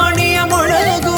ಮೊಳಗು,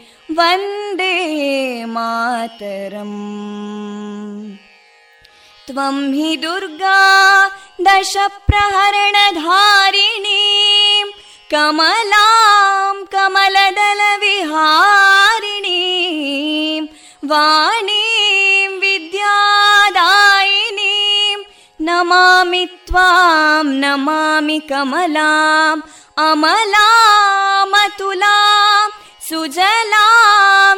ವಂದೇ ಮಾತರಂ. ತ್ವಂ ಹಿ ದುರ್ಗಾ ದಶ ಪ್ರಹರಣಧಾರಿಣೀ ಕಮಲಾಂ ಕಮಲದಲ ವಿಹಾರಿಣೀ ವಾಣೀಂ ವಿದ್ಯಾದಾಯಿನೀ ನಮಾಮಿ ತ್ವಾಂ ನಮಾಮಿ ಕಮಲಾಂ ಅಮಲಾಂ ಅತುಲಾಂ ಸುಜಲಾಂ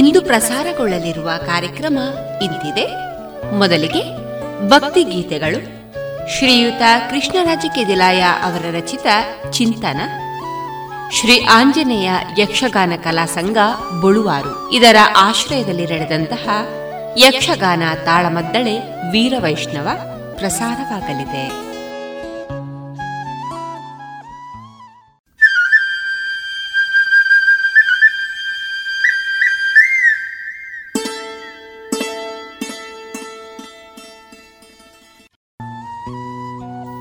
ಇಂದು ಪ್ರಸಾರಗೊಳ್ಳಲಿರುವ ಕಾರ್ಯಕ್ರಮ ಇಂತಿದೆ. ಮೊದಲಿಗೆ ಭಕ್ತಿ ಗೀತೆಗಳು, ಶ್ರೀಯುತ ಕೃಷ್ಣರಾಜ ಕೆದಿಲಾಯ ಅವರ ರಚಿತ ಚಿಂತನ, ಶ್ರೀ ಆಂಜನೇಯ ಯಕ್ಷಗಾನ ಕಲಾಸಂಘ ಬೊಳುವಾರು ಇದರ ಆಶ್ರಯದಲ್ಲಿ ನಡೆದಂತಹ ಯಕ್ಷಗಾನ ತಾಳಮದ್ದಳೆ ವೀರವೈಷ್ಣವ ಪ್ರಸಾರವಾಗಲಿದೆ.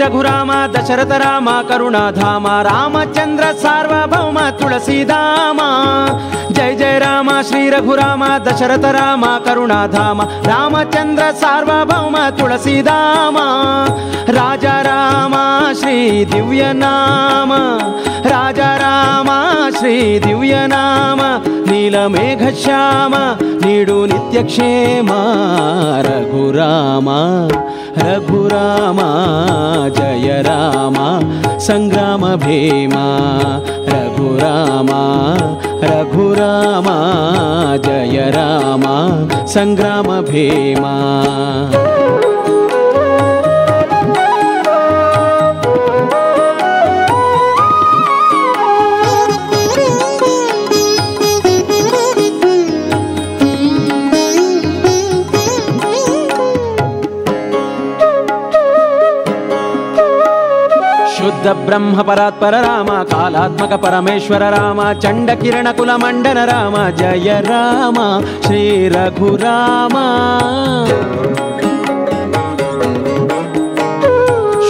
ರಘುರಾಮ ದಶರಥ ರಾಮ ಕರುಣಾಧಾಮ ರಾಮಚಂದ್ರ ಸಾರ್ವಭೌಮ ತುಳಸಿಧಾಮ. ಜಯ ಜಯ ರಾಮ ಶ್ರೀ ರಘುರಾಮ ದಶರಥ ರಾಮ ಕರುಣಾಧಾಮ ರಾಮಚಂದ್ರ ಸಾರ್ವಭೌಮ ತುಳಸಿಧಾಮ. ರಾಜ ರಾಮ ಶ್ರೀ ದಿವ್ಯನಾಮ, ರಾಜ ರಾಮ ಶ್ರೀ ದಿವ್ಯನಾಮ, ನೀಲಮೇಘ ಶ್ಯಾಮ ನೀಡು ನಿತ್ಯಕ್ಷೇಮ. ರಘುರಾಮ ರಘುರಾಮ ಜಯ ರಾಮ ಸಂಗ್ರಾಮ ಭೀಮ. ರಘುರಾಮ ರಘುರಾಮ ಜಯ ರಾಮ ಸಂಗ್ರಾಮ ಭೀಮ. ಬ್ರಹ್ಮ ಪರಾತ್ಪರ ರಾಮ ಕಾಲಾತ್ಮಕ ಪರಮೇಶ್ವರ ರಾಮ ಚಂಡ ಕಿರಣ ಕುಲ ಮಂಡನ ರಾಮ ಜಯ ರಾಮ ಶ್ರೀ ರಘುರಾಮ.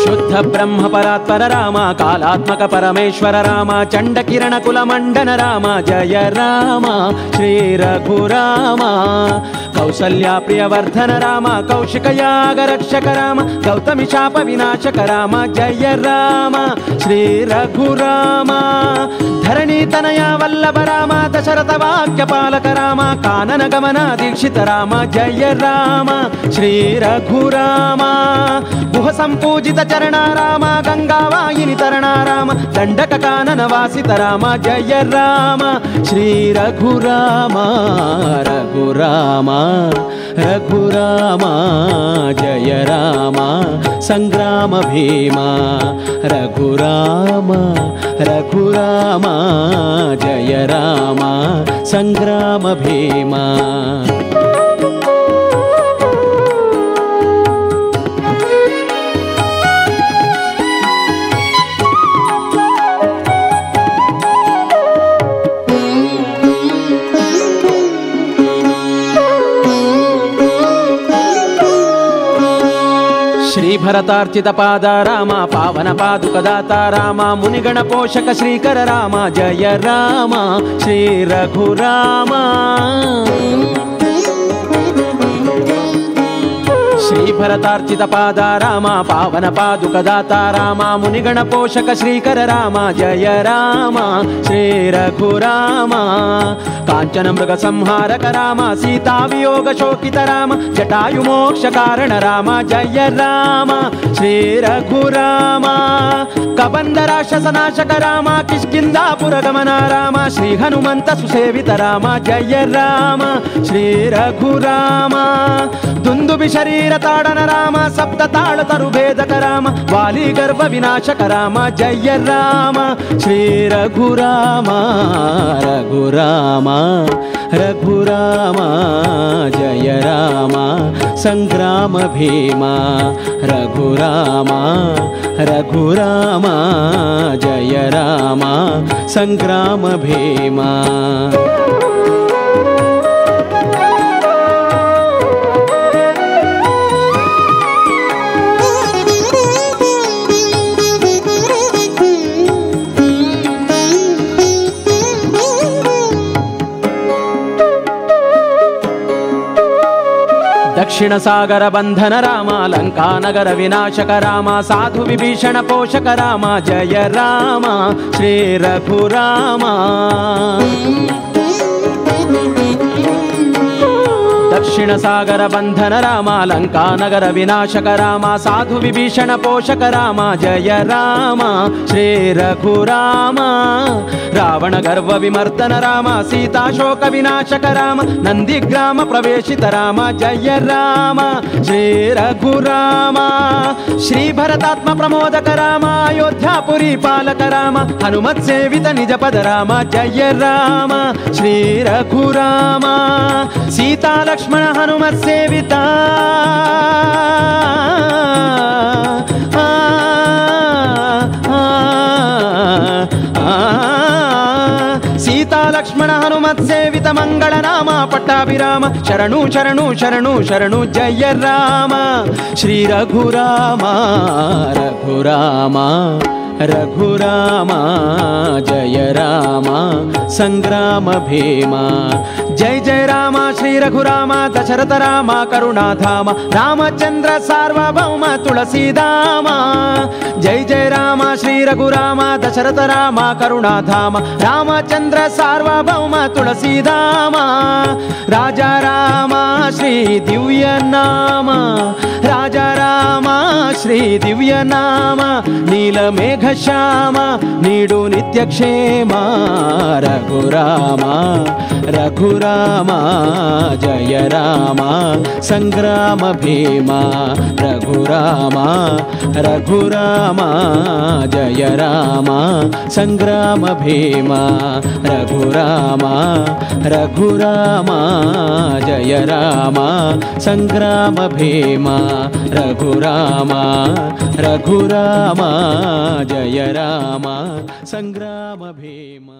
ಶುದ್ಧ ಬ್ರಹ್ಮ ಪರಾತ್ಪರ ರಾಮ ಕಾಲಾತ್ಮಕ ಪರಮೇಶ್ವರ ರಾಮ ಚಂಡ ಕಿರಣ ಕುಲ ಮಂಡನ ರಾಮ ಜಯ ರಾಮ ಶ್ರೀ ರಘುರಾಮ. ಕೌಸಲ್ಯ ಪ್ರಿಯವರ್ಧನ ರಾಮ ಕೌಶಿಕ ಯಾಗ ರಕ್ಷಕ ರಾಮ ಗೌತಮಿ ಶಾಪ ವಿನಾಶಕ ರಾಮ ಜಯ ರಾಮ ಶ್ರೀ ರಘುರಾಮ. ಧರಣಿ ತನಯ ವಲ್ಲಭ ರಾಮ ದಶರಥ ವಾಕ್ಯ ಪಾಲಕ ರಾಮ ಕಾನನ ಗಮನ ದೀಕ್ಷಿತ ರಾಮ ಜಯ ರಾಮ ಶ್ರೀ ರಘುರಾಮ. ಗುಹ ಸಂಪೂಜಿತ ಚರಣ ರಾಮ ಗಂಗಾವಾಹಿನಿ ತರಣ ರಾಮ ದಂಡಕ ಕಾನನ ವಾಸಿತ ರಾಮ ಜಯ ರಾಮ ಶ್ರೀ ರಘುರಾಮ. ರಘುರಾಮ ರಘುರಾಮ ಜಯ ರಾಮ ಸಂಗ್ರಾಮ ಭೀಮ. ರಘುರಾಮ ರಘುರಾಮ ಜಯ ರಾಮ ಸಂಗ್ರಾಮ ಭೀಮ. ಶ್ರೀಭರತಾರ್ಚಿತ ಪಾದ ರಾಮ ಪಾವನ ಪಾದುಕದಾತ ರಾಮ ಮುನಿಗಣ ಪೋಷಕ ಶ್ರೀಕರ ರಾಮ ಜಯ ರಾಮ ಶ್ರೀ ರಘುರಾಮ ಶ್ರೀಭರತಾರ್ಚಿತ ಪಾದ ರಾಮ ಪಾವನ ಪಾದುಕದಾತ ರಾಮ ಮುನಿಗಣ ಪೋಷಕ ಶ್ರೀಕರ ರಾಮ ಜಯ ರಾಮ ಶ್ರೀ ರಘುರಾಮ ಕಾಂಚನ ಮೃಗ ಸಂಹಾರಕ ರಾಮ ಸೀತಾ ವಿಯೋಗ ಶೋಕಿತ ರಾಮ ಜಟಾಯು ಮೋಕ್ಷ ಕಾರಣ ರಾಮ ಜಯ ರಾಮ ಶ್ರೀ ರಘುರಾಮ ಕಬಂಧ ರಾಕ್ಷಸ ನಾಶಕ ರಾಮ ಕಿಷ್ಕಿಂಧಾಪುರ ಗಮನ ರಾಮ ಶ್ರೀ ಹನುಮಂತ ಸುಸೇವಿತ ರಾಮ ಜಯ ರಾಮ ಶ್ರೀ ರಘುರಾಮ ದುಂದುಬಿ ಶರೀರ ತಾಡನ ರಾಮ ಸಪ್ತ ತಾಳ ತರು ಭೇದಕ ರಾಮ ವಾಲಿ ಗರ್ಭ ವಿನಾಶಕ ರಾಮ ಜಯ ರಾಮ ಶ್ರೀ ರಘುರಾಮ ರಘುರಾಮ ರಘುರಾಮ ಜಯ ರಾಮ ಸಂಗ್ರಾಮ ಭೀಮ ರಘುರಾಮ ರಘುರಾಮ ಜಯ ರಾಮ ಸಂಗ್ರಾಮ ಭೀಮ ದಕ್ಷಿಣ ಸಾಗರ ಬಂಧನ ರಾಮ ಲಂಕಾನಗರ ವಿನಾಶಕ ರಾಮ ಸಾಧು ವಿಭೀಷಣ ಪೋಷಕ ರಾಮ ಜಯ ರಾಮ ಶ್ರೀ ರಘುರಾಮ ದಕ್ಷಿಣ ಸಾಗರ ಬಂಧನ ರಾಮ ಲಂಕಾನಗರ ವಿನಾಶಕ ರಾಮ ಸಾಧು ವಿಭೀಷಣ ಪೋಷಕ ರಾಮ ಜಯ ರಾಮ ಶ್ರೀ ರಘುರಾಮ ರಾವಣ ಗರ್ವ ವಿಮರ್ದನ ರಾಮ ಸೀತಾ ಶೋಕ ವಿನಾಶಕ ರಾಮ ನಂದಿಗ್ರಾಮ ಪ್ರವೇಶಿತ ರಾಮ ಜಯ ರಾಮ ಶ್ರೀ ರಘುರಾಮ ಶ್ರೀ ಭರತಾತ್ಮ ಪ್ರಮೋದಕ ರಾಮ ಅಯೋಧ್ಯಾಪುರಿ ಪಾಲಕ ರಾಮ ಹನುಮತ್ ಸೇವಿತ ನಿಜ ಪದ ರಾಮ ಜಯ ರಾಮ ಶ್ರೀ ರಘುರಾಮ ಸೀತಾ ಲಕ್ಷ್ಮಣ ಹನುಮತ್ ಸೇವಿತ ಸೀತಾ ಲಕ್ಷ್ಮಣ ಹನುಮತ್ ಸೇವಿತ ಮಂಗಳ ರಾಮ ಪಟ್ಟಾಭಿರಾಮ ಶರಣು ಶರಣು ಶರಣು ಶರಣು ಜಯ ರಾಮ ಶ್ರೀ ರಘುರಾಮ ರಘುರಾಮ ರಘುರಾಮ ಜಯ ರಾಮ ಸಂಗ್ರಾಮ ಭೀಮ ಜಯ ಜಯ ರಾಮ ಶ್ರೀ ರಘುರಾಮ ದಶರಥ ರಾಮ ಕರುಣಾಧಾಮ ರಾಮಚಂದ್ರ ಸಾರ್ವಭೌಮ ತುಳಸಿಧಾಮ ಜಯ ಜಯ ರಾಮ ಶ್ರೀ ರಘುರಾಮ ದಶರಥ ರಾಮ ಕರುಣಾಧಾಮ ರಾಮಚಂದ್ರ ಸಾರ್ವಭೌಮ ತುಳಸಿಧಾಮ ರಾಜ ರಾಮ ಶ್ರೀ ದಿವ್ಯ ನಾಮ ರಾಜ ರಾಮ ಶ್ರೀ ದಿವ್ಯ ನಾಮ ನೀಲಮೇಘ ಶ್ಯಾಮ ನೀಡು ನಿತ್ಯ ಕ್ಷೇಮ ರಘುರಾಮ ರಘುರಾಮ ಜಯ ರಾಮ ಸಂಗ್ರಾಮ ಭೀಮ ರಘುರಾಮ ರಘುರಾಮ ಜಯ ರಾಮ ಸಂಗ್ರಾಮ ಭೀಮ ರಘುರಾಮ ರಘುರಾಮ ಜಯ ರಾಮ ಸಂಗ್ರಾಮ ಭೀಮ ರಘುರಾಮ ರಘುರಾಮ ಜಯ ರಾಮ ಸಂಗ್ರಾಮ ಭೀಮ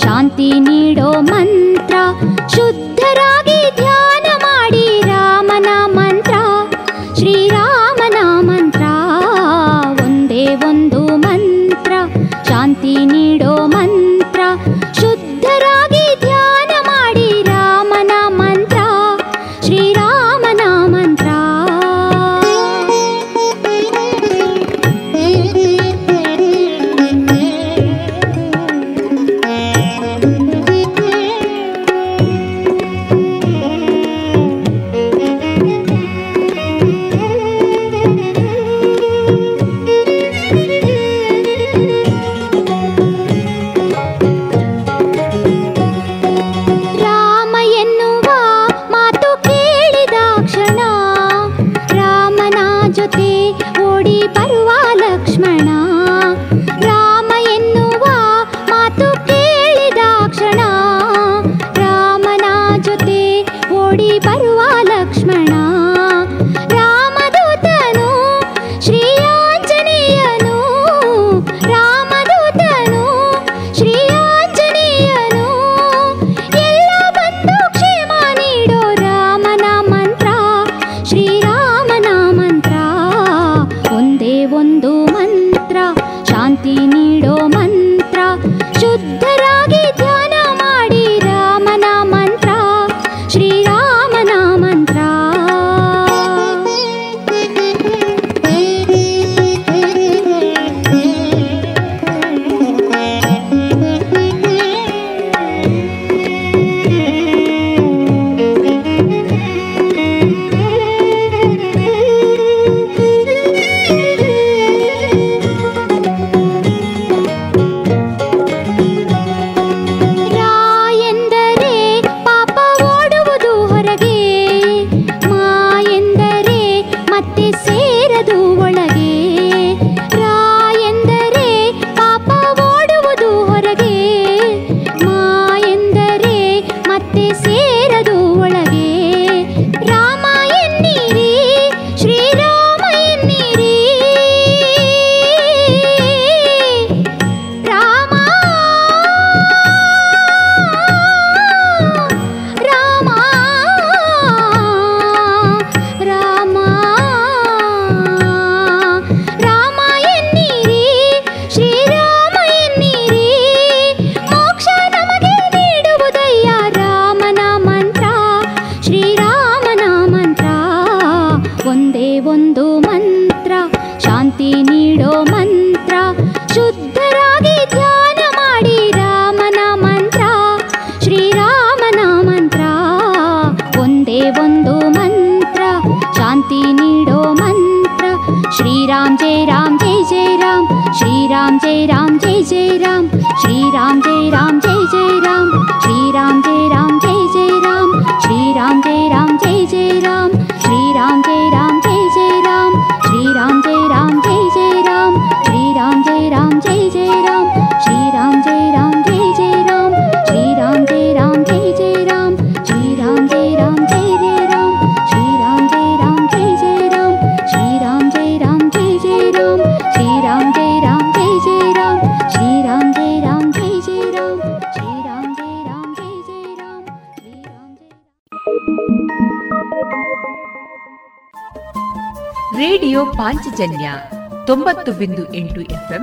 ಶಾಂತಿನಿ ಒಂದು ಮಂತ್ರ, ಶಾಂತಿ ನೀಡೋ ಮಂತ್ರ, ಶುದ್ಧರಾಗಿ ಧ್ಯಾನ ಮಾಡಿ ರಾಮನ ಮಂತ್ರ, ಶ್ರೀರಾಮನ ಮಂತ್ರ. ರೇಡಿಯೋ ಪಾಂಚಜನ್ಯ 90.8 ಎಫ್ಎಂ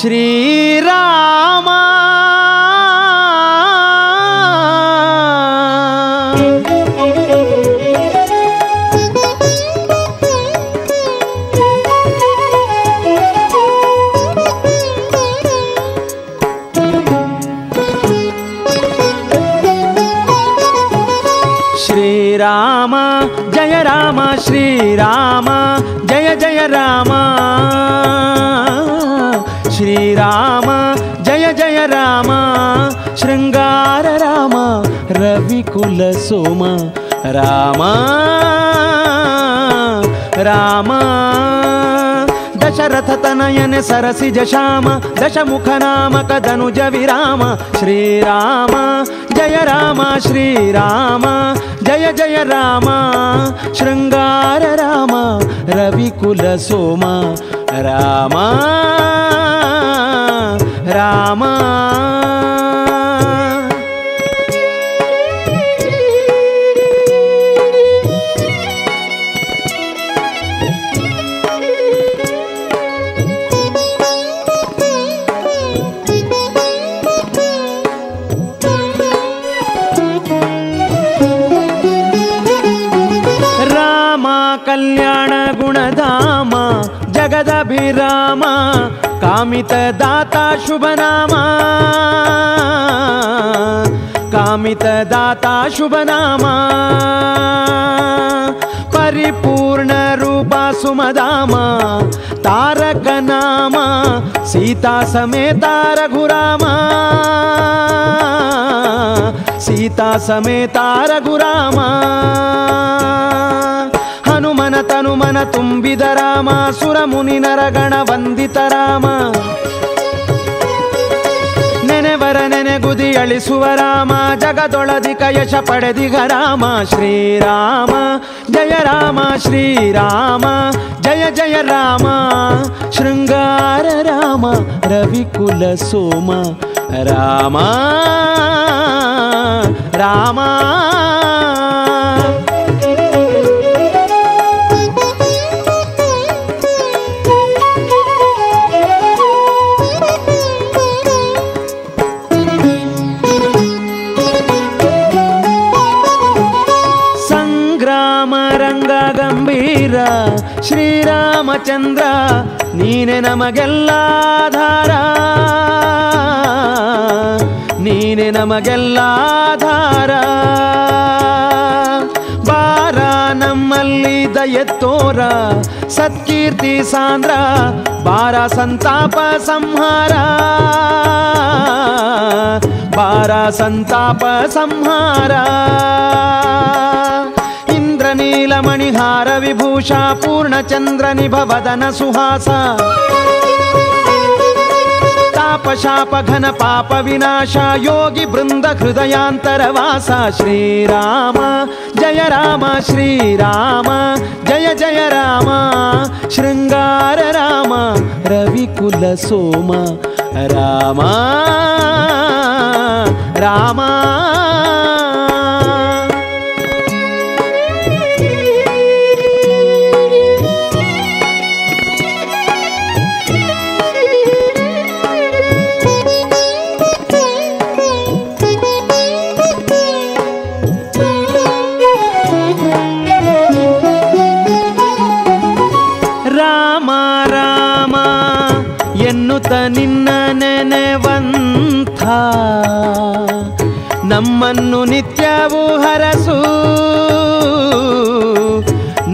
ಶ್ರೀರಾಮ ಶ್ರೀರಾಮ ಜಯ ಜಯ ರಾಮ ಶ್ರೀರಾಮ ಜಯ ಜಯ ರಾಮ ಶೃಂಗಾರ ರಾಮ ರವಿಕುಲ ಸೋಮ ರಾಮ ರಾಮ ದಶರಥ ತನಯನೆ ಸರಸಿಜ ಶ್ಯಾಮ ದಶಮುಖ ನಾಮಕ ಧನುಜ ವಿರಾಮ ಶ್ರೀರಾಮ ಜಯ ಜಯ ರಾಮ ಶೃಂಗಾರ ರಾಮ ರವಿಕುಲ ಸೋಮ ರಾಮ ರಾಮ ಧಾಮ ಜಗದಭಿರಾಮ ಕಾಮಿತ ದಾತ ಶುಭನಾಮ ಪರಿಪೂರ್ಣ ರೂಪ ಸುಮಧಾಮ ತಾರಕ ನಾಮ ಸೀತಾ ಸಮೇತ ರಘುರಾಮ ಹನುಮನ ತನುಮನ ತುಂಬಿದ ರಾಮ ಸುರ ಮುನಿ ನರಗಣ ವಂದಿತ ರಾಮ ನೆನೆವರ ನೆನೆಗು ತುದಿಯಳಿಸುವ ರಾಮ, ಜಗದೊಳದಿಕ ಯಶ ಪಡೆದಿಗ ರಾಮ. ಶ್ರೀರಾಮ ಜಯ ರಾಮ, ಶ್ರೀರಾಮ ಜಯ ಜಯ ರಾಮ, ಶೃಂಗಾರ ರಾಮ ರವಿಕುಲ ಸೋಮ. ರಾಮ ರಾಮ ಶ್ರೀರಾಮಚಂದ್ರ ನೀನೆ ನಮಗೆಲ್ಲಾಧಾರ, ನೀನೆ ನಮಗೆಲ್ಲಾಧಾರ. ಬಾರ ನಮ್ಮಲ್ಲಿ ದಯತೋರ, ಸತ್ಕೀರ್ತಿ ಸಾಂದ್ರ ಬಾರ ಸಂತಾಪ ಸಂಹಾರ, ಬಾರ ಸಂತಾಪ ಸಂಹಾರ. ನೀಲಮಣಿಹಾರ ವಿಭೂಷ ಪೂರ್ಣಚಂದ್ರ ನಿಭವದನ ಸುಹಾಸ, ತಾಪಶಾಪ ಘನ ಪಾಪ ವಿನಾಶ ಯೋಗಿ ಬೃಂದ ಹೃದಯಾಂತರವಾಸ. ಶ್ರೀರಾಮ ಜಯ ರಾಮ, ಶ್ರೀರಾಮ ಜಯ ಜಯ ರಾಮ, ಶೃಂಗಾರ ರಾಮ ರವಿಕುಲ ಸೋಮ. ರಾಮ ರಾಮ ನಿನ್ನ ನೆನೆವಂಥ ನಮ್ಮನ್ನು ನಿತ್ಯವೂ ಹರಸು,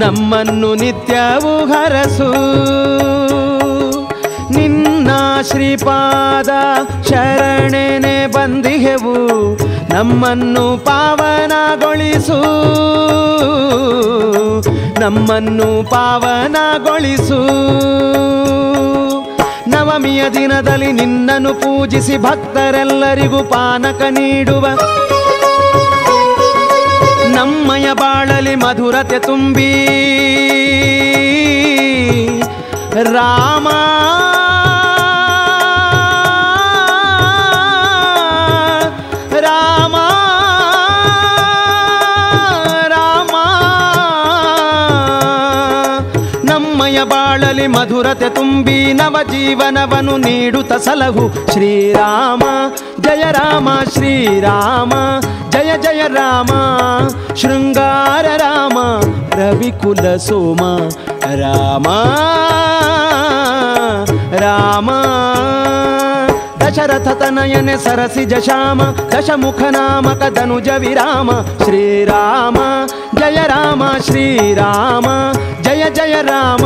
ನಮ್ಮನ್ನು ನಿತ್ಯವೂ ಹರಸು. ನಿನ್ನ ಶ್ರೀಪಾದ ಶರಣೆನೆ ಬಂದಿಹೆವು ನಮ್ಮನ್ನು ಪಾವನಗೊಳಿಸು, ನಮ್ಮನ್ನು ಪಾವನಗೊಳಿಸು. ನವಮಿಯ ದಿನದಲ್ಲಿ ನಿನ್ನನ್ನು ಪೂಜಿಸಿ ಭಕ್ತರೆಲ್ಲರಿಗೂ ಪಾನಕ ನೀಡುವ, ನಮ್ಮಯ ಬಾಳಲಿ ಮಧುರತೆ ತುಂಬಿ. ರಾಮ ರಾಮ ರಾಮ ನಮ್ಮಯ ಬಾಳಲಿ ಮಧುರತೆ ತುಂಬಿ, ನವ ಜೀವನವನ್ನು ನೀಡುತ್ತ ಸಲಹು. ಶ್ರೀರಾಮ ಜಯ ರಾಮ, ಶ್ರೀರಾಮ ಜಯ ಜಯ ರಾಮ, ಶೃಂಗಾರ ರಾಮ ರವಿಕುಲ ಸೋಮ. ರಾಮ ರಾಮ ದಶರಥ ತನಯನೆ ಸರಸಿಜ ಶ್ಯಾಮ, ದಶಮುಖ ನಾಮಕ ಧನುಜ ವಿರಾಮ. ಶ್ರೀರಾಮ ಜಯ ರಾಮ, ಶ್ರೀರಾಮ ಜಯ ಜಯ ರಾಮ,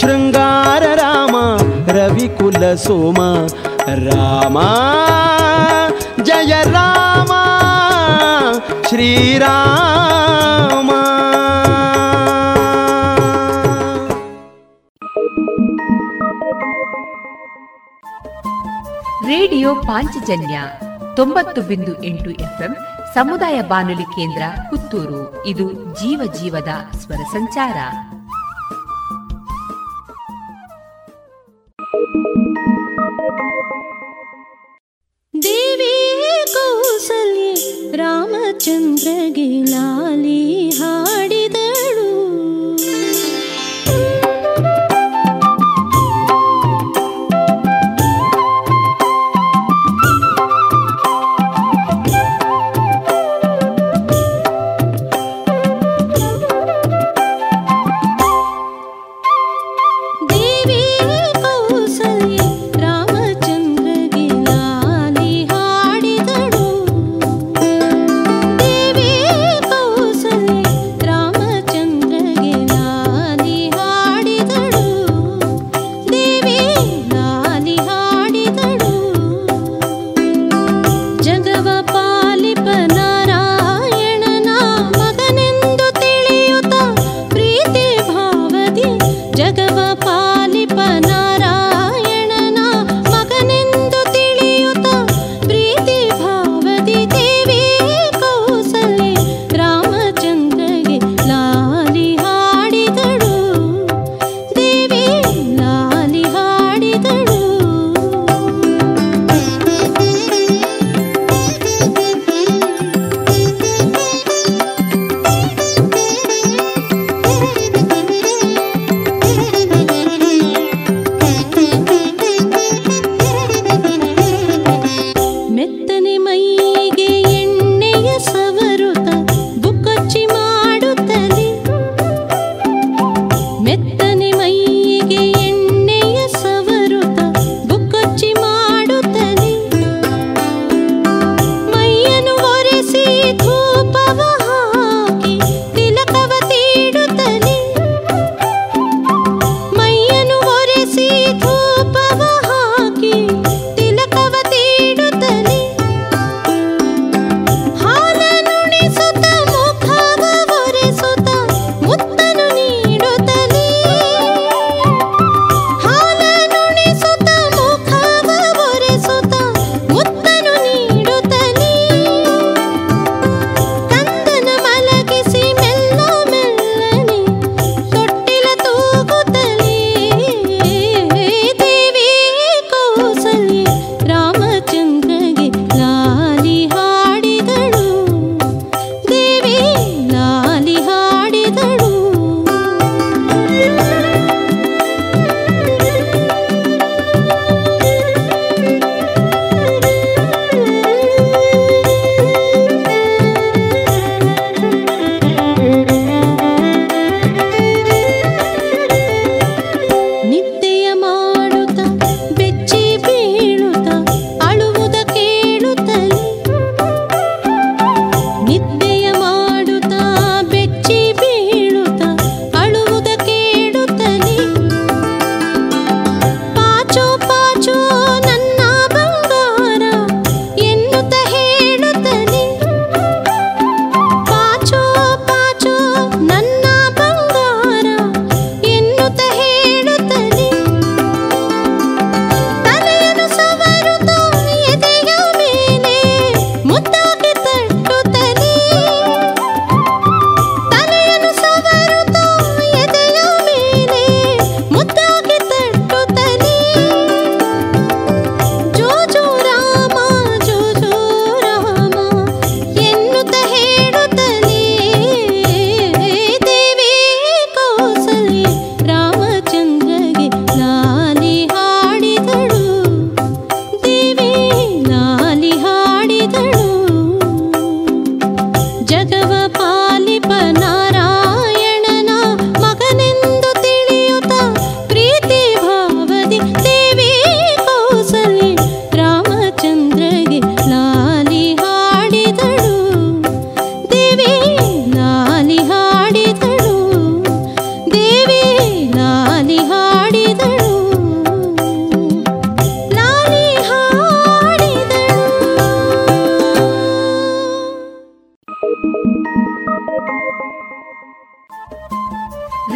ಶೃಂಗಾರ ರಾಮ ರವಿಕುಲ ಸೋಮ. ರಾಮ ಜಯ ರಾಮ, ಶ್ರೀರಾಮ. ರೇಡಿಯೋ ಪಾಂಚಜನ್ಯ 90.8 FM ಸಮುದಾಯ ಬಾನುಲಿ ಕೇಂದ್ರ ಪುತ್ತೂರು. ಇದು ಜೀವ ಜೀವದ ಸ್ವರ ಸಂಚಾರ. ದೇವಿ ಕೌಸಲ್ಯ ರಾಮಚಂದ್ರಗೆ ಲಾಲಿ ಹಾಡಿದಳು,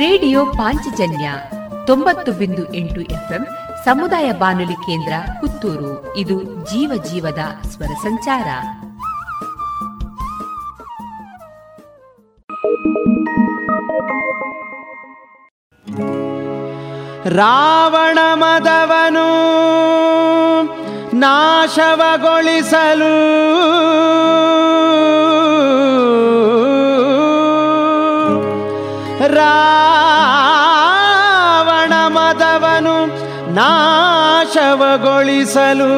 ರೇಡಿಯೋ ಪಾಂಚಜನ್ಯ 90.8 ಎಫ್ಎಂ ಸಮುದಾಯ ಬಾನುಲಿ ಕೇಂದ್ರ ಪುತ್ತೂರು. ಇದು ಜೀವ ಜೀವದ ಸ್ವರ ಸಂಚಾರ. ರಾವಣ ಮದವನು ನಾಶವಗೊಳಿಸಲು ರಾವಣ ಮದವನು ನಾಶವಗೊಳಿಸಲು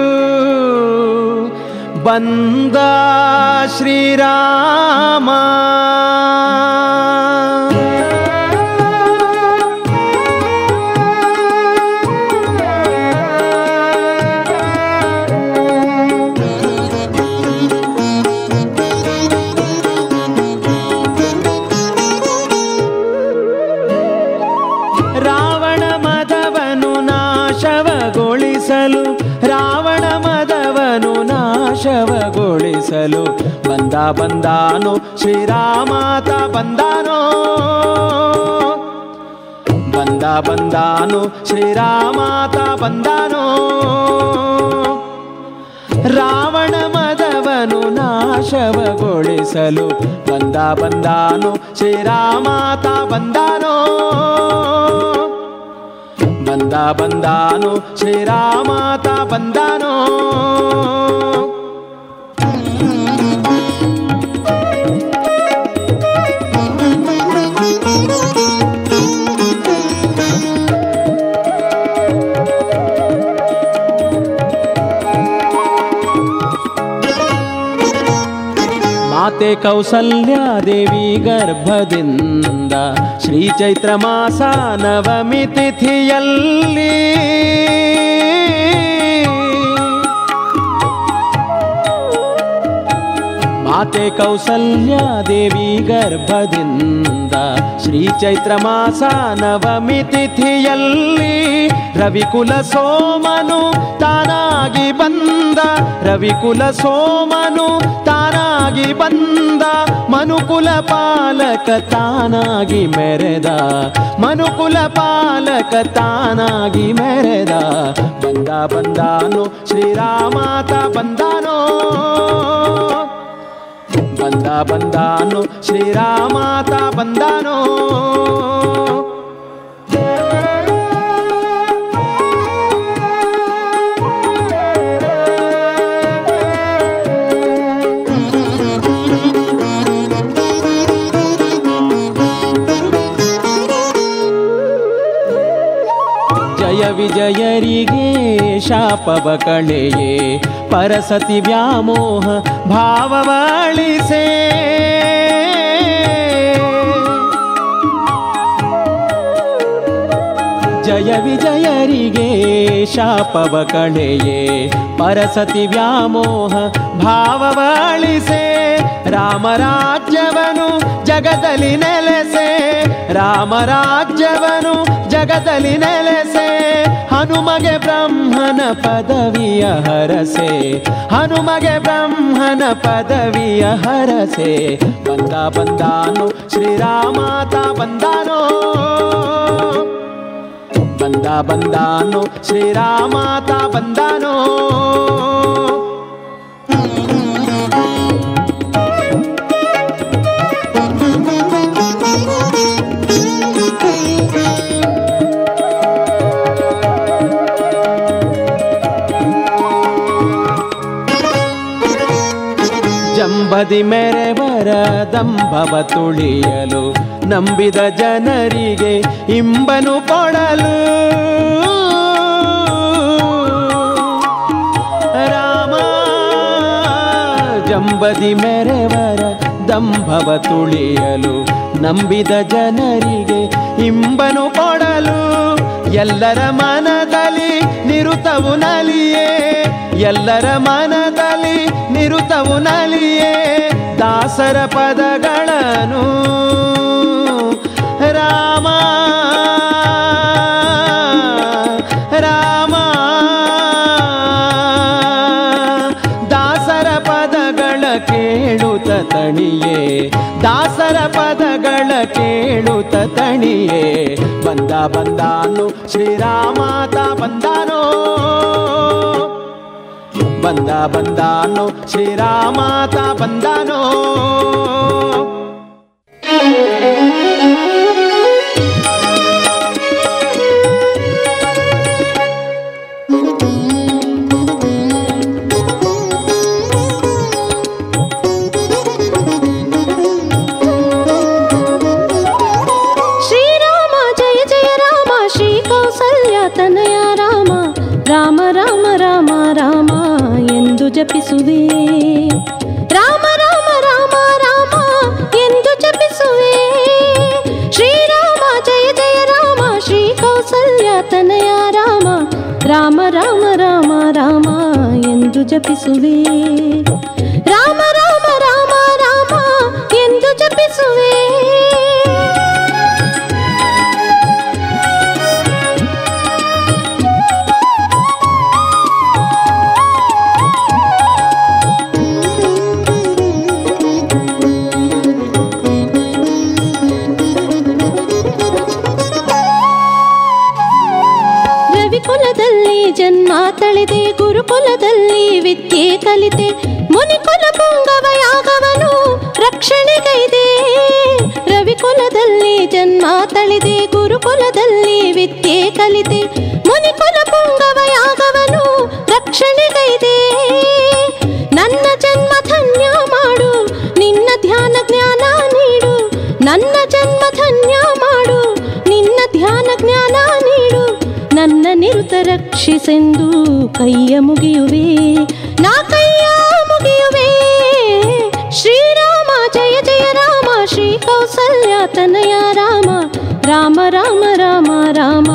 ಬಂದ ಶ್ರೀರಾಮ. ಶವಗೊಳಿಸಲು ಬಂದಾನೋ ಶ್ರೀರಾಮಾತ ಬಂದಾನೋ ಶ್ರೀರಾಮಾತ ಬಂದಾನೋ ರಾವಣ ಮದವನು ನಾಶವಗೊಳಿಸಲು ಬಂದಾನೋ ಶ್ರೀರಾಮಾತ ಬಂದಾನೋ ಶ್ರೀರಾಮಾತ ಬಂದಾನೋ ಮಾತೆ ಕೌಸಲ್ಯಾ ದೇವಿ ಗರ್ಭದಿಂದ ಶ್ರೀ ಚೈತ್ರ ಮಾಸ ನವಮಿ ತಿಥಿಯಲ್ಲಿ ಮಾತೆ ಕೌಸಲ್ಯಾ ದೇವಿ ಗರ್ಭದಿಂದ ಶ್ರೀ ಚೈತ್ರ ಮಾಸ ನವಮಿ ತಿಥಿಯಲ್ಲಿ ರವಿಕುಲ ಸೋಮನು ತಾನಾಗಿ ಬಂದ ಮನುಕುಲ ಪಾಲಕ ತಾನಾಗಿ ಮೆರೆದ ಬಂದಾನೋ ಶ್ರೀರಾಮಾತ ಬಂದಾನೋ ಶ್ರೀರಾಮಾತ ಬಂದಾನೋ ವಿಜಯರಿಗೆ ಶಾಪವ ಕಳೆಯೇ ಪರಸತಿ ವ್ಯಾಮೋಹ ಭಾವವಳಿಸೇ ಜಯ ವಿಜಯರಿಗೆ ಶಾಪವ ಕಳೆಯೇ ಪರಸತಿ ವ್ಯಾಮೋಹ ಭಾವವಳಿಸೇ ರಾಮರಾಜ್ಯವನು ಜಗದಲ್ಲಿ ನೆಲೆಸೆ ಹನುಮಗೆ ಬ್ರಹ್ಮನ ಪದವಿಯ ಹರಸೆ ಬಂದಾನೋ ಶ್ರೀರಾಮಾತ ಬಂದಾನೋ ಶ್ರೀರಾಮಾತ ಬಂದಾನೋ ಬದಿ ಮೆರೆವರ ದಂಭವ ತುಳಿಯಲು ನಂಬಿದ ಜನರಿಗೆ ಇಂಬನು ಕೊಡಲು ರಾಮ ಜಂಬದಿ ಮೆರೆವರ ಸಂಭವ ತುಳಿಯಲು ನಂಬಿದ ಜನರಿಗೆ ಇಂಬನು ಕೊಡಲು ಎಲ್ಲರ ಮನದಲ್ಲಿ ನಿರುತವು ನಲಿಯೇ, ಎಲ್ಲರ ಮನದಲ್ಲಿ ನಿರುತವು ನಲಿಯೇ ದಾಸರ ಪದಗಳನ್ನು ರಾಮ ರಾಮ ದಾಸರ ಪದಗಳ ಕೇಳುತ್ತ ತಣಿಯೇ, ದಾಸರ ಪದಗಳ ಕೇಳುತ್ತ ತಣಿಯೇ ಬಂದ ಬಂದಾನು ಶ್ರೀರಾಮಾತ ಬಂದಾನೋ, ಬಂದ ಬಂದಾನು ಶ್ರೀರಾಮಾತ ಬಂದಾನೋ. ಜಪಿಸುವೆ ರಾಮ ರಾಮ ರಾಮ ರಾಮ ಎಂದು ಜಪಿಸುವೆ. ಶ್ರೀರಾಮ ಜಯ ಜಯ ರಾಮ ಶ್ರೀ ಕೌಸಲ್ಯ ತನಯ ರಾಮ ರಾಮ ರಾಮ ರಾಮ ರಾಮ ಎಂದು ಜಪಿಸುವೆ, ರಾಮ ರಾಮ ರಾಮ ರಾಮ ಎಂದು ಜಪಿಸುವೆ. ಜನ್ಮ ತಳೆದೆ ಗುರುಕುಲದಲ್ಲಿ ವಿದ್ಯೆ ಕಲಿತೆ, ಮುನಿಕುಲ ಪುಂಗವ ಯಾಗವನು ರಕ್ಷಣೆಗೈದೆ. ರವಿಕುಲದಲ್ಲಿ ಜನ್ಮ ತಳೆದೆ ಗುರುಕುಲದಲ್ಲಿ ವಿದ್ಯೆ ಕಲಿತೆ, ಮುನಿಕುಲ ಪುಂಗವ ಯಾಗವನು ರಕ್ಷಣೆಗೈದೆ. ನನ್ನ ಜನ್ಮ ಧನ್ಯ ಮಾಡು ನಿನ್ನ ಧ್ಯಾನ ಜ್ಞಾನ ನೀಡು, ನನ್ನ ಜನ್ಮ ಧನ್ಯ ಮಾಡು ನಿನ್ನ ಧ್ಯಾನ ಜ್ಞಾನ ನೀಡು. ನನ್ನ ನಿರುತ ರಕ್ಷಿಸೆಂದು ಕೈಯ ಮುಗಿಯುವೆ, ನಾ ಕೈಯ ಮುಗಿಯುವೆ. ಶ್ರೀರಾಮ ಜಯ ಜಯ ರಾಮ ಶ್ರೀ ಕೌಸಲ್ಯ ತನಯ ರಾಮ ರಾಮ ರಾಮ ರಾಮ ರಾಮ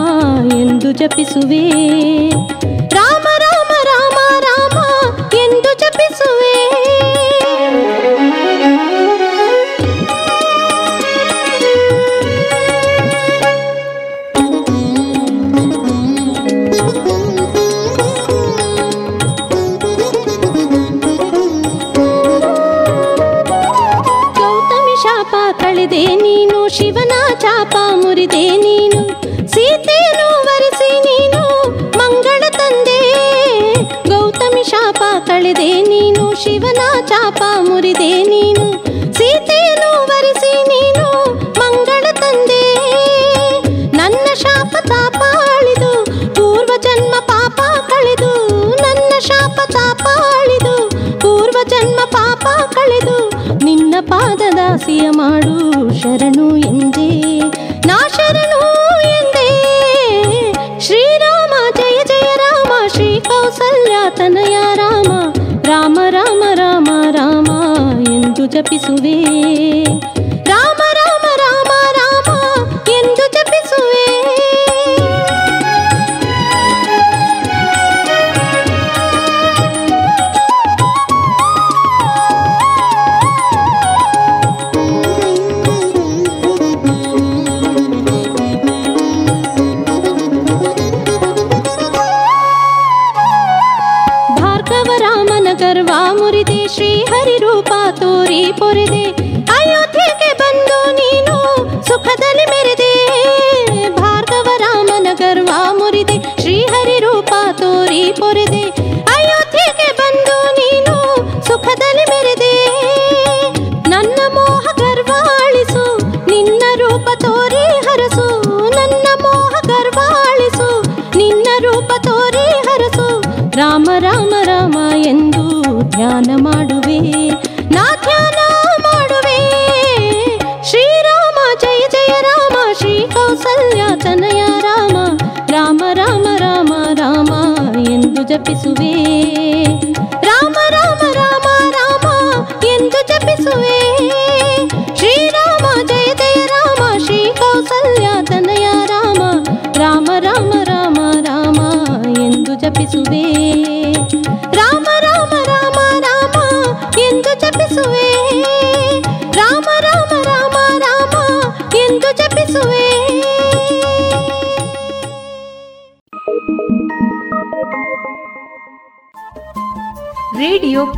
ಎಂದು ಜಪಿಸುವೆ, ರಾಮ ರಾಮ ರಾಮ ರಾಮ ಎಂದು ಜಪಿಸುವೆ. ನೀನು ಶಿವನ ಚಾಪ ಮುರಿದೆ, ನೀನು ಸೀತೆಯನ್ನು ವರಿಸಿ ನೀನು ಮಂಗಳ ತಂದೆ. ಗೌತಮಿ ಶಾಪ ಕಳೆದೆ ನೀನು ಶಿವನ ಚಾಪ ಮುರಿದೆ, ನೀನು ಸೀತೆಯನ್ನು ವರಿಸಿ ನೀನು ಮಂಗಳ ತಂದೆ. ನನ್ನ ಶಾಪ ತಾಪ ಅಳಿದು ಪೂರ್ವ ಜನ್ಮ ಪಾಪ ಕಳೆದು, ನನ್ನ ಶಾಪ ತಾಪ ಅಳಿದು ಪೂರ್ವ ಜನ್ಮ ಪಾಪ ಕಳೆದು. ನಿನ್ನ ಪಾದದಾಸಿಯ ಮಾಡು ಶರಣು ಎಂದೇ, ನಾ ಶರಣು ಎಂದೇ. ಶ್ರೀರಾಮ ಜಯ ಜಯ ರಾಮ ಶ್ರೀ ಕೌಸಲ್ಯ ತನಯ ರಾಮ ರಾಮ ರಾಮ ರಾಮ ರಾಮ ಎಂದು ಜಪಿಸುವೆ, ರಾಮ ರಾಮ ರಾಮ ರಾಮ ಎಂದು ಜಪಿಸುವೆ. ಶ್ರೀಹರಿ ರೂಪ ತೋರಿ ಪೊರೆದೆ, ಅಯೋಧ್ಯೆಗೆ ಬಂದು ನೀನು ಸುಖದಲ್ಲಿ ಮೆರೆದೆ. ಭಾರ್ಗವ ರಾಮನ ಗರ್ವ ಮುರಿದೆ, ಶ್ರೀಹರಿ ರೂಪ ತೋರಿ ಪೊರೆದೆ, ಅಯೋಧ್ಯೆಗೆ ಬಂದು ನೀನು ಸುಖದಲ್ಲಿ ಮೆರೆದೆ. ನನ್ನ ಮೋಹ ಗರ್ವ ಅಳಿಸು ನಿನ್ನ ರೂಪ ತೋರಿ ಹರಸು, ನನ್ನ ಮೋಹ ಗರ್ವ ಅಳಿಸು ನಿನ್ನ ರೂಪ ತೋರಿ ಹರಸು. ರಾಮ ರಾಮ ರಾಮ ಎಂದು ಧ್ಯಾನ ಮಾಡುವೆ, ನಾ ಧ್ಯಾನ ಮಾಡುವೆ. ಶ್ರೀರಾಮ ಜಯ ಜಯ ರಾಮ ಶ್ರೀ ಕೌಸಲ್ಯ ತನಯ ರಾಮ ರಾಮ ರಾಮ ರಾಮ ರಾಮ ಎಂದು ಜಪಿಸುವೆ, ರಾಮ ರಾಮ ರಾಮ ರಾಮ ಎಂದು ಜಪಿಸುವೆ. ರೇಡಿಯೋ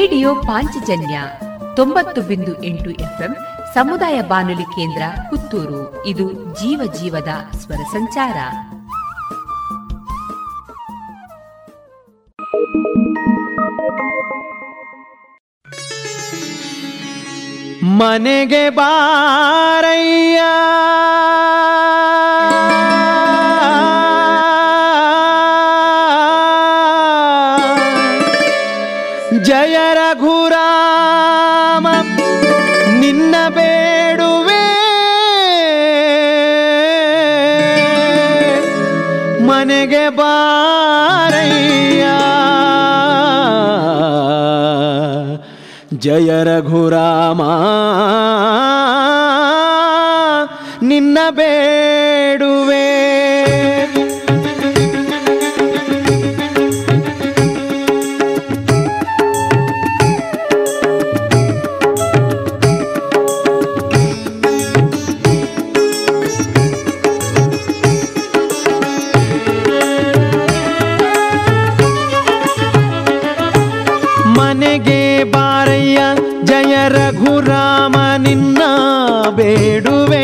ರೇಡಿಯೋ ಪಾಂಚಜನ್ಯ 90.8 FM ಸಮುದಾಯ ಬಾನುಲಿ ಕೇಂದ್ರ ಪುತ್ತೂರು. ಇದು ಜೀವ ಜೀವದ ಸ್ವರ ಸಂಚಾರ. ಮನೆಗೆ ಬಾರಯ್ಯ ಜಯ ರಘುರಾಮ ನಿನ್ನ ಬೇಡುವೆ ಮನೆಗೆ ಬಾರಯ್ಯ ಜಯ ರಘುರಾಮ ನಿನ್ನ ಬೇಡುವೆ ನಿನ್ನ ಬೇಡುವೆ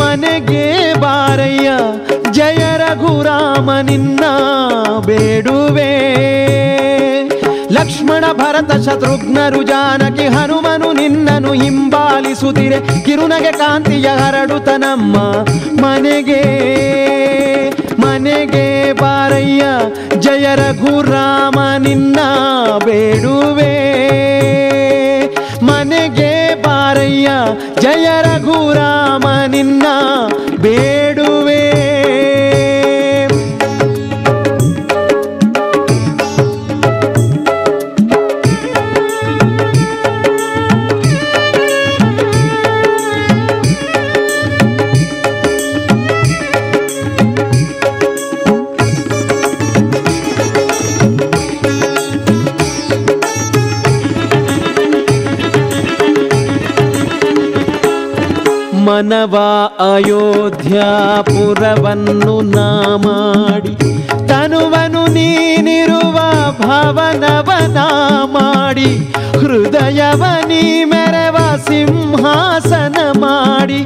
ಮನೆಗೆ ಬಾರಯ್ಯ ಜಯ ರಘುರಾಮ ನಿನ್ನ ಬೇಡುವೆ ಲಕ್ಷ್ಮಣ ಭರತ ಶತ್ರುಘ್ನರು ಜಾನಕಿ ಹನುಮನು ನಿನ್ನನು ಹಿಂಬಾಲಿಸುತ್ತಿರೆ ಕಿರುನಗೆ ಕಾಂತಿಯ ಹರಡುತ್ತ ನಮ್ಮ ಮನೆಗೆ ಮನೆಗೆ ಬಾರಯ್ಯ ಜಯ ರಘುರಾಮ ನಿನ್ನ ಬೇಡುವೆ ಮನೆಗೆ ಬಾರಯ್ಯ ಜಯ ರಘುರಾಮ ನಿನ್ನ ಬೇಡುವೆ ಮನವಾ ಅಯೋಧ್ಯಾಪುರವನ್ನು ನಾ ಮಾಡಿ ತನುವನು ನೀನಿರುವ ಭವನವನ ಮಾಡಿ ಹೃದಯವ ನೀ ಮೆರವ ಸಿಂಹಾಸನ ಮಾಡಿ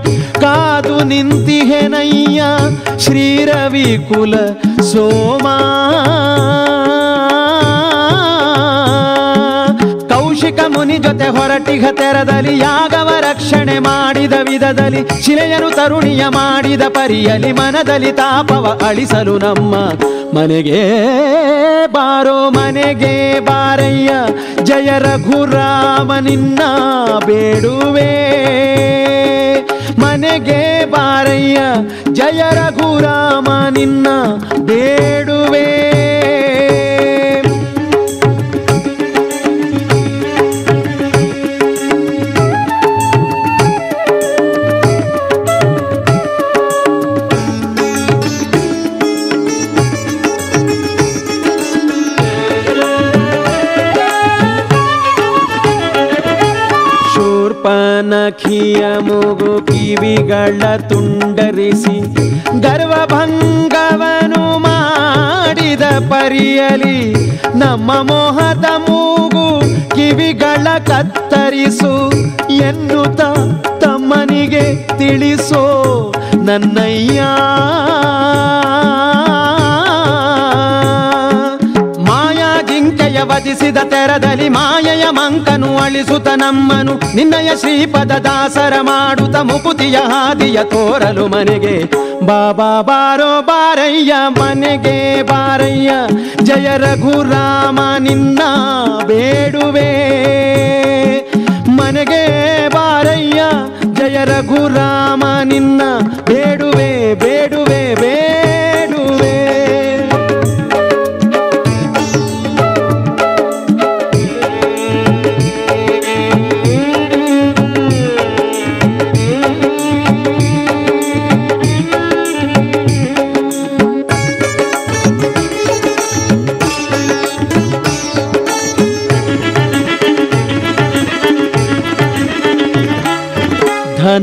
ಕಾದು ನಿಂತಿಹೆನಯ್ಯ ಶ್ರೀ ರವಿ ಕುಲ ಸೋಮಾ ಕೌಶಿಕ ಮುನಿ ಜೊತೆ ಹೊರಟಿಹ ತೆರದಲ್ಲಿ ಯಾಗವ ರಕ್ಷಣೆ ಮಾಡಿದ ವಿಧದಲ್ಲಿ ಶಿಲೆಯನು ತರುಣಿಯ ಮಾಡಿದ ಪರಿಯಲಿ ಮನದಲ್ಲಿ ತಾಪವ ಅಳಿಸಲು ನಮ್ಮ ಮನೆಗೆ ಬಾರೋ ಮನೆಗೆ ಬಾರಯ್ಯ ಜಯ ರಘುರಾಮ ನಿನ್ನ ಬೇಡುವೆ ಮನೆಗೆ ಬಾರಯ್ಯ ಜಯ ರಘುರಾಮ ನಿನ್ನ ಬೇಡುವೆ ನಖಿಯ ಮೂಗು ಕಿವಿಗಳ ತುಂಡರಿಸಿ ಗರ್ವಭಂಗವನು ಮಾಡಿದ ಪರಿಯಲಿ ನಮ್ಮ ಮೋಹದ ಮೂಗು ಕಿವಿಗಳ ಕತ್ತರಿಸು ಎನ್ನುತ್ತ ತಮ್ಮನಿಗೆ ತಿಳಿಸೋ ನನ್ನಯ್ಯ ವಧಿಸಿದ ತೆರದಲ್ಲಿ ಮಾಯೆಯ ಮಂಕನು ಅಳಿಸುತ್ತ ನಮ್ಮನು ನಿನ್ನಯ ಶ್ರೀಪದ ದಾಸರ ಮಾಡುತ್ತ ಮುಕುತಿಯ ಹಾದಿಯ ತೋರಲು ಮನೆಗೆ ಬಾಬಾ ಬಾರೋ ಬಾರಯ್ಯ ಮನೆಗೆ ಬಾರಯ್ಯ ಜಯ ರಘುರಾಮ ನಿನ್ನ ಬೇಡುವೆ ಮನೆಗೆ ಬಾರಯ್ಯ ಜಯ ರಘುರಾಮ ನಿನ್ನ ಬೇಡುವೆ ಬೇಡುವೆ ಬೇಡುವೆ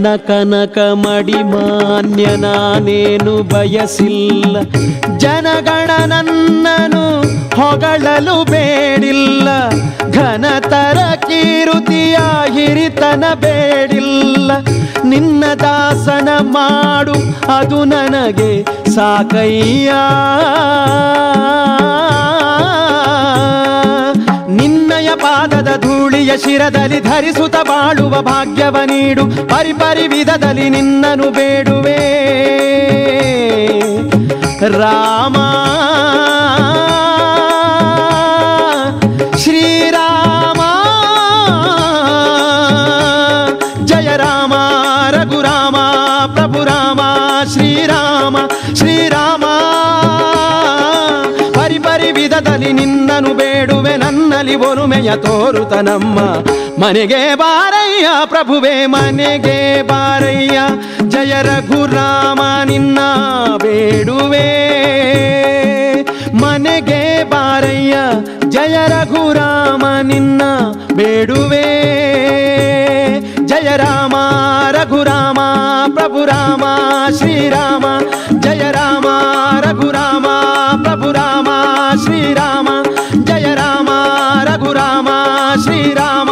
ನ ಕನಕ ಮಡಿ ಮಾನ್ಯ ನಾನೇನು ಬಯಸಿಲ್ಲ ಜನಗಣ ನನ್ನನು ಹೊಗಳಲು ಬೇಡಿಲ್ಲ, ಘನತರ ಕೀರುತಿಯ ಹಿರಿತನ ಬೇಡಿಲ್ಲ. ನಿನ್ನ ದಾಸನ ಮಾಡು ಅದು ನನಗೆ ಸಾಕಯ್ಯ, ನಿನ್ನಯ ಪಾದದ ಧೂಳಿಯ ಶಿರದಲ್ಲಿ ಧರಿಸುತ್ತ ಬಾಳುವ ಭಾಗ್ಯವ ನೀಡು. ಪರಿಪರಿ ವಿಧದಲ್ಲಿ ನಿನ್ನನು ಬೇಡುವೆ ರಾಮ. ಶ್ರೀರಾಮ ಜಯ ರಾಮ, ರಘುರಾಮ ಪ್ರಭು ರಾಮ, ಶ್ರೀರಾಮ ಶ್ರೀರಾಮ. ಪರಿಪರಿ ವಿಧದಲ್ಲಿ ನಿನ್ನನು ಬೇಡುವೆ, ನನ್ನಲ್ಲಿ ಒಲುಮೆಯ ತೋರುತ ನಮ್ಮ ಮನೆಗೆ ಬಾರಯ್ಯ ಪ್ರಭುವೆ, ಮನೆಗೆ ಬಾರಯ್ಯ. ಜಯ ರಘುರಾಮ ನಿನ್ನ ಬೇಡುವೆ, ಮನೆಗೆ ಬಾರಯ್ಯ. ಜಯ ರಘುರಾಮ ನಿನ್ನ ಬೇಡುವೆ, ಜಯ ರಾಮ ರಘುರಾಮ ಪ್ರಭು ರಾಮ ಶ್ರೀರಾಮ. ಜಯ ರಾಮ ರಘುರಾಮ ಪ್ರಭು ರಾಮ ಶ್ರೀರಾಮ. ಜಯ ರಾಮ ರಘುರಾಮ ಶ್ರೀರಾಮ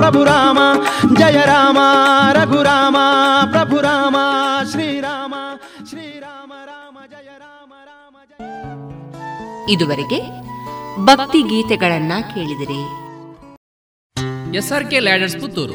ಪ್ರಭು ರಾಮ. ಜಯ ರಾಮ ರಘುರಾಮ ಪ್ರಭು ರಾಮ ಶ್ರೀರಾಮ ಶ್ರೀರಾಮ ರಾಮ ಜಯ ರಾಮ ರಾಮ ಜಯ. ಇದುವರೆಗೆ ಭಕ್ತಿ ಗೀತೆಗಳನ್ನ ಕೇಳಿದರೆ SRK ladders Puttur.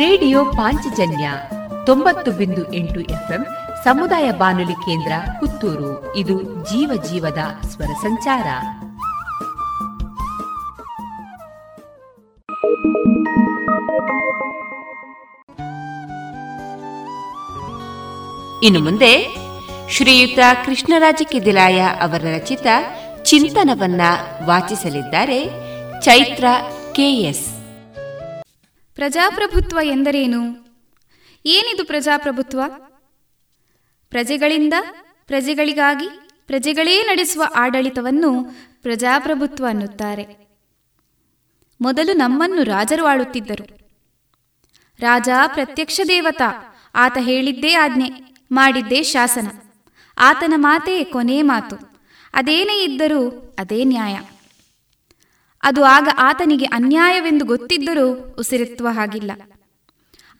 Radio Panchajanya 90.8 FM ಸಮುದಾಯ ಬಾನುಲಿ ಕೇಂದ್ರ ಪುತ್ತೂರು. ಇದು ಜೀವ ಜೀವದ ಸ್ವರ ಸಂಚಾರ. ಇನ್ನು ಮುಂದೆ ಶ್ರೀಯುತ ಕೃಷ್ಣರಾಜ ಕೆದಿಲಾಯ ಅವರ ರಚಿತ ಚಿಂತನವನ್ನ ವಾಚಿಸಲಿದ್ದಾರೆ ಚೈತ್ರ ಕೆಎಸ್. ಪ್ರಜಾಪ್ರಭುತ್ವ ಎಂದರೇನು? ಏನಿದು ಪ್ರಜಾಪ್ರಭುತ್ವ? ಪ್ರಜೆಗಳಿಂದ ಪ್ರಜೆಗಳಿಗಾಗಿ ಪ್ರಜೆಗಳೇ ನಡೆಸುವ ಆಡಳಿತವನ್ನು ಪ್ರಜಾಪ್ರಭುತ್ವ ಅನ್ನುತ್ತಾರೆ. ಮೊದಲು ನಮ್ಮನ್ನು ರಾಜರು ಆಳುತ್ತಿದ್ದರು. ರಾಜ ಪ್ರತ್ಯಕ್ಷ ದೇವತಾ, ಆತ ಹೇಳಿದ್ದೇ ಆಜ್ಞೆ, ಮಾಡಿದ್ದೇ ಶಾಸನ, ಆತನ ಮಾತೇ ಕೊನೆ ಮಾತು, ಅದೇನೇ ಇದ್ದರೂ ಅದೇ ನ್ಯಾಯ. ಅದು ಆಗ ಆತನಿಗೆ ಅನ್ಯಾಯವೆಂದು ಗೊತ್ತಿದ್ದರೂ ಉಸಿರೆತ್ತುವ ಹಾಗಿಲ್ಲ.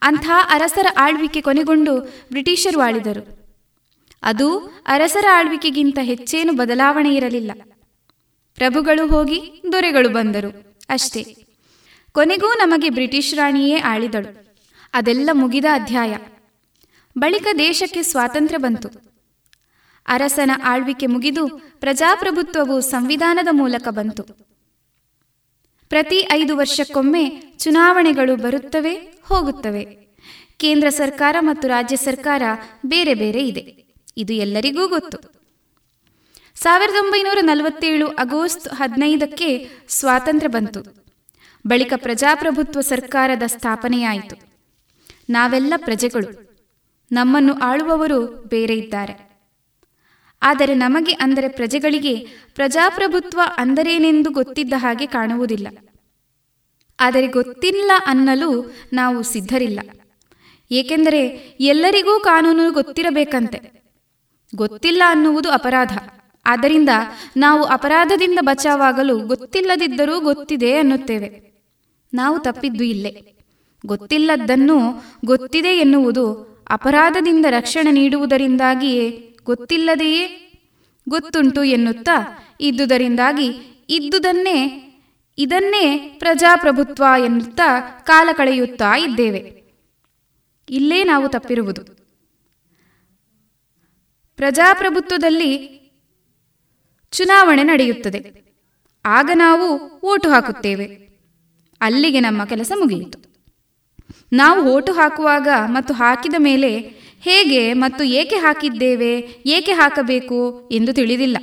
ಅಂಥ ಅರಸರ ಆಳ್ವಿಕೆ ಕೊನೆಗೊಂಡು ಬ್ರಿಟಿಷರು ಆಳಿದರು. ಅದು ಅರಸರ ಆಳ್ವಿಕೆಗಿಂತ ಹೆಚ್ಚೇನು ಬದಲಾವಣೆ ಇರಲಿಲ್ಲ. ಪ್ರಭುಗಳು ಹೋಗಿ ದೊರೆಗಳು ಬಂದರು ಅಷ್ಟೇ. ಕೊನೆಗೂ ನಮಗೆ ಬ್ರಿಟಿಷ್ ರಾಣಿಯೇ ಆಳಿದಳು. ಅದೆಲ್ಲ ಮುಗಿದ ಅಧ್ಯಾಯ. ಬಳಿಕ ದೇಶಕ್ಕೆ ಸ್ವಾತಂತ್ರ್ಯ ಬಂತು. ಅರಸನ ಆಳ್ವಿಕೆ ಮುಗಿದು ಪ್ರಜಾಪ್ರಭುತ್ವವು ಸಂವಿಧಾನದ ಮೂಲಕ ಬಂತು. ಪ್ರತಿ 5 ವರ್ಷಕ್ಕೊಮ್ಮೆ ಚುನಾವಣೆಗಳು ಬರುತ್ತವೆ, ಹೋಗುತ್ತವೆ. ಕೇಂದ್ರ ಸರ್ಕಾರ ಮತ್ತು ರಾಜ್ಯ ಸರ್ಕಾರ ಬೇರೆ ಬೇರೆ ಇದೆ, ಇದು ಎಲ್ಲರಿಗೂ ಗೊತ್ತು. 1947 ಆಗಸ್ಟ್ 15 ಸ್ವಾತಂತ್ರ್ಯ ಬಂತು. ಬಳಿಕ ಪ್ರಜಾಪ್ರಭುತ್ವ ಸರ್ಕಾರದ ಸ್ಥಾಪನೆಯಾಯಿತು. ನಾವೆಲ್ಲ ಪ್ರಜೆಗಳು, ನಮ್ಮನ್ನು ಆಳುವವರು ಬೇರೆ ಇದ್ದಾರೆ. ಆದರೆ ನಮಗೆ, ಅಂದರೆ ಪ್ರಜೆಗಳಿಗೆ, ಪ್ರಜಾಪ್ರಭುತ್ವ ಅಂದರೇನೆಂದು ಗೊತ್ತಿದ್ದ ಹಾಗೆ ಕಾಣುವುದಿಲ್ಲ. ಆದರೆ ಗೊತ್ತಿಲ್ಲ ಅನ್ನಲು ನಾವು ಸಿದ್ಧರಿಲ್ಲ. ಏಕೆಂದರೆ ಎಲ್ಲರಿಗೂ ಕಾನೂನು ಗೊತ್ತಿರಬೇಕಂತೆ. ಗೊತ್ತಿಲ್ಲ ಅನ್ನುವುದು ಅಪರಾಧ. ಆದ್ದರಿಂದ ನಾವು ಅಪರಾಧದಿಂದ ಬಚಾವಾಗಲು ಗೊತ್ತಿಲ್ಲದಿದ್ದರೂ ಗೊತ್ತಿದೆ ಅನ್ನುತ್ತೇವೆ. ನಾವು ತಪ್ಪಿದ್ದು ಇಲ್ಲೇ. ಗೊತ್ತಿಲ್ಲದ್ದನ್ನು ಗೊತ್ತಿದೆ ಎನ್ನುವುದು ಅಪರಾಧದಿಂದ ರಕ್ಷಣೆ ನೀಡುವುದರಿಂದಾಗಿಯೇ ಗೊತ್ತಿಲ್ಲದೆಯೇ ಗೊತ್ತುಂಟು ಎನ್ನುತ್ತಾ ಇದ್ದುದರಿಂದಾಗಿ ಇದನ್ನೇ ಪ್ರಜಾಪ್ರಭುತ್ವ ಎನ್ನುತ್ತಾ ಕಾಲ ಕಳೆಯುತ್ತಾ ಇದ್ದೇವೆ. ಇಲ್ಲೇ ನಾವು ತಪ್ಪಿರುವುದು. ಪ್ರಜಾಪ್ರಭುತ್ವದಲ್ಲಿ ಚುನಾವಣೆ ನಡೆಯುತ್ತದೆ. ಆಗ ನಾವು ಓಟು ಹಾಕುತ್ತೇವೆ. ಅಲ್ಲಿಗೆ ನಮ್ಮ ಕೆಲಸ ಮುಗಿಯಿತು. ನಾವು ಓಟು ಹಾಕುವಾಗ ಮತ್ತು ಹಾಕಿದ ಮೇಲೆ ಹೇಗೆ ಮತ್ತು ಏಕೆ ಹಾಕಿದ್ದೇವೆ, ಏಕೆ ಹಾಕಬೇಕು ಎಂದು ತಿಳಿದಿಲ್ಲ.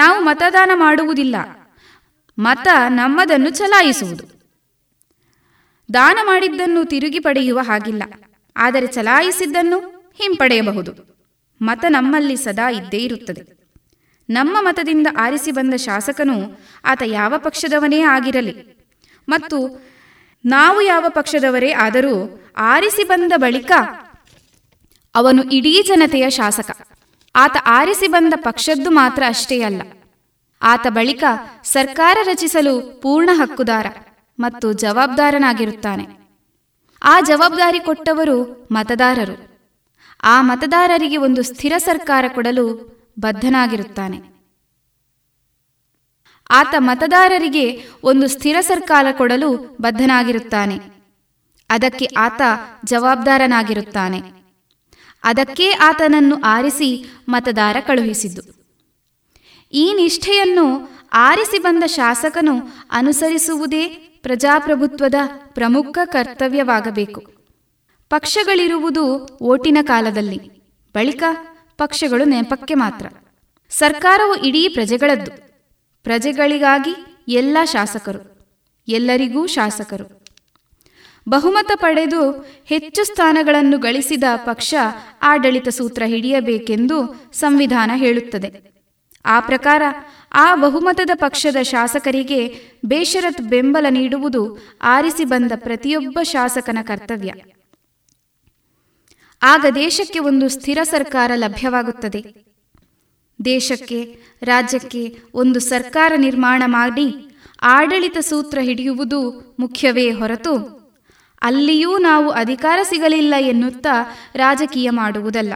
ನಾವು ಮತದಾನ ಮಾಡುವುದಿಲ್ಲ, ಮತ ನಮ್ಮದನ್ನು ಚಲಾಯಿಸುವುದು. ದಾನ ಮಾಡಿದ್ದನ್ನು ತಿರುಗಿ ಪಡೆಯುವ ಹಾಗಿಲ್ಲ, ಆದರೆ ಚಲಾಯಿಸಿದ್ದನ್ನು ಹಿಂಪಡೆಯಬಹುದು. ಮತ ನಮ್ಮಲ್ಲಿ ಸದಾ ಇದ್ದೇ ಇರುತ್ತದೆ. ನಮ್ಮ ಮತದಿಂದ ಆರಿಸಿ ಬಂದ ಶಾಸಕನು ಆತ ಯಾವ ಪಕ್ಷದವನೇ ಆಗಿರಲಿ ಮತ್ತು ನಾವು ಯಾವ ಪಕ್ಷದವರೇ ಆದರೂ ಆರಿಸಿ ಬಂದ ಬಳಿಕ ಅವನು ಇಡೀ ಜನತೆಯ ಶಾಸಕ. ಆತ ಆರಿಸಿ ಬಂದ ಪಕ್ಷದ್ದು ಮಾತ್ರ ಅಷ್ಟೇ ಅಲ್ಲ, ಆತ ಬಳಿಕ ಸರ್ಕಾರ ರಚಿಸಲು ಪೂರ್ಣ ಹಕ್ಕುದಾರ ಮತ್ತು ಜವಾಬ್ದಾರನಾಗಿರುತ್ತಾನೆ. ಆ ಜವಾಬ್ದಾರಿ ಕೊಟ್ಟವರು ಮತದಾರರು. ಆ ಮತದಾರರಿಗೆ ಒಂದು ಸ್ಥಿರ ಸರ್ಕಾರ ಕೊಡಲು ಬದ್ಧನಾಗಿರುತ್ತಾನೆ. ಆತ ಮತದಾರರಿಗೆ ಒಂದು ಸ್ಥಿರ ಸರ್ಕಾರ ಕೊಡಲು ಬದ್ಧನಾಗಿರುತ್ತಾನೆ. ಅದಕ್ಕೆ ಆತ ಜವಾಬ್ದಾರನಾಗಿರುತ್ತಾನೆ. ಅದಕ್ಕೇ ಆತನನ್ನು ಆರಿಸಿ ಮತದಾರ ಕಳುಹಿಸಿದ್ದು. ಈ ನಿಷ್ಠೆಯನ್ನು ಆರಿಸಿ ಬಂದ ಶಾಸಕನು ಅನುಸರಿಸುವುದೇ ಪ್ರಜಾಪ್ರಭುತ್ವದ ಪ್ರಮುಖ ಕರ್ತವ್ಯವಾಗಬೇಕು. ಪಕ್ಷಗಳಿರುವುದು ಓಟಿನ ಕಾಲದಲ್ಲಿ, ಬಳಿಕ ಪಕ್ಷಗಳು ನೆಪಕ್ಕೆ ಮಾತ್ರ. ಸರ್ಕಾರವು ಇಡೀ ಪ್ರಜೆಗಳದ್ದು. ಪ್ರಜೆಗಳಿಗಾಗಿ ಎಲ್ಲ ಶಾಸಕರು, ಎಲ್ಲರಿಗೂ ಶಾಸಕರು. ಬಹುಮತ ಪಡೆದು ಹೆಚ್ಚು ಸ್ಥಾನಗಳನ್ನು ಗಳಿಸಿದ ಪಕ್ಷ ಆಡಳಿತ ಸೂತ್ರ ಹಿಡಿಯಬೇಕೆಂದು ಸಂವಿಧಾನ ಹೇಳುತ್ತದೆ. ಆ ಪ್ರಕಾರ ಆ ಬಹುಮತದ ಪಕ್ಷದ ಶಾಸಕರಿಗೆ ಬೇಷರತ್ ಬೆಂಬಲ ನೀಡುವುದು ಆರಿಸಿ ಬಂದ ಪ್ರತಿಯೊಬ್ಬ ಶಾಸಕನ ಕರ್ತವ್ಯ. ಆಗ ದೇಶಕ್ಕೆ ಒಂದು ಸ್ಥಿರ ಸರ್ಕಾರ ಲಭ್ಯವಾಗುತ್ತದೆ. ದೇಶಕ್ಕೆ, ರಾಜ್ಯಕ್ಕೆ ಒಂದು ಸರ್ಕಾರ ನಿರ್ಮಾಣ ಮಾಡಿ ಆಡಳಿತ ಸೂತ್ರ ಹಿಡಿಯುವುದು ಮುಖ್ಯವೇ ಹೊರತು ಅಲ್ಲಿಯೂ ನಾವು ಅಧಿಕಾರ ಸಿಗಲಿಲ್ಲ ಎನ್ನುತ್ತಾ ರಾಜಕೀಯ ಮಾಡುವುದಲ್ಲ.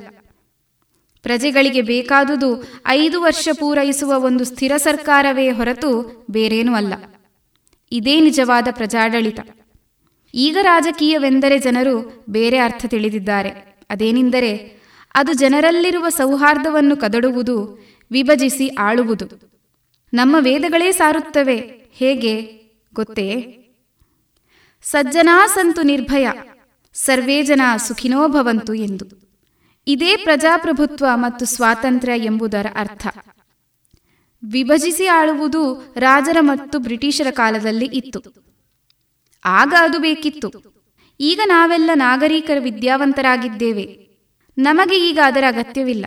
ಪ್ರಜೆಗಳಿಗೆ ಬೇಕಾದುದು 5 ವರ್ಷ ಪೂರೈಸುವ ಒಂದು ಸ್ಥಿರ ಸರ್ಕಾರವೇ ಹೊರತು ಬೇರೇನೂ ಅಲ್ಲ. ಇದೇ ನಿಜವಾದ ಪ್ರಜಾಡಳಿತ. ಈಗ ರಾಜಕೀಯವೆಂದರೆ ಜನರು ಬೇರೆ ಅರ್ಥ ತಿಳಿದಿದ್ದಾರೆ. ಅದೇನೆಂದರೆ ಅದು ಜನರಲ್ಲಿರುವ ಸೌಹಾರ್ದವನ್ನು ಕದಡುವುದು, ವಿಭಜಿಸಿ ಆಳುವುದು. ನಮ್ಮ ವೇದಗಳೇ ಸಾರುತ್ತವೆ, ಹೇಗೆ ಗೊತ್ತೇ? ಸಜ್ಜನಾ ಸಂತು ನಿರ್ಭಯ, ಸರ್ವೇ ಜನ ಸುಖಿನೋ ಭವಂತು ಎಂದು. ಇದೇ ಪ್ರಜಾಪ್ರಭುತ್ವ ಮತ್ತು ಸ್ವಾತಂತ್ರ್ಯ ಎಂಬುದರ ಅರ್ಥ. ವಿಭಜಿಸಿ ಆಳುವುದು ರಾಜರ ಮತ್ತು ಬ್ರಿಟಿಷರ ಕಾಲದಲ್ಲಿ ಇತ್ತು. ಆಗ ಅದು ಬೇಕಿತ್ತು. ಈಗ ನಾವೆಲ್ಲ ನಾಗರಿಕರ ವಿದ್ಯಾವಂತರಾಗಿದ್ದೇವೆ. ನಮಗೆ ಈಗ ಅದರ ಅಗತ್ಯವಿಲ್ಲ.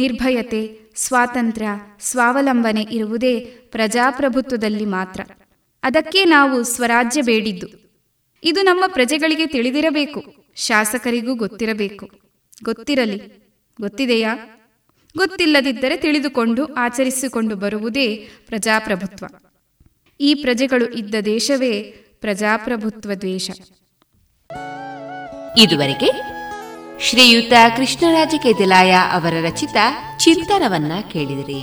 ನಿರ್ಭಯತೆ, ಸ್ವಾತಂತ್ರ್ಯ, ಸ್ವಾವಲಂಬನೆ ಇರುವುದೇ ಪ್ರಜಾಪ್ರಭುತ್ವದಲ್ಲಿ ಮಾತ್ರ. ಅದಕ್ಕೆ ನಾವು ಸ್ವರಾಜ್ಯ ಬೇಡಿದ್ದು. ಇದು ನಮ್ಮ ಪ್ರಜೆಗಳಿಗೆ ತಿಳಿದಿರಬೇಕು, ಶಾಸಕರಿಗೂ ಗೊತ್ತಿರಬೇಕು. ಗೊತ್ತಿರಲಿ, ಗೊತ್ತಿದೆಯಾ? ಗೊತ್ತಿಲ್ಲದಿದ್ದರೆ ತಿಳಿದುಕೊಂಡು ಆಚರಿಸಿಕೊಂಡು ಬರುವುದೇ ಪ್ರಜಾಪ್ರಭುತ್ವ. ಈ ಪ್ರಜೆಗಳು ಇದ್ದ ದೇಶವೇ ಪ್ರಜಾಪ್ರಭುತ್ವ ದೇಶ. ಇದುವರೆಗೆ ಶ್ರೀಯುತ ಕೃಷ್ಣರಾಜ ಕೆದಿಲಾಯ ಅವರ ರಚಿತ ಚಿಂತನವನ್ನ ಕೇಳಿದಿರಿ.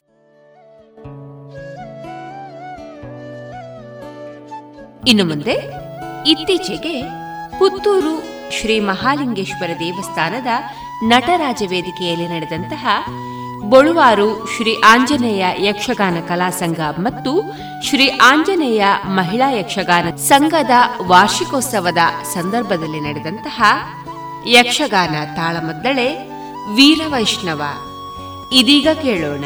ಇನ್ನು ಮುಂದೆ ಇತ್ತೀಚೆಗೆ ಪುತ್ತೂರು ಶ್ರೀ ಮಹಾಲಿಂಗೇಶ್ವರ ದೇವಸ್ಥಾನದ ನಟರಾಜ ವೇದಿಕೆಯಲ್ಲಿ ನಡೆದಂತಹ ಬೊಳುವಾರು ಶ್ರೀ ಆಂಜನೇಯ ಯಕ್ಷಗಾನ ಕಲಾಸಂಘ ಮತ್ತು ಶ್ರೀ ಆಂಜನೇಯ ಮಹಿಳಾ ಯಕ್ಷಗಾನ ಸಂಘದ ವಾರ್ಷಿಕೋತ್ಸವದ ಸಂದರ್ಭದಲ್ಲಿ ನಡೆದಂತಹ ಯಕ್ಷಗಾನ ತಾಳಮದ್ದಳೆ ವೀರವೈಷ್ಣವ ಇದೀಗ ಕೇಳೋಣ.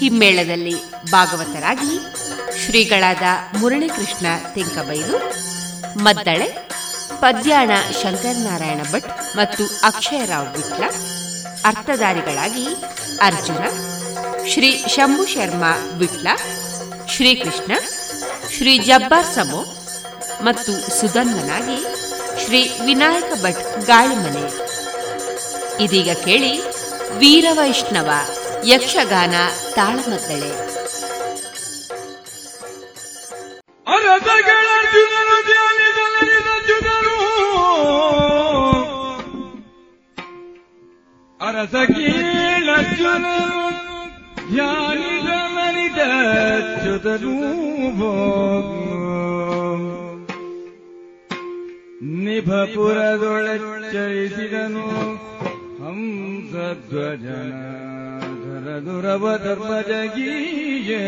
ಹಿಮ್ಮೇಳದಲ್ಲಿ ಭಾಗವತರಾಗಿ ಶ್ರೀಗಳಾದ ಮುರಳೀಕೃಷ್ಣ ತೆಂಕಬೈಲು, ಮದ್ದಳೆ ಪದ್ಯಾಣ ಶಂಕರನಾರಾಯಣ ಭಟ್ ಮತ್ತು ಅಕ್ಷಯರಾವ್ ವಿಟ್ಲ, ಅರ್ಥಧಾರಿಗಳಾಗಿ ಅರ್ಜುನ, ಶ್ರೀ ಶಂಭು ಶರ್ಮಾ ವಿಟ್ಲ, ಶ್ರೀಕೃಷ್ಣ, ಶ್ರೀ ಜಬ್ಬಾರ್ ಸಮೋ ಮತ್ತು ಸುಧನ್ವನಾಗಿ ಶ್ರೀ ವಿನಾಯಕ ಭಟ್ ಗಾಳಿಮನೆ. ಇದೀಗ ಕೇಳಿ ವೀರವೈಷ್ಣವ ಯಕ್ಷಗಾನ ತಾಳಮದ್ದಳೆ. ನಿಭಪುರದೊಳಚರಿಸಿದನು ಹಂಸಧ್ವಜನ ಧರದುರವಧರ್ಮಜಗೀಯೇ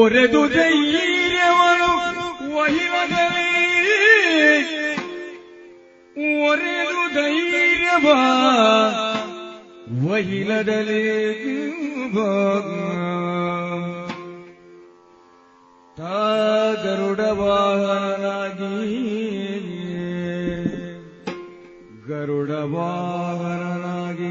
ಒರೆದು ಧೈರ್ಯವನು ವಹಿವದಲ್ಲಿ ಒರೆದು ಧೈರ್ಯವ ವಹಿಲದಲ್ಲಿ ಗರುಡ ವಾಹನರಾಗಿ ಗರುಡ ವಾಹನರಾಗಿ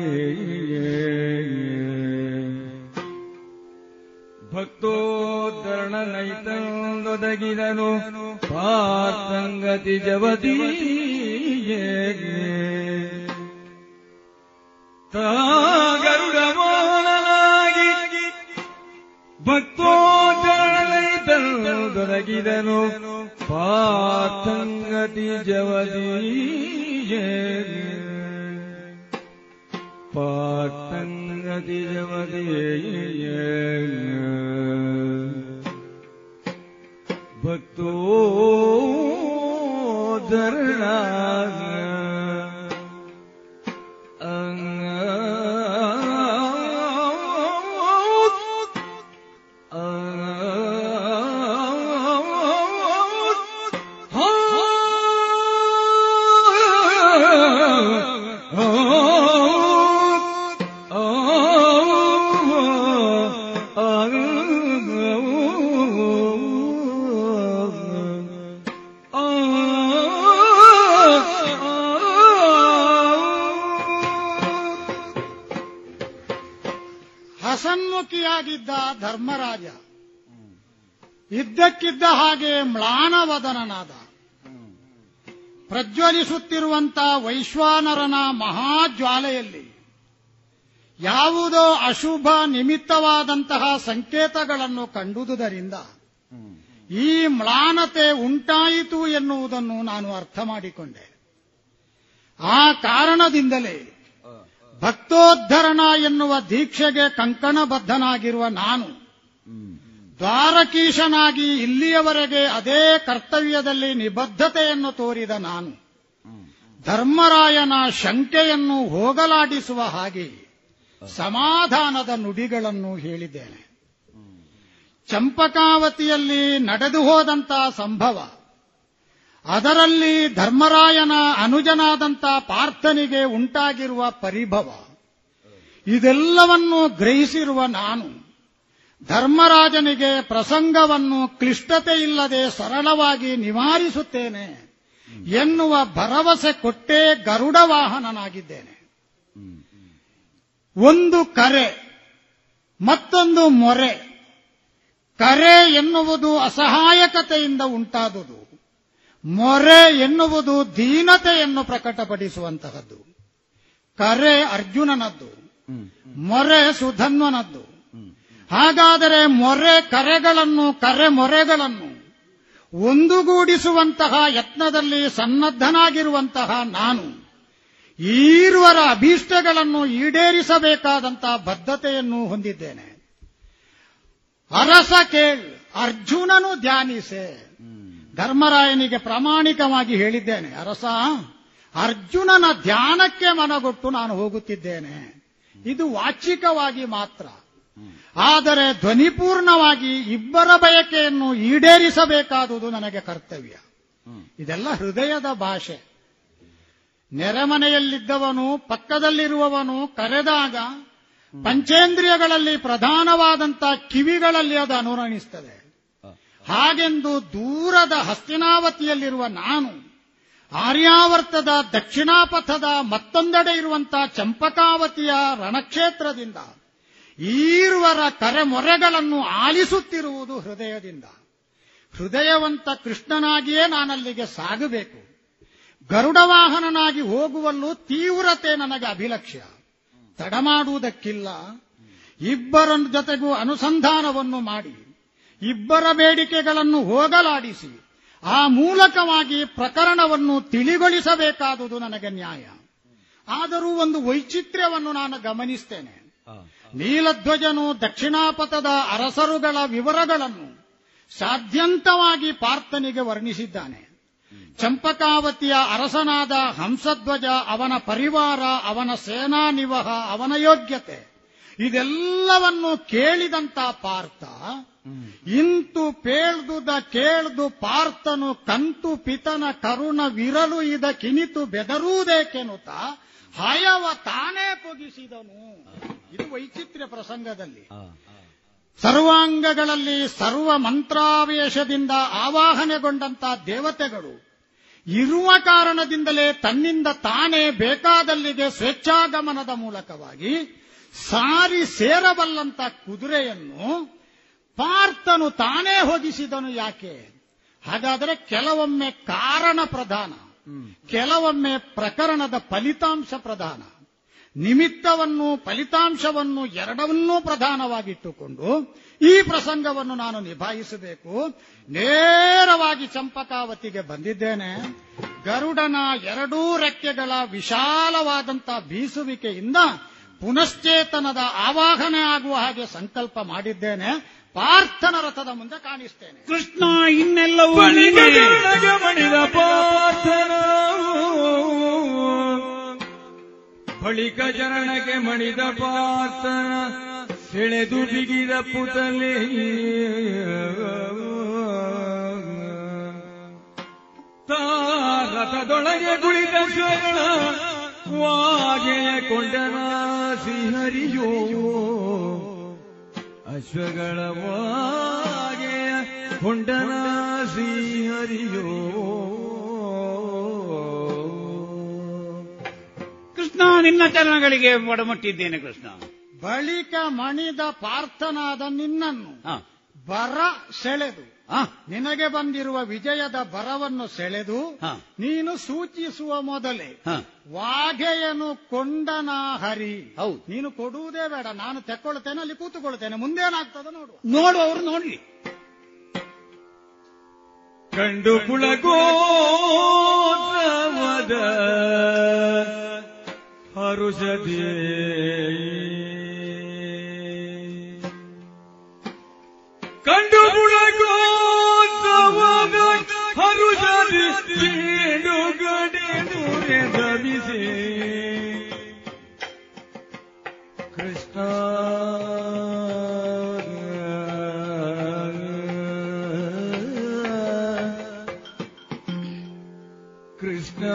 ಭಕ್ತೋದ್ಧರಣನೈತನೊಂದೊದಗಿದನು ಪಾರ್ಥಂಗತಿ ಜವತಿಯೇ ತಾ ಗರುಡ ವಾಹನರಾಗಿ ಭಕ್ತೋದ್ಧರಣನೈತನೊಂದೊದಗಿದನು ಪಾರ್ಥಂಗತಿ ಜವತಿಯೇ ಪಾರ್ಥಂಗತಿ ಜವತಿಯೇ ಭಕ್ತೋದ್ಧರಣ ಿದ್ದ ಧರ್ಮರಾಜ ಇದ್ದಕ್ಕಿದ್ದ ಹಾಗೆ ಮ್ಲಾನವದನನಾದ. ಪ್ರಜ್ವಲಿಸುತ್ತಿರುವಂತಹ ವೈಶ್ವಾನರನ ಮಹಾಜ್ವಾಲೆಯಲ್ಲಿ ಯಾವುದೋ ಅಶುಭ ನಿಮಿತ್ತವಾದಂತಹ ಸಂಕೇತಗಳನ್ನು ಕಂಡುದುದರಿಂದ ಈ ಮ್ಲಾನತೆ ಉಂಟಾಯಿತು ಎನ್ನುವುದನ್ನು ನಾನು ಅರ್ಥ ಮಾಡಿಕೊಂಡೆ. ಆ ಕಾರಣದಿಂದಲೇ ಭಕ್ತೋದ್ಧರಣ ಎನ್ನುವ ದೀಕ್ಷೆಗೆ ಕಂಕಣಬದ್ಧನಾಗಿರುವ ನಾನು ದ್ವಾರಕೀಶನಾಗಿ ಇಲ್ಲಿಯವರೆಗೆ ಅದೇ ಕರ್ತವ್ಯದಲ್ಲಿ ನಿಬದ್ಧತೆಯನ್ನು ತೋರಿದ ನಾನು ಧರ್ಮರಾಯನ ಶಂಕೆಯನ್ನು ಹೋಗಲಾಡಿಸುವ ಹಾಗೆ ಸಮಾಧಾನದ ನುಡಿಗಳನ್ನು ಹೇಳಿದ್ದೇನೆ. ಚಂಪಕಾವತಿಯಲ್ಲಿ ನಡೆದು ಹೋದಂತಹ ಸಂಭವ, ಅದರಲ್ಲಿ ಧರ್ಮರಾಯನ ಅನುಜನಾದಂಥ ಪಾರ್ಥನಿಗೆ ಉಂಟಾಗಿರುವ ಪರಿಭವ, ಇದೆಲ್ಲವನ್ನು ಗ್ರಹಿಸಿರುವ ನಾನು ಧರ್ಮರಾಜನಿಗೆ ಪ್ರಸಂಗವನ್ನು ಕ್ಲಿಷ್ಟತೆ ಇಲ್ಲದೆ ಸರಳವಾಗಿ ನಿವಾರಿಸುತ್ತೇನೆ ಎನ್ನುವ ಭರವಸೆ ಕೊಟ್ಟೇ ಗರುಡ ವಾಹನನಾಗಿದ್ದೇನೆ. ಒಂದು ಕರೆ, ಮತ್ತೊಂದು ಮೊರೆ. ಕರೆ ಎನ್ನುವುದು ಅಸಹಾಯಕತೆಯಿಂದ ಉಂಟಾದುದು, ಮೊರೆ ಎನ್ನುವುದು ದೀನತೆಯನ್ನು ಪ್ರಕಟಪಡಿಸುವಂತಹದ್ದು. ಕರೆ ಅರ್ಜುನನದ್ದು, ಮೊರೆ ಸುಧನ್ವನದ್ದು. ಹಾಗಾದರೆ ಮೊರೆ ಕರೆಗಳನ್ನು, ಕರೆ ಮೊರೆಗಳನ್ನು ಒಂದುಗೂಡಿಸುವಂತಹ ಯತ್ನದಲ್ಲಿ ಸನ್ನದ್ಧನಾಗಿರುವಂತಹ ನಾನು ಈರ್ವರ ಅಭೀಷ್ಟಗಳನ್ನು ಈಡೇರಿಸಬೇಕಾದಂತಹ ಬದ್ಧತೆಯನ್ನು ಹೊಂದಿದ್ದೇನೆ. ಅರಸ ಕೇಳ್, ಅರ್ಜುನನು ಧ್ಯಾನಿಸೆ. ಧರ್ಮರಾಯನಿಗೆ ಪ್ರಾಮಾಣಿಕವಾಗಿ ಹೇಳಿದ್ದೇನೆ, ಅರಸ, ಅರ್ಜುನನ ಧ್ಯಾನಕ್ಕೆ ಮನಗೊಟ್ಟು ನಾನು ಹೋಗುತ್ತಿದ್ದೇನೆ. ಇದು ವಾಚಿಕವಾಗಿ ಮಾತ್ರ, ಆದರೆ ಧ್ವನಿಪೂರ್ಣವಾಗಿ ಇಬ್ಬರ ಬಯಕೆಯನ್ನು ಈಡೇರಿಸಬೇಕಾದುದು ನನಗೆ ಕರ್ತವ್ಯ. ಇದೆಲ್ಲ ಹೃದಯದ ಭಾಷೆ. ನೆರೆಮನೆಯಲ್ಲಿದ್ದವನು, ಪಕ್ಕದಲ್ಲಿರುವವನು ಕರೆದಾಗ ಪಂಚೇಂದ್ರಿಯಗಳಲ್ಲಿ ಪ್ರಧಾನವಾದಂತಹ ಕಿವಿಗಳಲ್ಲಿ ಅದು ಅನುರಣಿಸುತ್ತದೆ. ಹಾಗೆಂದು ದೂರದ ಹಸ್ತಿನಾವತಿಯಲ್ಲಿರುವ ನಾನು ಆರ್ಯಾವರ್ತದ ದಕ್ಷಿಣಾಪಥದ ಮತ್ತೊಂದೆಡೆ ಇರುವಂತಹ ಚಂಪಕಾವತಿಯ ರಣಕ್ಷೇತ್ರದಿಂದ ಈರ್ವರ ಕರೆಮೊರೆಗಳನ್ನು ಆಲಿಸುತ್ತಿರುವುದು ಹೃದಯದಿಂದ. ಹೃದಯವಂತ ಕೃಷ್ಣನಾಗಿಯೇ ನಾನಲ್ಲಿಗೆ ಸಾಗಬೇಕು. ಗರುಡವಾಹನನಾಗಿ ಹೋಗುವಲ್ಲೂ ತೀವ್ರತೆ ನನಗೆ ಅಭಿಲಕ್ಷ್ಯ, ತಡಮಾಡುವುದಕ್ಕಿಲ್ಲ. ಇಬ್ಬರ ಜೊತೆಗೂ ಅನುಸಂಧಾನವನ್ನು ಮಾಡಿ ಇಬ್ಬರ ಬೇಡಿಕೆಗಳನ್ನು ಹೋಗಲಾಡಿಸಿ ಆ ಮೂಲಕವಾಗಿ ಪ್ರಕರಣವನ್ನು ತಿಳಿಗೊಳಿಸಬೇಕಾದುದು ನನಗೆ ನ್ಯಾಯ. ಆದರೂ ಒಂದು ವೈಚಿತ್ರ್ಯವನ್ನು ನಾನು ಗಮನಿಸ್ತೇನೆ. ನೀಲಧ್ವಜನು ದಕ್ಷಿಣಾಪಥದ ಅರಸರುಗಳ ವಿವರಗಳನ್ನು ಸಾಧ್ಯಂತವಾಗಿ ಪಾರ್ಥನಿಗೆ ವರ್ಣಿಸಿದ್ದಾನೆ. ಚಂಪಕಾವತಿಯ ಅರಸನಾದ ಹಂಸಧ್ವಜ, ಅವನ ಪರಿವಾರ, ಅವನ ಸೇನಾ ನಿವಹ, ಅವನ ಯೋಗ್ಯತೆ, ಇದೆಲ್ಲವನ್ನು ಕೇಳಿದಂತ ಪಾರ್ಥ ಇಂತು ಕೇಳ್ದು ಪಾರ್ಥನು ಕಂತು ಪಿತನ ಕರುಣ ವಿರಲು ಇದ ಕಿನಿತು ಬೆದರುವುದೇಕೆನ್ನುತ್ತ ಹಯವ ತಾನೇ ಕೊಗಿಸಿದನು. ಇದು ವೈಚಿತ್ರ್ಯ ಪ್ರಸಂಗದಲ್ಲಿ. ಸರ್ವಾಂಗಗಳಲ್ಲಿ ಸರ್ವ ಮಂತ್ರಾವೇಶದಿಂದ ಆವಾಹನೆಗೊಂಡಂತಹ ದೇವತೆಗಳು ಇರುವ ಕಾರಣದಿಂದಲೇ ತನ್ನಿಂದ ತಾನೇ ಬೇಕಾದಲ್ಲಿಗೆ ಸ್ವೇಚ್ಛಾಗಮನದ ಮೂಲಕವಾಗಿ ಸಾರಿ ಸೇರಬಲ್ಲಂತ ಕುದುರೆಯನ್ನು ಪಾರ್ಥನು ತಾನೇ ಹೊದಿಸಿದನು. ಯಾಕೆ? ಹಾಗಾದರೆ ಕೆಲವೊಮ್ಮೆ ಕಾರಣ ಪ್ರಧಾನ, ಕೆಲವೊಮ್ಮೆ ಪ್ರಕರಣದ ಫಲಿತಾಂಶ ಪ್ರಧಾನ. ನಿಮಿತ್ತವನ್ನು ಫಲಿತಾಂಶವನ್ನು ಎರಡನ್ನೂ ಪ್ರಧಾನವಾಗಿಟ್ಟುಕೊಂಡು ಈ ಪ್ರಸಂಗವನ್ನು ನಾನು ನಿಭಾಯಿಸಬೇಕು. ನೇರವಾಗಿ ಚಂಪಕಾವತಿಗೆ ಬಂದಿದ್ದೇನೆ. ಗರುಡನ ಎರಡೂ ರೆಕ್ಕೆಗಳ ವಿಶಾಲವಾದಂತಹ ಬೀಸುವಿಕೆಯಿಂದ ಪುನಶ್ಚೇತನದ ಆವಾಹನೆ ಆಗುವ ಹಾಗೆ ಸಂಕಲ್ಪ ಮಾಡಿದ್ದೇನೆ. ಪಾರ್ಥನ ರಥದ ಮುಂದೆ ಕಾಣಿಸ್ತೇನೆ. ಕೃಷ್ಣ ಇನ್ನೆಲ್ಲವೂ ಮಣಿದ ಪಾರ್ಥನ ಬಳಿಕ ಜನನಕ್ಕೆ ಮಣಿದ ಪಾರ್ಥನ ಸೆಳೆದು ಬಿಗಿದ ಪುತಲೆ ತಾ ರಥದೊಳಗೆ ಕುಳಿತ ಶರಣ ವಾಗೆಯ ಕೊಂಡನ ಸಿಹರಿಯೋ ಅಶ್ವಗಳ ವಾಗೆಯ ಕೊಂಡನ ಸಿಹರಿಯೋ. ಕೃಷ್ಣ ನಿನ್ನ ಚರಣಗಳಿಗೆ ಒಡಮಟ್ಟಿದ್ದೇನೆ ಕೃಷ್ಣ. ಬಳಿಕ ಮಣಿದ ಪಾರ್ಥನಾದ ನಿನ್ನನ್ನು ಬರ ಸೆಳೆದು, ನಿನಗೆ ಬಂದಿರುವ ವಿಜಯದ ಬರವನ್ನು ಸೆಳೆದು ನೀನು ಸೂಚಿಸುವ ಮೊದಲೇ ವಾಗೆಯನು ಕೊಂಡನ ಹರಿ. ಹೌದು, ನೀನು ಕೊಡುವುದೇ ಬೇಡ, ನಾನು ತೆಕ್ಕೊಳ್ತೇನೆ, ಅಲ್ಲಿ ಕೂತುಕೊಳ್ತೇನೆ, ಮುಂದೇನಾಗ್ತದೆ ನೋಡುವವರು ನೋಡ್ಲಿ. ಕಂಡು ಪುಳಗೋದ ಹರುಷದೇ ಕಂಡು ಪುಳಗೋದ ಹರುಷದಿ ಕೇಡು ಗಡೆದು ರವಿಸೇ ಕೃಷ್ಣ ಕೃಷ್ಣ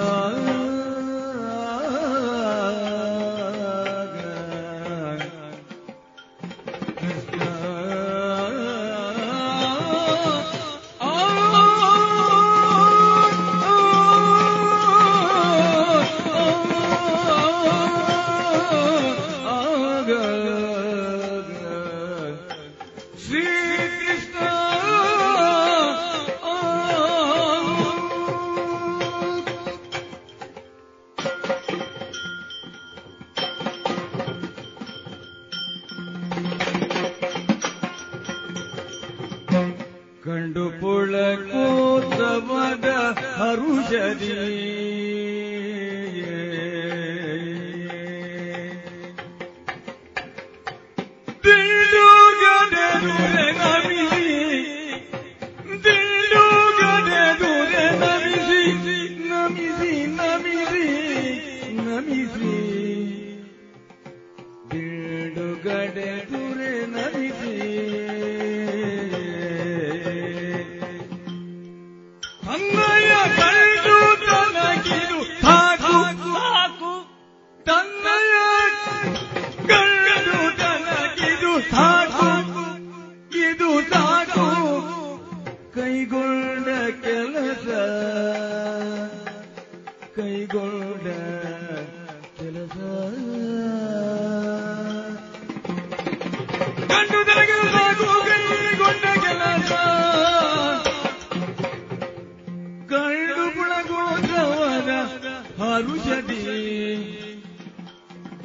ಹರುಷಡಿ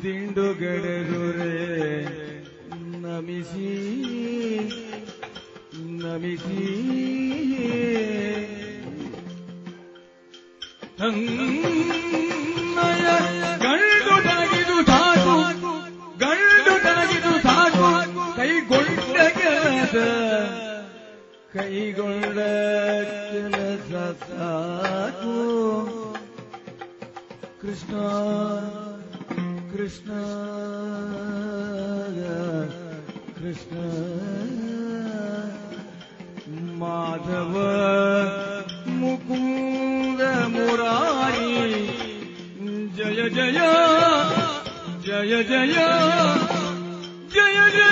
ದಿಂಡುಗಡೆದುರೆ ನಮಿಸಿ ನಮಿಸಿ ಗಂಡು ತನಗಿದು ಸಾಕು ಕೈಗೊಂಡ ಕೆಲಸ ಕೈಗೊಂಡ ಕೆಲಸ ಸಾಕು ಕೃಷ್ಣ ಕೃಷ್ಣ ಕೃಷ್ಣ ಮಾಧವ ಮುಕುಂದ ಮುರಾರಿ ಜಯ ಜಯ ಜಯ ಜಯ ಜಯ ಜಯ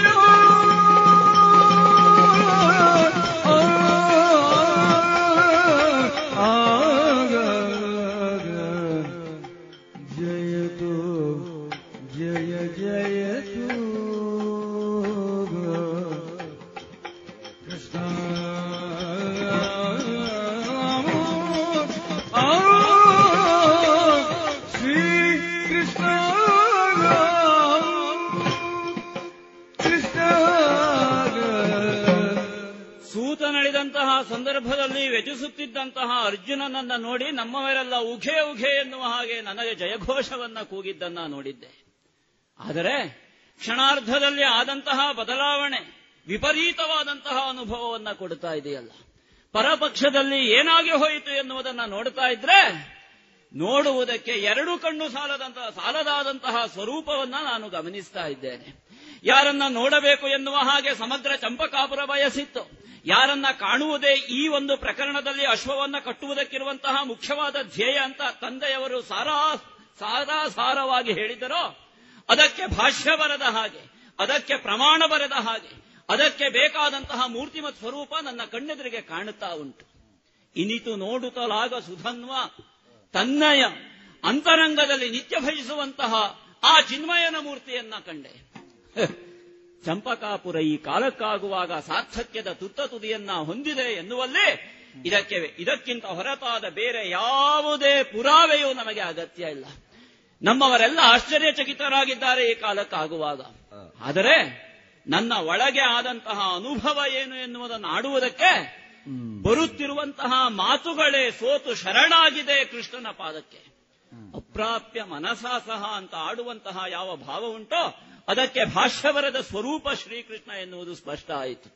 ಸಂದರ್ಭದಲ್ಲಿ ವ್ಯಜಿಸುತ್ತಿದ್ದಂತಹ ಅರ್ಜುನನನ್ನ ನೋಡಿ ನಮ್ಮವರೆಲ್ಲ ಉಘೆ ಉಘೆ ಎನ್ನುವ ಹಾಗೆ ನನಗೆ ಜಯಘೋಷವನ್ನ ಕೂಗಿದ್ದನ್ನ ನೋಡಿದ್ದೆ. ಆದರೆ ಕ್ಷಣಾರ್ಧದಲ್ಲಿ ಆದಂತಹ ಬದಲಾವಣೆ ವಿಪರೀತವಾದಂತಹ ಅನುಭವವನ್ನ ಕೊಡ್ತಾ ಇದೆಯಲ್ಲ. ಪರಪಕ್ಷದಲ್ಲಿ ಏನಾಗಿ ಹೋಯಿತು ಎನ್ನುವುದನ್ನ ನೋಡ್ತಾ ಇದ್ರೆ ನೋಡುವುದಕ್ಕೆ ಎರಡು ಕಣ್ಣು ಸಾಲದಾದಂತಹ ಸ್ವರೂಪವನ್ನ ನಾನು ಗಮನಿಸ್ತಾ ಇದ್ದೇನೆ. ಯಾರನ್ನ ನೋಡಬೇಕು ಎನ್ನುವ ಹಾಗೆ ಸಮಗ್ರ ಚಂಪಕಾಪುರ ಬಯಸಿತ್ತು. ಯಾರನ್ನ ಕಾಣುವುದೇ ಈ ಒಂದು ಪ್ರಕರಣದಲ್ಲಿ ಅಶ್ವವನ್ನ ಕಟ್ಟುವುದಕ್ಕಿರುವಂತಹ ಮುಖ್ಯವಾದ ಧ್ಯೇಯ ಅಂತ ತಂದೆಯವರು ಸಾರಾಸಾರವಾಗಿ ಹೇಳಿದರೋ, ಅದಕ್ಕೆ ಭಾಷ್ಯ ಬರೆದ ಹಾಗೆ, ಅದಕ್ಕೆ ಪ್ರಮಾಣ ಬರೆದ ಹಾಗೆ, ಅದಕ್ಕೆ ಬೇಕಾದಂತಹ ಮೂರ್ತಿಮತ್ ಸ್ವರೂಪ ನನ್ನ ಕಣ್ಣೆದುರಿಗೆ ಕಾಣುತ್ತಾ ಉಂಟು. ಇನಿತು ನೋಡುತ್ತಲಾಗ ಸುಧನ್ವ ತನ್ನಯ ಅಂತರಂಗದಲ್ಲಿ ನಿತ್ಯ ಭಜಿಸುವಂತಹ ಆ ಚಿನ್ಮಯನ ಮೂರ್ತಿಯನ್ನ ಕಂಡೆ. ಚಂಪಕಾಪುರ ಈ ಕಾಲಕ್ಕಾಗುವಾಗ ಸಾರ್ಥಕ್ಯದ ತುತ್ತ ತುದಿಯನ್ನ ಹೊಂದಿದೆ ಎನ್ನುವಲ್ಲೇ ಇದಕ್ಕಿಂತ ಹೊರತಾದ ಬೇರೆ ಯಾವುದೇ ಪುರಾವೆಯೂ ನಮಗೆ ಅಗತ್ಯ ಇಲ್ಲ. ನಮ್ಮವರೆಲ್ಲ ಆಶ್ಚರ್ಯಚಕಿತರಾಗಿದ್ದಾರೆ ಈ ಕಾಲಕ್ಕಾಗುವಾಗ. ಆದರೆ ನನ್ನ ಒಳಗೆ ಆದಂತಹ ಅನುಭವ ಏನು ಎನ್ನುವುದನ್ನು ಆಡುವುದಕ್ಕೆ ಬರುತ್ತಿರುವಂತಹ ಮಾತುಗಳೇ ಸೋತು ಶರಣಾಗಿದೆ ಕೃಷ್ಣನ ಪಾದಕ್ಕೆ. ಅಪ್ರಾಪ್ಯ ಮನಸಾ ಸಹ ಅಂತ ಆಡುವಂತಹ ಯಾವ ಭಾವ ಉಂಟೋ ಅದಕ್ಕೆ ಭಾಷ್ಯ ಬರೆದ ಸ್ವರೂಪ ಶ್ರೀಕೃಷ್ಣ ಎನ್ನುವುದು ಸ್ಪಷ್ಟ ಆಯಿತು.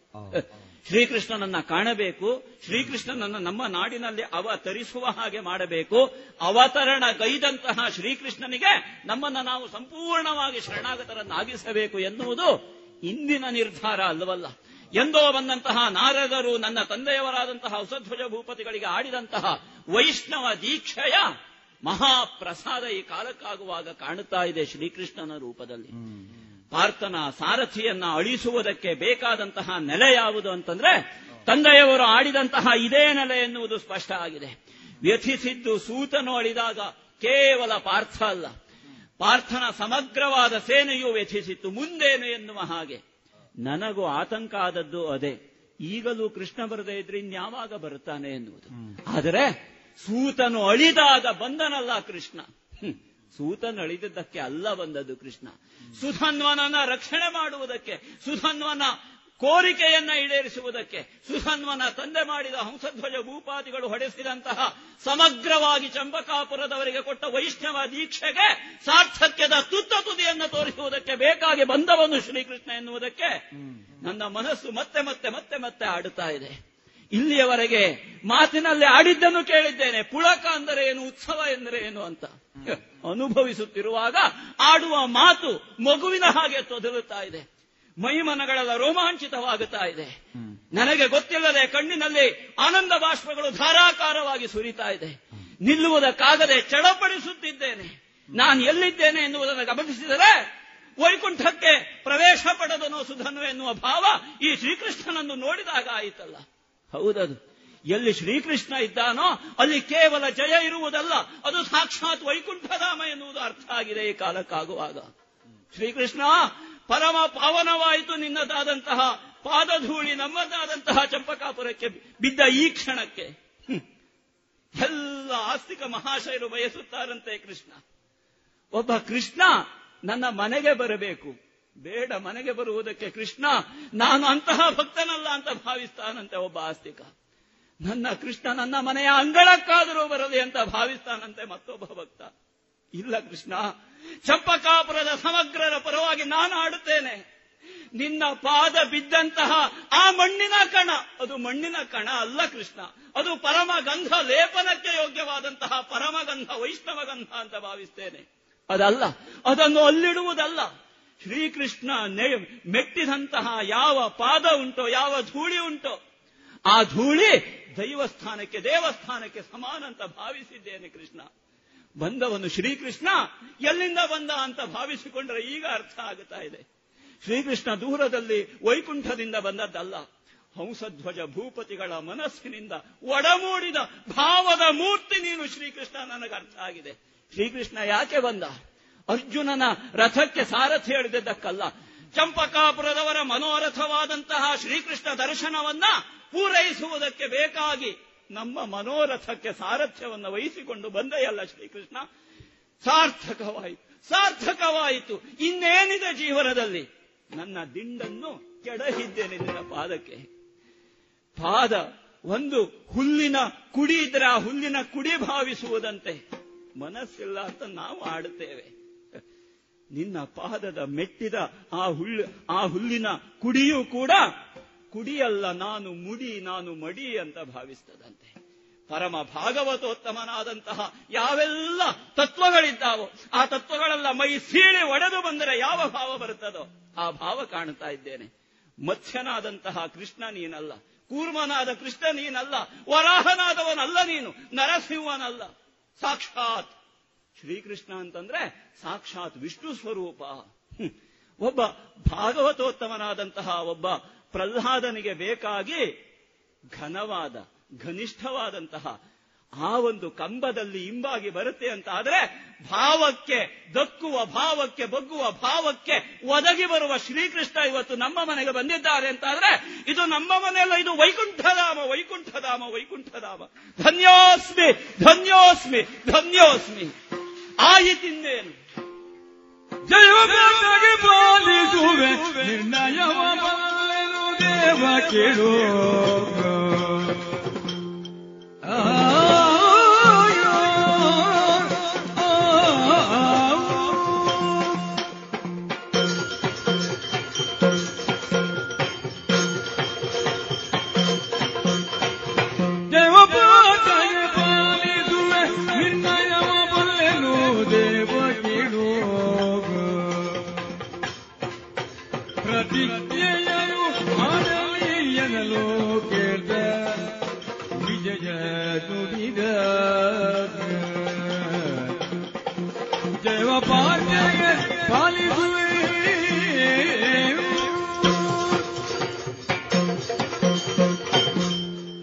ಶ್ರೀಕೃಷ್ಣನನ್ನ ಕಾಣಬೇಕು, ಶ್ರೀಕೃಷ್ಣನನ್ನ ನಮ್ಮ ನಾಡಿನಲ್ಲಿ ಅವತರಿಸುವ ಹಾಗೆ ಮಾಡಬೇಕು. ಅವತರಣ ಗೈದಂತಹ ಶ್ರೀಕೃಷ್ಣನಿಗೆ ನಮ್ಮನ್ನು ನಾವು ಸಂಪೂರ್ಣವಾಗಿ ಶರಣಾಗತರನ್ನಾಗಿಸಬೇಕು ಎನ್ನುವುದು ಇಂದಿನ ನಿರ್ಧಾರ ಅಲ್ಲವಲ್ಲ. ಎಂದೋ ಬಂದಂತಹ ನಾರದರು ನನ್ನ ತಂದೆಯವರಾದಂತಹ ಹಂಸಧ್ವಜ ಭೂಪತಿಗಳಿಗೆ ಆಡಿದಂತಹ ವೈಷ್ಣವ ದೀಕ್ಷೆಯ ಮಹಾಪ್ರಸಾದ ಈ ಕಾಲಕ್ಕಾಗುವಾಗ ಕಾಣುತ್ತಾ ಇದೆ ಶ್ರೀಕೃಷ್ಣನ ರೂಪದಲ್ಲಿ. ಪಾರ್ಥನ ಸಾರಥಿಯನ್ನ ಅಳಿಸುವುದಕ್ಕೆ ಬೇಕಾದಂತಹ ನೆಲೆ ಯಾವುದು ಅಂತಂದ್ರೆ ತಂದೆಯವರು ಆಡಿದಂತಹ ಇದೇ ನೆಲೆ ಎನ್ನುವುದು ಸ್ಪಷ್ಟ ಆಗಿದೆ. ವ್ಯಥಿಸಿದ್ದು ಸೂತನು ಅಳಿದಾಗ ಕೇವಲ ಪಾರ್ಥ ಅಲ್ಲ, ಪಾರ್ಥನ ಸಮಗ್ರವಾದ ಸೇನೆಯು ವ್ಯಥಿಸಿತ್ತು. ಮುಂದೇನು ಎನ್ನುವ ಹಾಗೆ ನನಗೂ ಆತಂಕ ಆದದ್ದು ಅದೇ. ಈಗಲೂ ಕೃಷ್ಣ ಬರದೇ ಇದ್ರೆ ಇನ್ಯಾವಾಗ ಬರುತ್ತಾನೆ ಎನ್ನುವುದು. ಆದರೆ ಸೂತನು ಅಳಿದಾಗ ಬಂದನಲ್ಲ ಕೃಷ್ಣ, ಸೂತನು ಅಳಿದಿದ್ದಕ್ಕೆ ಅಲ್ಲ ಬಂದದ್ದು ಕೃಷ್ಣ, ಸುಧನ್ವನನ್ನ ರಕ್ಷಣೆ ಮಾಡುವುದಕ್ಕೆ, ಸುಧನ್ವನ ಕೋರಿಕೆಯನ್ನ ಈಡೇರಿಸುವುದಕ್ಕೆ, ಸುಧನ್ವನ ತಂದೆ ಮಾಡಿದ ಹಂಸಧ್ವಜ ಭೂಪಾದಿಗಳು ಹೊಡೆಸಿದಂತಹ ಸಮಗ್ರವಾಗಿ ಚಂಪಕಾಪುರದವರಿಗೆ ಕೊಟ್ಟ ವೈಷ್ಣವ ದೀಕ್ಷೆಗೆ ಸಾರ್ಥಕ್ಯದ ತುತ್ತ ತುದಿಯನ್ನು ತೋರಿಸುವುದಕ್ಕೆ ಬೇಕಾಗಿ ಬಂದವನು ಶ್ರೀಕೃಷ್ಣ ಎನ್ನುವುದಕ್ಕೆ ನನ್ನ ಮನಸ್ಸು ಮತ್ತೆ ಮತ್ತೆ ಮತ್ತೆ ಮತ್ತೆ ಆಡುತ್ತಾ ಇದೆ. ಇಲ್ಲಿಯವರೆಗೆ ಮಾತಿನಲ್ಲಿ ಆಡಿದ್ದನ್ನು ಕೇಳಿದ್ದೇನೆ, ಪುಳಕ ಅಂದರೆ ಏನು, ಉತ್ಸವ ಎಂದರೆ ಏನು ಅಂತ. ಅನುಭವಿಸುತ್ತಿರುವಾಗ ಆಡುವ ಮಾತು ಮಗುವಿನ ಹಾಗೆ ತೊದಲುತ್ತಾ ಇದೆ, ಮೈಮನಗಳೆಲ್ಲ ರೋಮಾಂಚಿತವಾಗುತ್ತಾ ಇದೆ. ನನಗೆ ಗೊತ್ತಿಲ್ಲದೆ ಕಣ್ಣಿನಲ್ಲಿ ಆನಂದ ಬಾಷ್ಪಗಳು ಧಾರಾಕಾರವಾಗಿ ಸುರಿತಾ ಇದೆ. ನಿಲ್ಲುವುದಕ್ಕಾಗದೆ ಚಡಪಡಿಸುತ್ತಿದ್ದೇನೆ. ನಾನು ಎಲ್ಲಿದ್ದೇನೆ ಎನ್ನುವುದನ್ನು ಗಮನಿಸಿದರೆ ವೈಕುಂಠಕ್ಕೆ ಪ್ರವೇಶ ಪಡೆದನು ಸುಧನು ಎನ್ನುವ ಭಾವ ಈ ಶ್ರೀಕೃಷ್ಣನನ್ನು ನೋಡಿದಾಗ ಆಯಿತಲ್ಲ. ಹೌದದು, ಎಲ್ಲಿ ಶ್ರೀಕೃಷ್ಣ ಇದ್ದಾನೋ ಅಲ್ಲಿ ಕೇವಲ ಜಯ ಇರುವುದಲ್ಲ, ಅದು ಸಾಕ್ಷಾತ್ ವೈಕುಂಠಧಾಮ ಎನ್ನುವುದು ಅರ್ಥ ಆಗಿದೆ ಈ ಕಾಲಕ್ಕಾಗುವಾಗ. ಶ್ರೀಕೃಷ್ಣ ಪರಮ ಪಾವನವಾಯಿತು ನಿನ್ನದಾದಂತಹ ಪಾದಧೂಳಿ ನಮ್ಮದಾದಂತಹ ಚಂಪಕಾಪುರಕ್ಕೆ ಬಿದ್ದ ಈ ಕ್ಷಣಕ್ಕೆ. ಎಲ್ಲ ಎಲ್ಲ ಆಸ್ತಿಕ ಮಹಾಶಯರು ಬಯಸುತ್ತಾರಂತೆ ಕೃಷ್ಣ. ಒಬ್ಬ ಕೃಷ್ಣ ನನ್ನ ಮನೆಗೆ ಬರಬೇಕು, ಬೇಡ ಮನೆಗೆ ಬರುವುದಕ್ಕೆ ಕೃಷ್ಣ ನಾನು ಅಂತಹ ಭಕ್ತನಲ್ಲ ಅಂತ ಭಾವಿಸ್ತಾನಂತೆ ಒಬ್ಬ ಆಸ್ತಿಕ. ನನ್ನ ಕೃಷ್ಣ ನನ್ನ ಮನೆಯ ಅಂಗಳಕ್ಕಾದರೂ ಬರಲಿ ಅಂತ ಭಾವಿಸ್ತಾನಂತೆ ಮತ್ತೊಬ್ಬ ಭಕ್ತ. ಇಲ್ಲ ಕೃಷ್ಣ, ಚಂಪಕಾಪುರದ ಸಮಗ್ರರ ಪರವಾಗಿ ನಾನು ಆಡುತ್ತೇನೆ, ನಿನ್ನ ಪಾದ ಬಿದ್ದಂತಹ ಆ ಮಣ್ಣಿನ ಕಣ ಅದು ಮಣ್ಣಿನ ಕಣ ಅಲ್ಲ ಕೃಷ್ಣ, ಅದು ಪರಮಗಂಧ ಲೇಪನಕ್ಕೆ ಯೋಗ್ಯವಾದಂತಹ ಪರಮಗಂಧ ವೈಷ್ಣವಗಂಧ ಅಂತ ಭಾವಿಸ್ತೇನೆ. ಅದಲ್ಲ, ಅದನ್ನು ಅಲ್ಲಿಡುವುದಲ್ಲ. ಶ್ರೀಕೃಷ್ಣ ಮೆಟ್ಟಿದಂತಹ ಯಾವ ಪಾದ ಉಂಟೋ, ಯಾವ ಧೂಳಿ ಉಂಟೋ, ಆ ಧೂಳಿ ದೈವಸ್ಥಾನಕ್ಕೆ ದೇವಸ್ಥಾನಕ್ಕೆ ಸಮಾನ ಅಂತ ಭಾವಿಸಿದ್ದೇನೆ ಕೃಷ್ಣ. ಬಂದವನು ಶ್ರೀಕೃಷ್ಣ ಎಲ್ಲಿಂದ ಬಂದ ಅಂತ ಭಾವಿಸಿಕೊಂಡ್ರೆ ಈಗ ಅರ್ಥ ಆಗುತ್ತಾ ಇದೆ. ಶ್ರೀಕೃಷ್ಣ ದೂರದಲ್ಲಿ ವೈಕುಂಠದಿಂದ ಬಂದದ್ದಲ್ಲ, ಹಂಸಧ್ವಜ ಭೂಪತಿಗಳ ಮನಸ್ಸಿನಿಂದ ಒಡಮೂಡಿದ ಭಾವದ ಮೂರ್ತಿ ನೀನು ಶ್ರೀಕೃಷ್ಣ, ನನಗೆ ಅರ್ಥ ಆಗಿದೆ. ಶ್ರೀಕೃಷ್ಣ ಯಾಕೆ ಬಂದ? ಅರ್ಜುನನ ರಥಕ್ಕೆ ಸಾರಥಿ ಹೇಳಿದ್ದಕ್ಕಲ್ಲ, ಚಂಪಕಾಪುರದವರ ಮನೋರಥವಾದಂತಹ ಶ್ರೀಕೃಷ್ಣ ದರ್ಶನವನ್ನ ಪೂರೈಸುವುದಕ್ಕೆ ಬೇಕಾಗಿ ನಮ್ಮ ಮನೋರಥಕ್ಕೆ ಸಾರಥ್ಯವನ್ನು ವಹಿಸಿಕೊಂಡು ಬಂದೆಯಲ್ಲ ಶ್ರೀಕೃಷ್ಣ. ಸಾರ್ಥಕವಾಯಿತು, ಸಾರ್ಥಕವಾಯಿತು. ಇನ್ನೇನಿದೆ ಜೀವನದಲ್ಲಿ? ನನ್ನ ದಿಂಡನ್ನು ಕೆಡಹಿದ್ದೇನೆ ನಿನ್ನ ಪಾದಕ್ಕೆ. ಪಾದ ಒಂದು ಹುಲ್ಲಿನ ಕುಡಿ ಇದ್ರೆ ಆ ಹುಲ್ಲಿನ ಕುಡಿ ಭಾವಿಸುವುದಂತೆ ಮನಸ್ಸಿಲ್ಲ ಅಂತ ನಾವು ಆಡುತ್ತೇವೆ. ನಿನ್ನ ಪಾದದ ಮೆಟ್ಟಿದ ಆ ಹುಲ್ಲಿನ ಕುಡಿಯೂ ಕೂಡ ಕುಡಿಯಲ್ಲ, ನಾನು ಮುಡಿ, ನಾನು ಮಡಿ ಅಂತ ಭಾವಿಸ್ತದಂತೆ. ಪರಮ ಭಾಗವತೋತ್ತಮನಾದಂತಹ ಯಾವೆಲ್ಲ ತತ್ವಗಳಿದ್ದಾವೋ ಆ ತತ್ವಗಳೆಲ್ಲ ಮೈ ಸೀಳಿ ಒಡೆದು ಬಂದರೆ ಯಾವ ಭಾವ ಬರುತ್ತದೋ ಆ ಭಾವ ಕಾಣುತ್ತಾ ಇದ್ದೇನೆ. ಮತ್ಸ್ಯನಾದಂತಹ ಕೃಷ್ಣ ನೀನಲ್ಲ, ಕೂರ್ಮನಾದ ಕೃಷ್ಣ ನೀನಲ್ಲ, ವರಾಹನಾದವನಲ್ಲ ನೀನು, ನರಸಿಂಹನಲ್ಲ. ಸಾಕ್ಷಾತ್ ಶ್ರೀಕೃಷ್ಣ ಅಂತಂದ್ರೆ ಸಾಕ್ಷಾತ್ ವಿಷ್ಣು ಸ್ವರೂಪ. ಒಬ್ಬ ಭಾಗವತೋತ್ತಮನಾದಂತಹ ಒಬ್ಬ ಪ್ರಹ್ಲಾದನಿಗೆ ಬೇಕಾಗಿ ಘನವಾದ ಘನಿಷ್ಠವಾದಂತಹ ಆ ಒಂದು ಕಂಬದಲ್ಲಿ ಇಂಬಾಗಿ ಬರುತ್ತೆ ಅಂತ ಆದ್ರೆ ಭಾವಕ್ಕೆ ದಕ್ಕುವ, ಭಾವಕ್ಕೆ ಬಗ್ಗುವ, ಭಾವಕ್ಕೆ ಒದಗಿ ಬರುವ ಶ್ರೀಕೃಷ್ಣ ಇವತ್ತು ನಮ್ಮ ಮನೆಗೆ ಬಂದಿದ್ದಾರೆ ಅಂತ ಆದ್ರೆ ಇದು ನಮ್ಮ ಮನೆಯಲ್ಲ, ಇದು ವೈಕುಂಠಧಾಮ, ವೈಕುಂಠಧಾಮ, ವೈಕುಂಠಧಾಮ. ಧನ್ಯೋಸ್ಮಿ, ಧನ್ಯೋಸ್ಮಿ, ಧನ್ಯೋಸ್ಮಿ. ಆಯಿತಿಂದೇನು ನಿರ್ಣಯ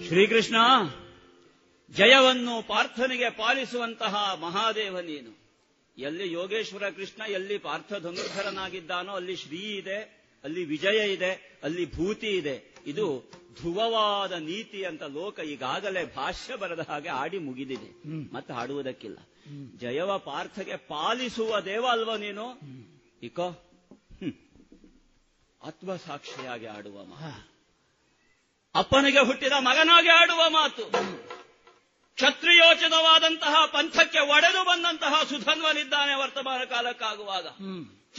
ಶ್ರೀಕೃಷ್ಣ, ಜಯವನ್ನು ಪಾರ್ಥನಿಗೆ ಪಾಲಿಸುವಂತಹ ಮಹಾದೇವ ನೀನು. ಎಲ್ಲಿ ಯೋಗೇಶ್ವರ ಕೃಷ್ಣ ಎಲ್ಲಿ ಪಾರ್ಥ ಧನುರ್ಧರನಾಗಿದ್ದಾನೋ ಅಲ್ಲಿ ಶ್ರೀ ಇದೆ, ಅಲ್ಲಿ ವಿಜಯ ಇದೆ, ಅಲ್ಲಿ ಭೂತಿ ಇದೆ. ಇದು ಧ್ರುವವಾದ ನೀತಿ ಅಂತ ಲೋಕ ಈಗಾಗಲೇ ಭಾಷ್ಯ ಬರೆದ ಹಾಗೆ ಆಡಿ ಮುಗಿದಿದೆ, ಮತ್ತೆ ಆಡುವುದಕ್ಕಿಲ್ಲ. ಜಯವ ಪಾರ್ಥಗೆ ಪಾಲಿಸುವ ದೇವ ಅಲ್ವ ನೀನು. ಇಕೋ ಆತ್ಮಸಾಕ್ಷಿಯಾಗಿ ಆಡುವ ಮಾತು, ಅಪ್ಪನಿಗೆ ಹುಟ್ಟಿದ ಮಗನಾಗಿ ಆಡುವ ಮಾತು, ಕ್ಷತ್ರಿಯೋಚಿತವಾದಂತಹ ಪಂಥಕ್ಕೆ ಒಡೆದು ಬಂದಂತಹ ಸುಧನ್ವನಿದ್ದಾನೆ ವರ್ತಮಾನ ಕಾಲಕ್ಕಾಗುವಾಗ.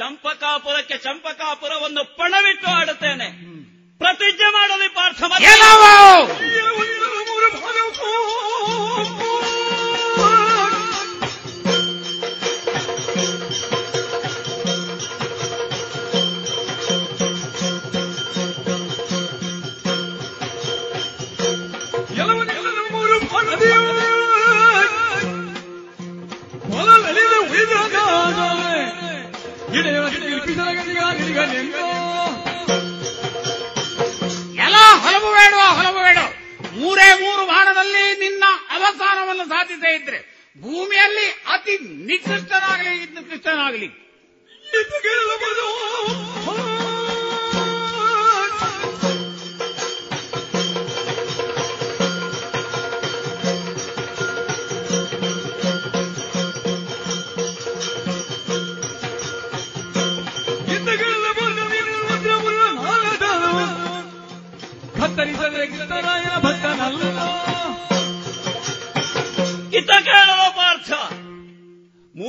ಚಂಪಕಾಪುರಕ್ಕೆ ಚಂಪಕಾಪುರವನ್ನು ಪಣವಿಟ್ಟು ಆಡುತ್ತೇನೆ, ಪ್ರತಿಜ್ಞೆ ಮಾಡಲಿ ಪಾರ್ಥ. ಎಲ್ಲ ಹೊಲವು ಬೇಡ, ಹೊಲವು ಬೇಡ. ಮೂರೇ ಮೂರು ಬಾಣದಲ್ಲಿ ನಿನ್ನ ಅವಸಾನವನ್ನು ಸಾಧಿಸೇ ಇದ್ರೆ ಭೂಮಿಯಲ್ಲಿ ಅತಿ ನಿಕೃಷ್ಟನಾಗಲಿ ನಿಕೃಷ್ಟನಾಗಲಿ.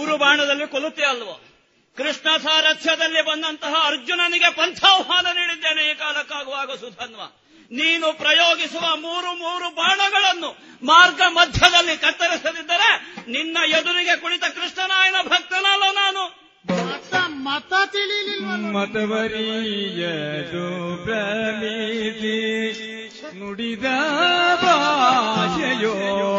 ಪೂರ್ವಬಾಣದಲ್ಲಿ ಕೊಲ್ಲುತ್ತೆ ಅಲ್ವೋ? ಕೃಷ್ಣ ಸಾರಥ್ಯದಲ್ಲಿ ಬಂದಂತಹ ಅರ್ಜುನನಿಗೆ ಪಂಥಾಹ್ವಾನ ನೀಡಿದ್ದೇನೆ ಈ ಕಾಲಕ್ಕಾಗುವಾಗ ಸುಧನ್ವ, ನೀನು ಪ್ರಯೋಗಿಸುವ ಮೂರು ಮೂರು ಬಾಣಗಳನ್ನು ಮಾರ್ಗ ಮಧ್ಯದಲ್ಲಿ ಕತ್ತರಿಸದಿದ್ದರೆ ನಿನ್ನ ಎದುರಿಗೆ ಕುಳಿತ ಕೃಷ್ಣನಾಯನ ಭಕ್ತನಲ್ಲ ನಾನು. ಮತ ತಿಳಿಲಿಲ್ಲ ಮತವರಿಯದು ಪ್ರಮಿತಿ ನುಡಿದ ಭಾಷೆಯೋ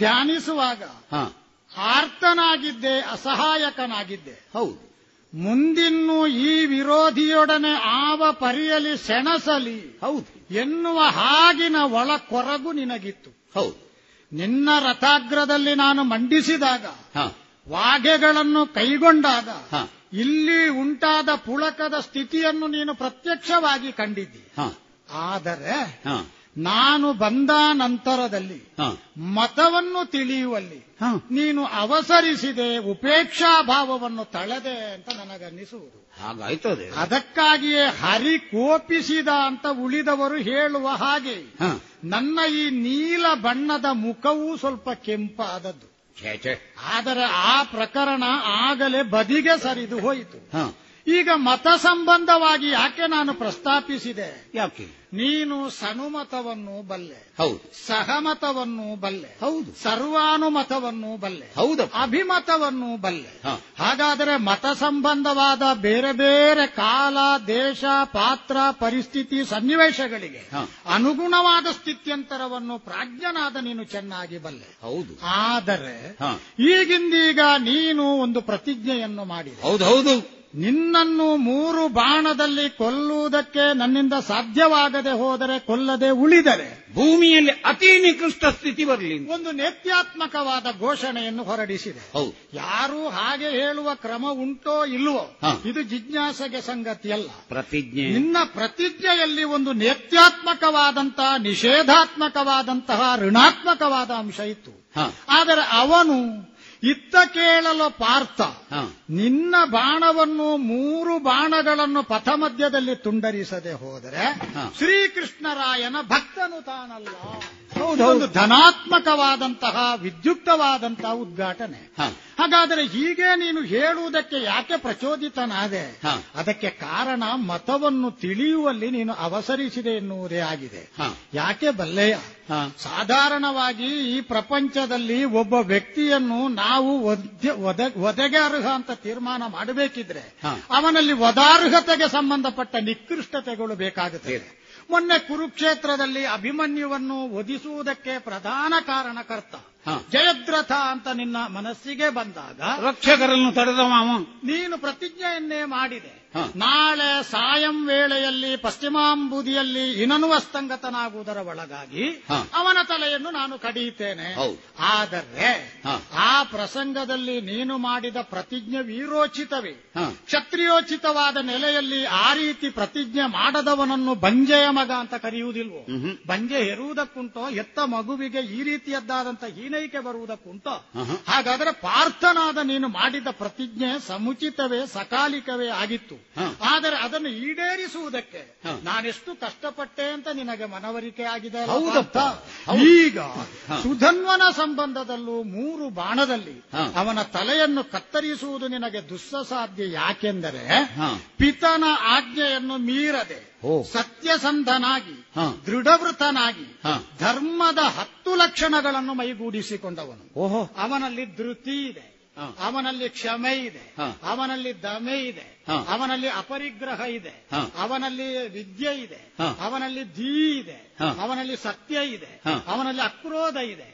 ಧ್ಯಾನಿಸುವಾಗ ಆರ್ತನಾಗಿದ್ದೆ, ಅಸಹಾಯಕನಾಗಿದ್ದೆ. ಹೌದು. ಮುಂದಿನ್ನು ಈ ವಿರೋಧಿಯೊಡನೆ ಆವ ಪರಿಯಲಿ ಸೆಣಸಲಿ ಹೌದು ಎನ್ನುವ ಹಾಗಿನ ಒಳ ಕೊರಗು ನಿನಗಿತ್ತು. ಹೌದು. ನಿನ್ನ ರಥಾಗ್ರದಲ್ಲಿ ನಾನು ಮಂಡಿಸಿದಾಗ, ವಾಗೆಗಳನ್ನು ಕೈಗೊಂಡಾಗ ಇಲ್ಲಿ ಉಂಟಾದ ಪುಳಕದ ಸ್ಥಿತಿಯನ್ನು ನೀನು ಪ್ರತ್ಯಕ್ಷವಾಗಿ ಕಂಡಿದ್ದಿ. ಆದರೆ ನಾನು ಬಂದ ನಂತರದಲ್ಲಿ ಮತವನ್ನು ತಿಳಿಯುವಲ್ಲಿ ನೀನು ಅವಸರಿಸಿದೆ, ಉಪೇಕ್ಷಾ ಭಾವವನ್ನು ತಳೆದೆ ಅಂತ ನನಗನ್ನಿಸುವುದು. ಹಾಗಾಯ್ತದೆ. ಅದಕ್ಕಾಗಿಯೇ ಹರಿ ಕೋಪಿಸಿದ ಅಂತ ಉಳಿದವರು ಹೇಳುವ ಹಾಗೆ ನನ್ನ ಈ ನೀಲ ಬಣ್ಣದ ಮುಖವೂ ಸ್ವಲ್ಪ ಕೆಂಪಾದದ್ದು. ಆದರೆ ಆ ಪ್ರಕರಣ ಆಗಲೇ ಬದಿಗೆ ಸರಿದು ಹೋಯಿತು. ಈಗ ಮತ ಸಂಬಂಧವಾಗಿ ಯಾಕೆ ನಾನು ಪ್ರಸ್ತಾಪಿಸಿದೆ? ಯಾಕೆ? ನೀನು ಸನುಮತವನ್ನು ಬಲ್ಲೆ, ಹೌದು, ಸಹಮತವನ್ನು ಬಲ್ಲೆ, ಹೌದು, ಸರ್ವಾನುಮತವನ್ನು ಬಲ್ಲೆ, ಹೌದು, ಅಭಿಮತವನ್ನು ಬಲ್ಲೆ. ಹಾಗಾದರೆ ಮತ ಸಂಬಂಧವಾದ ಬೇರೆ ಬೇರೆ ಕಾಲ, ದೇಶ, ಪಾತ್ರ, ಪರಿಸ್ಥಿತಿ, ಸನ್ನಿವೇಶಗಳಿಗೆ ಅನುಗುಣವಾದ ಸ್ಥಿತ್ಯಂತರವನ್ನು ಪ್ರಾಜ್ಞನಾದ ನೀನು ಚೆನ್ನಾಗಿ ಬಲ್ಲೆ. ಹೌದು. ಆದರೆ ಈಗಿಂದೀಗ ನೀನು ಒಂದು ಪ್ರತಿಜ್ಞೆಯನ್ನು ಮಾಡಿದೆ. ಹೌದು ಹೌದು. ನಿನ್ನನ್ನು ಮೂರು ಬಾಣದಲ್ಲಿ ಕೊಲ್ಲುವುದಕ್ಕೆ ನನ್ನಿಂದ ಸಾಧ್ಯವಾಗದೆ ಹೋದರೆ, ಕೊಲ್ಲದೆ ಉಳಿದರೆ ಭೂಮಿಯಲ್ಲಿ ಅತಿ ನಿಕೃಷ್ಟ ಸ್ಥಿತಿ ಬರಲಿ, ಒಂದು ನೇತ್ಯಾತ್ಮಕವಾದ ಘೋಷಣೆಯನ್ನು ಹೊರಡಿಸಿದೆ. ಯಾರೂ ಹಾಗೆ ಹೇಳುವ ಕ್ರಮ ಉಂಟೋ ಇಲ್ವೋ ಇದು ಜಿಜ್ಞಾಸೆಗೆ ಸಂಗತಿಯಲ್ಲ. ಪ್ರತಿಜ್ಞೆ, ನಿನ್ನ ಪ್ರತಿಜ್ಞೆಯಲ್ಲಿ ಒಂದು ನೇತ್ಯಾತ್ಮಕವಾದಂತಹ, ನಿಷೇಧಾತ್ಮಕವಾದಂತಹ, ಋಣಾತ್ಮಕವಾದ ಅಂಶ ಇತ್ತು. ಆದರೆ ಅವನು ಇತ್ತ ಕೇಳಲು ಪಾರ್ಥ, ನಿನ್ನ ಬಾಣವನ್ನು, ಮೂರು ಬಾಣಗಳನ್ನು ಪಥ ಮಧ್ಯದಲ್ಲಿ ತುಂಡರಿಸದೆ ಹೋದರೆ ಶ್ರೀಕೃಷ್ಣರಾಯನ ಭಕ್ತನು ತಾನಲ್ಲ. ಒಂದು ಧನಾತ್ಮಕವಾದಂತಹ ವಿದ್ಯುಕ್ತವಾದಂತಹ ಉದ್ಘಾಟನೆ. ಹಾಗಾದರೆ ಹೀಗೆ ನೀನು ಹೇಳುವುದಕ್ಕೆ ಯಾಕೆ ಪ್ರಚೋದಿತನಾದೆ? ಅದಕ್ಕೆ ಕಾರಣ ಮತವನ್ನು ತಿಳಿಯುವಲ್ಲಿ ನೀನು ಅವಸರಿಸಿದೆ ಎನ್ನುವುದೇ ಆಗಿದೆ. ಯಾಕೆ ಬಲ್ಲೆಯ? ಸಾಧಾರಣವಾಗಿ ಈ ಪ್ರಪಂಚದಲ್ಲಿ ಒಬ್ಬ ವ್ಯಕ್ತಿಯನ್ನು ನಾವು ಒದಗಾರ್ಹ ಅಂತ ತೀರ್ಮಾನ ಮಾಡಬೇಕಿದ್ರೆ ಅವನಲ್ಲಿ ಒದಾರ್ಹತೆಗೆ ಸಂಬಂಧಪಟ್ಟ ನಿಕೃಷ್ಟತೆಗಳು ಬೇಕಾಗುತ್ತೆ. ಮೊನ್ನೆ ಕುರುಕ್ಷೇತ್ರದಲ್ಲಿ ಅಭಿಮನ್ಯುವನ್ನು ವಧಿಸುವುದಕ್ಕೆ ಪ್ರಧಾನ ಕಾರಣಕರ್ತ ಜಯದ್ರಥ ಅಂತ ನಿನ್ನ ಮನಸ್ಸಿಗೆ ಬಂದಾಗ ರಕ್ಷಕರನ್ನು ತಡೆದವನು ನೀನು ಪ್ರತಿಜ್ಞೆಯನ್ನೇ ಮಾಡಿದೆ, ನಾಳೆ ಸಾಯಂ ವೇಳೆಯಲ್ಲಿ ಪಶ್ಚಿಮಾಂಬುದಿಯಲ್ಲಿ ಇನನುವಸ್ತಂಗತನಾಗುವುದರ ಒಳಗಾಗಿ ಅವನ ತಲೆಯನ್ನು ನಾನು ಕಡಿಯುತ್ತೇನೆ. ಆದರೆ ಆ ಪ್ರಸಂಗದಲ್ಲಿ ನೀನು ಮಾಡಿದ ಪ್ರತಿಜ್ಞೆ ವೀರೋಚಿತವೇ. ಕ್ಷತ್ರಿಯೋಚಿತವಾದ ನೆಲೆಯಲ್ಲಿ ಆ ರೀತಿ ಪ್ರತಿಜ್ಞೆ ಮಾಡದವನನ್ನು ಬಂಜೆಯ ಮಗ ಅಂತ ಕರೆಯುವುದಿಲ್ವೋ? ಬಂಜೆ ಹೆರುವುದಕ್ಕುಂಟೋ? ಎತ್ತ ಮಗುವಿಗೆ ಈ ರೀತಿಯದ್ದಾದಂಥ ಹೀನೈಕೆ ಬರುವುದಕ್ಕುಂಟೋ? ಹಾಗಾದರೆ ಪಾರ್ಥನಾದ ನೀನು ಮಾಡಿದ ಪ್ರತಿಜ್ಞೆ ಸಮುಚಿತವೇ, ಸಕಾಲಿಕವೇ ಆಗಿತ್ತು. ಆದರೆ ಅದನ್ನು ಈಡೇರಿಸುವುದಕ್ಕೆ ನಾನೆಷ್ಟು ಕಷ್ಟಪಟ್ಟೆ ಅಂತ ನಿನಗೆ ಮನವರಿಕೆ ಆಗಿದೆ. ಈಗ ಸುಧನ್ವನ ಸಂಬಂಧದಲ್ಲೂ 3 ಬಾಣದಲ್ಲಿ ಅವನ ತಲೆಯನ್ನು ಕತ್ತರಿಸುವುದು ನಿನಗೆ ದುಸ್ಸಾಧ್ಯ. ಯಾಕೆಂದರೆ ಪಿತನ ಆಜ್ಞೆಯನ್ನು ಮೀರದೆ ಸತ್ಯಸಂಧನಾಗಿ ದೃಢವೃತನಾಗಿ ಧರ್ಮದ 10 ಲಕ್ಷಣಗಳನ್ನು ಮೈಗೂಡಿಸಿಕೊಂಡವನು. ಅವನಲ್ಲಿ ಧೃತಿ ಇದೆ, ಅವನಲ್ಲಿ ಕ್ಷಮೆ ಇದೆ, ಅವನಲ್ಲಿ ದಮೆ ಇದೆ, ಅವನಲ್ಲಿ ಅಪರಿಗ್ರಹ ಇದೆ, ಅವನಲ್ಲಿ ವಿದ್ಯೆ ಇದೆ, ಅವನಲ್ಲಿ ಧೀ ಇದೆ, ಅವನಲ್ಲಿ ಸತ್ಯ ಇದೆ, ಅವನಲ್ಲಿ ಅಕ್ರೋಧ ಇದೆ.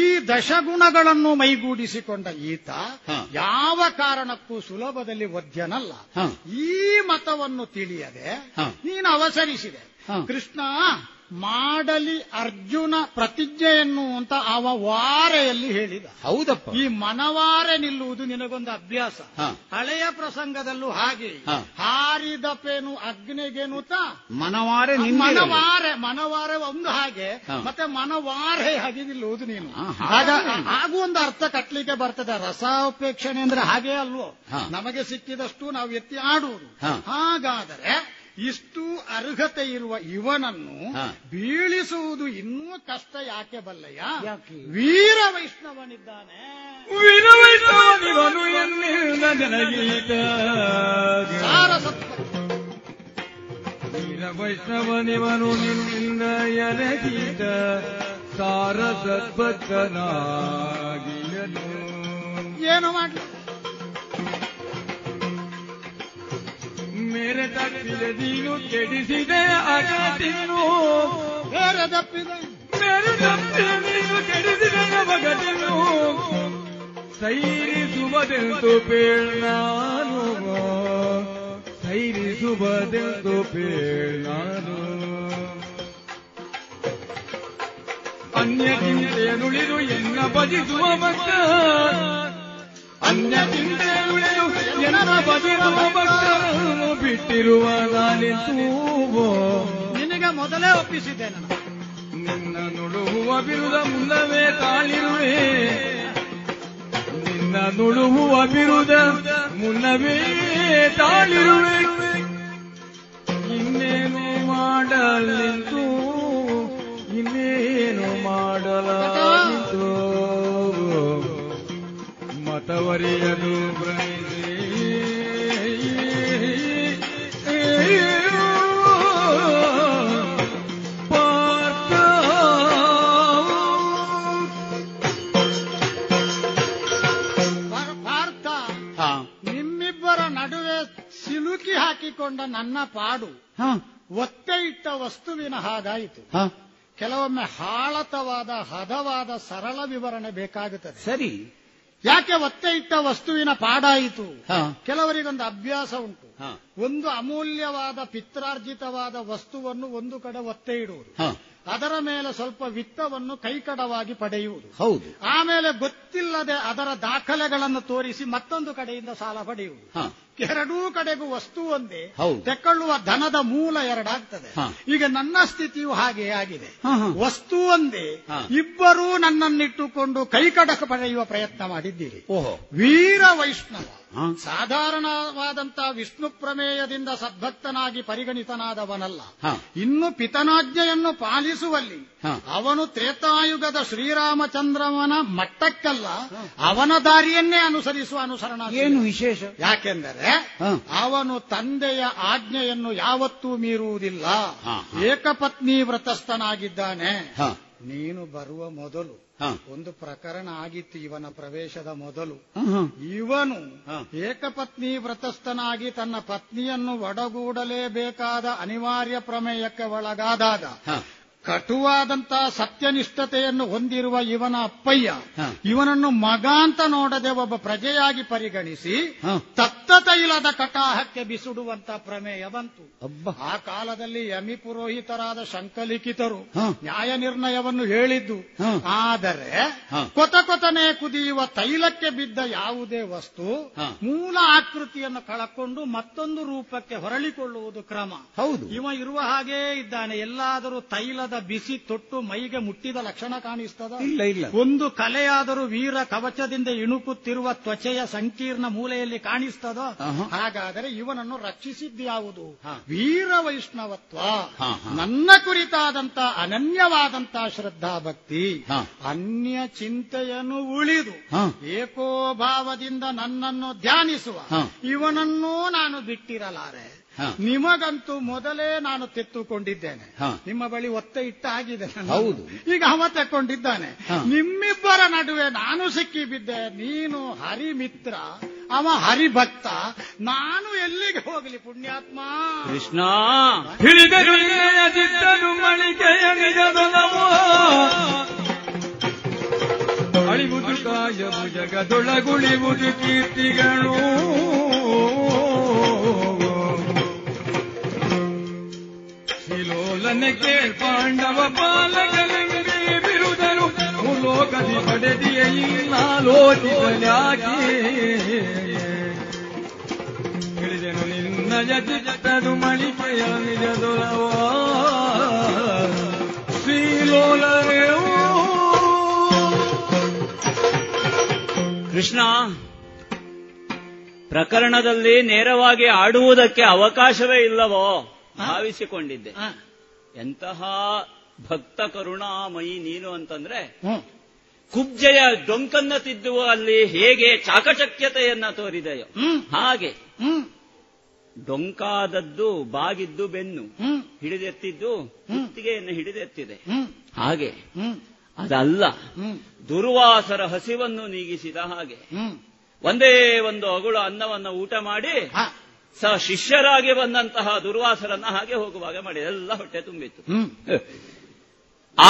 ಈ ದಶಗುಣಗಳನ್ನು ಮೈಗೂಡಿಸಿಕೊಂಡ ಈತ ಯಾವ ಕಾರಣಕ್ಕೂ ಸುಲಭದಲ್ಲಿ ವಧ್ಯನಲ್ಲ. ಈ ಮತವನ್ನು ತಿಳಿಯದೆ ನೀನು ಅವಸರಿಸಿದೆ. ಕೃಷ್ಣ ಮಾಡಲಿ ಅರ್ಜುನ ಪ್ರತಿಜ್ಞೆಯನ್ನು ಅಂತ ಅವ ವಾರೆಯಲ್ಲಿ ಹೇಳಿದ. ಹೌದಪ್ಪ, ಈ ಮನವಾರೆ ನಿಲ್ಲುವುದು ನಿನಗೊಂದು ಅಭ್ಯಾಸ. ಹಳೆಯ ಪ್ರಸಂಗದಲ್ಲೂ ಹಾಗೆ ಹಾರಿದಪೇನು ಅಗ್ನಿಗೇನು ಮನವಾರೆ ಒಂದು ಹಾಗೆ ಮತ್ತೆ ಮನವಾರೆ ಹಾಗೆ ನಿಲ್ಲುವುದು ನೀನು. ಹಾಗೂ ಒಂದು ಅರ್ಥ ಕಟ್ಲಿಕ್ಕೆ ಬರ್ತದೆ. ರಸಾಪೇಕ್ಷಣೆ ಅಂದ್ರೆ ಹಾಗೆ ಅಲ್ವೋ? ನಮಗೆ ಸಿಕ್ಕಿದಷ್ಟು ನಾವು ಎತ್ತಿ ಆಡುವುದು. ಹಾಗಾದರೆ ಇಷ್ಟು ಅರ್ಹತೆ ಇರುವ ಇವನನ್ನು ಬೀಳಿಸುವುದು ಇನ್ನೂ ಕಷ್ಟ. ಯಾಕೆ ಬಲ್ಲಯ್ಯ? ವೀರ ವೈಷ್ಣವನಿದ್ದಾನೆ. ವೀರ ವೈಷ್ಣವನಿವನು ಎನ್ನಿಲ್ಲ ನನಗೀಗ ಸಾರಸತ್ವ. ವೀರ ವೈಷ್ಣವನಿವನು ನಿನ್ನಿಂದ ಎನಗೀಗ ಸಾರಸತ್ವನಾಗಿಯನು. ಏನು ಮಾಡಲಿ? ಮೇರೆ ತಪ್ಪಿದೆ ನೀನು, ಕೆಡಿಸಿದೆ ಅಗತಿನು. ಮೇರೆ ತಪ್ಪಿದೆ ನೀನು, ಕೆಡಿಸಿದೆ ನಮಗತಿನು. ಸೈರಿಸುವುದೆಂದು ಪೇಳ್ ನಾನು, ಸೈರಿಸುವುದೆಂದು ಪೇಳ್ ನಾನು. ಅನ್ಯದಿಂದೆನುಳಿದು ಎನ್ನ ಭಜಿಸುವ ಭಕ್ತ, ಅನ್ಯದಿಂದೆನುಳಿದು ಎನ್ನ ಭಜಿಸುವ ಭಕ್ತ ಬಿಟ್ಟಿರುವ ನಾನೆಂತೂವೋ ನಿನಗೆ ಮೊದಲೇ ಒಪ್ಪಿಸಿದ್ದೆ ನಾನು. ನಿನ್ನ ನುಳುಹುವ ಬಿರುದ ಮುನ್ನವೇ ತಾಳಿರುವೆ, ನಿನ್ನ ನುಳುಹುವ ಬಿರುದ ಮುನ್ನವೇ ತಾಳಿರುವೆ. ಇನ್ನೇನು ಮಾಡಲೆಂತೂ, ಇನ್ನೇನು ಮಾಡಲಾಯಿತು. ಮತವರಿಯದು ಸಿಲುಕಿ ಹಾಕಿಕೊಂಡ ನನ್ನ ಪಾಡು ಒತ್ತೆ ಇಟ್ಟ ವಸ್ತುವಿನ ಹಾಗಾಯಿತು. ಕೆಲವೊಮ್ಮೆ ಹಾಳತವಾದ ಹದವಾದ ಸರಳ ವಿವರಣೆ ಬೇಕಾಗುತ್ತದೆ. ಸರಿ, ಯಾಕೆ ಒತ್ತೆ ಇಟ್ಟ ವಸ್ತುವಿನ ಪಾಡಾಯಿತು? ಕೆಲವರಿಗೊಂದು ಅಭ್ಯಾಸ ಉಂಟು, ಒಂದು ಅಮೂಲ್ಯವಾದ ಪಿತ್ರಾರ್ಜಿತವಾದ ವಸ್ತುವನ್ನು ಒಂದು ಕಡೆ ಒತ್ತೆ ಇಡುವುದು, ಅದರ ಮೇಲೆ ಸ್ವಲ್ಪ ವಿತ್ತವನ್ನು ಕೈಕಡವಾಗಿ ಪಡೆಯುವುದು, ಹೌದು, ಆಮೇಲೆ ಗೊತ್ತಿಲ್ಲದೆ ಅದರ ದಾಖಲೆಗಳನ್ನು ತೋರಿಸಿ ಮತ್ತೊಂದು ಕಡೆಯಿಂದ ಸಾಲ ಪಡೆಯುವುದು. ಎರಡೂ ಕಡೆಗೂ ವಸ್ತು ಒಂದೇ, ತೆಕ್ಕೊಳ್ಳುವ ಧನದ ಮೂಲ ಎರಡಾಗ್ತದೆ. ಈಗ ನನ್ನ ಸ್ಥಿತಿಯು ಹಾಗೆ ಆಗಿದೆ. ವಸ್ತು ಒಂದೇ, ಇಬ್ಬರೂ ನನ್ನನ್ನಿಟ್ಟುಕೊಂಡು ಕೈಕಡಕ ಪಡೆಯುವ ಪ್ರಯತ್ನ ಮಾಡಿದ್ದೀರಿ. ವೀರ ವೈಷ್ಣವ ಸಾಧಾರಣವಾದಂತಹ ವಿಷ್ಣು ಪ್ರಮೇಯದಿಂದ ಸದ್ಭಕ್ತನಾಗಿ ಪರಿಗಣಿತನಾದವನಲ್ಲ. ಇನ್ನು ಪಿತನಾಜ್ಞೆಯನ್ನು ಪಾಲಿಸುವಲ್ಲಿ ಅವನು ತ್ರೇತಾಯುಗದ ಶ್ರೀರಾಮಚಂದ್ರವನ ಮಟ್ಟಕ್ಕಲ್ಲ, ಅವನ ದಾರಿಯನ್ನೇ ಅನುಸರಿಸುವ ಅನುಸರಣ. ಏನು ವಿಶೇಷ? ಯಾಕೆಂದರೆ ಅವನು ತಂದೆಯ ಆಜ್ಞೆಯನ್ನು ಯಾವತ್ತೂ ಮೀರುವುದಿಲ್ಲ, ಏಕಪತ್ನಿ ವ್ರತಸ್ಥನಾಗಿದ್ದಾನೆ. ನೀನು ಬರುವ ಮೊದಲು ಒಂದು ಪ್ರಕರಣ ಆಗಿತ್ತು, ಇವನ ಪ್ರವೇಶದ ಮೊದಲು. ಇವನು ಏಕಪತ್ನಿ ವ್ರತಸ್ಥನಾಗಿ ತನ್ನ ಪತ್ನಿಯನ್ನು ಒಡಗೂಡಲೇಬೇಕಾದ ಅನಿವಾರ್ಯ ಪ್ರಮೇಯಕ್ಕೆ ಒಳಗಾದಾಗ ಕಟುವಾದಂತಹ ಸತ್ಯನಿಷ್ಠತೆಯನ್ನು ಹೊಂದಿರುವ ಇವನ ಅಪ್ಪಯ್ಯ ಇವನನ್ನು ಮಗ ಅಂತ ನೋಡದೆ ಒಬ್ಬ ಪ್ರಜೆಯಾಗಿ ಪರಿಗಣಿಸಿ ತತ್ತ ತೈಲದ ಕಟಾಹಕ್ಕೆ ಬಿಸಿಡುವಂತಹ ಪ್ರಮೇಯ ಬಂತು. ಆ ಕಾಲದಲ್ಲಿ ಯಮಿ ಪುರೋಹಿತರಾದ ಶಂಕಲಿಖಿತರು ನ್ಯಾಯ ನಿರ್ಣಯವನ್ನು ಹೇಳಿದ್ದು, ಆದರೆ ಕೊತನೆ ಕುದಿಯುವ ತೈಲಕ್ಕೆ ಬಿದ್ದ ಯಾವುದೇ ವಸ್ತು ಮೂಲ ಆಕೃತಿಯನ್ನು ಕಳಕೊಂಡು ಮತ್ತೊಂದು ರೂಪಕ್ಕೆ ಹೊರಳಿಕೊಳ್ಳುವುದು ಕ್ರಮ. ಹೌದು, ಇವ ಇರುವ ಹಾಗೇ ಇದ್ದಾನೆ. ಎಲ್ಲಾದರೂ ತೈಲದ ಬಿಸಿ ತೊಟ್ಟು ಮೈಗೆ ಮುಟ್ಟಿದ ಲಕ್ಷಣ ಕಾಣಿಸ್ತದ? ಇಲ್ಲ ಇಲ್ಲ. ಒಂದು ಕಲೆಯಾದರೂ ವೀರ ಕವಚದಿಂದ ಇಣುಕುತ್ತಿರುವ ತ್ವಚೆಯ ಸಂಕೀರ್ಣ ಮೂಲೆಯಲ್ಲಿ ಕಾಣಿಸ್ತದ? ಹಾಗಾದರೆ ಇವನನ್ನು ರಕ್ಷಿಸಿದ್ದು ಯಾವುದು? ವೀರ ವೈಷ್ಣವತ್ವ, ನನ್ನ ಕುರಿತಾದಂತಹ ಅನನ್ಯವಾದಂತಹ ಶ್ರದ್ಧಾಭಕ್ತಿ. ಅನ್ಯ ಚಿಂತೆಯನ್ನು ಉಳಿದು ಏಕೋಭಾವದಿಂದ ನನ್ನನ್ನು ಧ್ಯಾನಿಸುವ ಇವನನ್ನೂ ನಾನು ಬಿಟ್ಟಿರಲಾರೆ. ನಿಮಗಂತೂ ಮೊದಲೇ ನಾನು ತೆತ್ತುಕೊಂಡಿದ್ದೇನೆ, ನಿಮ್ಮ ಬಳಿ ಒತ್ತೆ ಇಟ್ಟ ಆಗಿದೆ. ಹೌದು, ಈಗ ಅವ ತೆಕ್ಕೊಂಡಿದ್ದಾನೆ. ನಿಮ್ಮಿಬ್ಬರ ನಡುವೆ ನಾನು ಸಿಕ್ಕಿಬಿದ್ದೆ. ನೀನು ಹರಿಮಿತ್ರ, ಅವ ಹರಿಭಕ್ತ. ನಾನು ಎಲ್ಲಿಗೆ ಹೋಗಲಿ ಪುಣ್ಯಾತ್ಮ? ಕೃಷ್ಣ ಹಿಡಿದನು ಮಣಿಕೆಯ ನಿಜದನವೋ ಅಳಿವುದು ಕಾಯವು ಜಗದೊಳಗುಳಿವುದು ಕೀರ್ತಿಗಳು. ಶಿಲೋಲನೆ ಕೇಳ್ ಪಾಂಡವ ಪಾಲಕನಿಗೆ ಬಿರುದನು ಲೋಕದಿ ಪಡೆದಿಯೇ ನಾಲೋಚಿತನಾಗಿ ಇಳಿದನು ನಿನ್ನಯ ಜಗತ್ತದು ಮಳಿಕೆಯ ನಿಜದೊಲವೋ ಶ್ರೀಲೋಲನೇ. ಕೃಷ್ಣ ಪ್ರಕರಣದಲ್ಲಿ ನೇರವಾಗಿ ಆಡುವುದಕ್ಕೆ ಅವಕಾಶವೇ ಇಲ್ಲವೋ ಭಾವಿಸಿಕೊಂಡಿದ್ದೆ. ಎಂತಹ ಭಕ್ತ ಕರುಣಾಮಯಿ ನೀನು ಅಂತಂದ್ರೆ, ಕುಬ್ಜೆಯ ಡೊಂಕನ್ನ ತಿದ್ದುವ ಅಲ್ಲಿ ಹೇಗೆ ಚಾಕಚಕ್ಯತೆಯನ್ನ ತೋರಿದೆಯೋ ಹಾಗೆ ಡೊಂಕಾದದ್ದು ಬಾಗಿದ್ದು ಬೆನ್ನು ಹಿಡಿದೆತ್ತಿದ್ದು ಕುತ್ತಿಗೆಯನ್ನು ಹಿಡಿದೆತ್ತಿದೆ. ಹಾಗೆ ಅದಲ್ಲ, ದುರ್ವಾಸರ ಹಸಿವನ್ನು ನೀಗಿಸಿದ ಹಾಗೆ ಒಂದೇ ಒಂದು ಅಗುಳು ಅನ್ನವನ್ನು ಊಟ ಮಾಡಿ ಸಹ ಶಿಷ್ಯರಾಗಿ ಬಂದಂತಹ ದುರ್ವಾಸರನ್ನ ಹಾಗೆ ಹೋಗುವಾಗ ಮಾಡಿ ಎಲ್ಲ ಹೊಟ್ಟೆ ತುಂಬಿತ್ತು.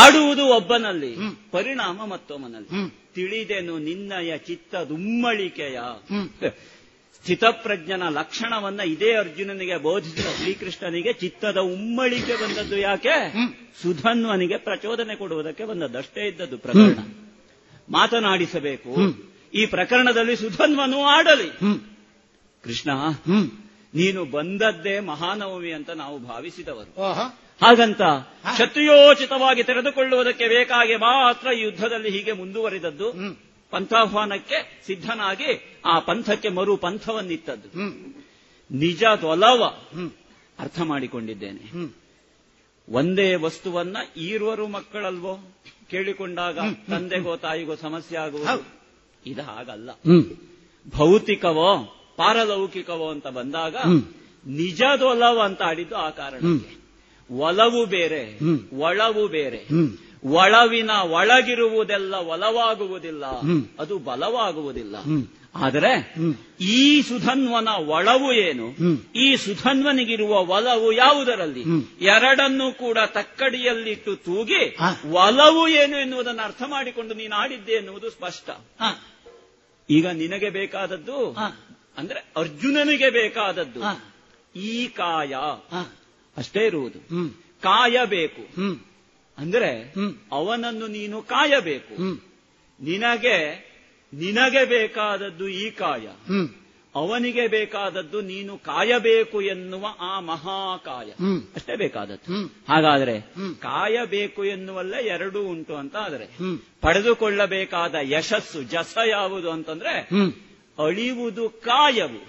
ಆಡುವುದು ಒಬ್ಬನಲ್ಲಿ, ಪರಿಣಾಮ ಮತ್ತೊಮ್ಮನಲ್ಲಿ. ತಿಳಿದೆನು ನಿನ್ನಯ ಚಿತ್ತದುಮ್ಮಳಿಕೆಯ ಸ್ಥಿತಪ್ರಜ್ಞನ ಲಕ್ಷಣವನ್ನ ಇದೇ ಅರ್ಜುನನಿಗೆ ಬೋಧಿಸಿದ ಶ್ರೀಕೃಷ್ಣನಿಗೆ ಚಿತ್ತದ ಉಮ್ಮಳಿಕೆ ಬಂದದ್ದು ಯಾಕೆ? ಸುಧನ್ವನಿಗೆ ಪ್ರಚೋದನೆ ಕೊಡುವುದಕ್ಕೆ ಬಂದದ್ದು, ಅಷ್ಟೇ ಇದ್ದದ್ದು ಪ್ರಕರಣ. ಮಾತನಾಡಿಸಬೇಕು, ಈ ಪ್ರಕರಣದಲ್ಲಿ ಸುಧನ್ವನು ಆಡಲಿ. ಕೃಷ್ಣ, ನೀನು ಬಂದದ್ದೇ ಮಹಾನವಮಿ ಅಂತ ನಾವು ಭಾವಿಸಿದವರು. ಹಾಗಂತ ಕ್ಷತ್ರಿಯೋಚಿತವಾಗಿ ತೆರೆದುಕೊಳ್ಳುವುದಕ್ಕೆ ಬೇಕಾಗಿ ಮಾತ್ರ ಯುದ್ಧದಲ್ಲಿ ಹೀಗೆ ಮುಂದುವರಿದದ್ದು, ಪಂಥಾಹ್ವಾನಕ್ಕೆ ಸಿದ್ಧನಾಗಿ ಆ ಪಂಥಕ್ಕೆ ಮರು ಪಂಥವನ್ನಿತ್ತದ್ದು. ನಿಜದೊಲವ ಅರ್ಥ ಮಾಡಿಕೊಂಡಿದ್ದೇನೆ. ಒಂದೇ ವಸ್ತುವನ್ನ ಈರುವರು ಮಕ್ಕಳಲ್ವೋ ಕೇಳಿಕೊಂಡಾಗ ತಂದೆಗೋ ತಾಯಿಗೋ ಸಮಸ್ಯೆ ಆಗುವುದು. ಇದು ಹಾಗಲ್ಲ. ಭೌತಿಕವೋ ಪಾರಲೌಕಿಕವೋ ಅಂತ ಬಂದಾಗ ನಿಜದೊಲವು ಅಂತ ಆಡಿದ್ದು ಆ ಕಾರಣಕ್ಕೆ. ಒಲವು ಬೇರೆ, ಒಳವು ಬೇರೆ. ಒಳವಿನ ಒಳಗಿರುವುದೆಲ್ಲ ಒಲವಾಗುವುದಿಲ್ಲ, ಅದು ಬಲವಾಗುವುದಿಲ್ಲ. ಆದರೆ ಈ ಸುಧನ್ವನ ಒಳವು ಏನು, ಈ ಸುಧನ್ವನಿಗಿರುವ ಒಲವು ಯಾವುದರಲ್ಲಿ, ಎರಡನ್ನೂ ಕೂಡ ತಕ್ಕಡಿಯಲ್ಲಿಟ್ಟು ತೂಗಿ ಒಲವು ಏನು ಎನ್ನುವುದನ್ನು ಅರ್ಥ ಮಾಡಿಕೊಂಡು ನೀನು ಆಡಿದ್ದೆ ಎನ್ನುವುದು ಸ್ಪಷ್ಟ. ಈಗ ನಿನಗೆ ಬೇಕಾದದ್ದು ಅಂದ್ರೆ ಅರ್ಜುನನಿಗೆ ಬೇಕಾದದ್ದು ಈ ಕಾಯ ಅಷ್ಟೇ ಇರುವುದು. ಕಾಯಬೇಕು ಅಂದ್ರೆ ಅವನನ್ನು ನೀನು ಕಾಯಬೇಕು. ನಿನಗೆ ನಿನಗೆ ಬೇಕಾದದ್ದು ಈ ಕಾಯ, ಅವನಿಗೆ ಬೇಕಾದದ್ದು ನೀನು ಕಾಯಬೇಕು ಎನ್ನುವ ಆ ಮಹಾಕಾಯ ಅಷ್ಟೇ ಬೇಕಾದದ್ದು. ಹಾಗಾದ್ರೆ ಕಾಯಬೇಕು ಎನ್ನುವಲ್ಲೇ ಎರಡೂ ಉಂಟು ಅಂತ. ಆದರೆ ಪಡೆದುಕೊಳ್ಳಬೇಕಾದ ಯಶಸ್ಸು ಜಸ ಯಾವುದು ಅಂತಂದ್ರೆ ಅಳಿಯುವುದು ಕಾಯವು,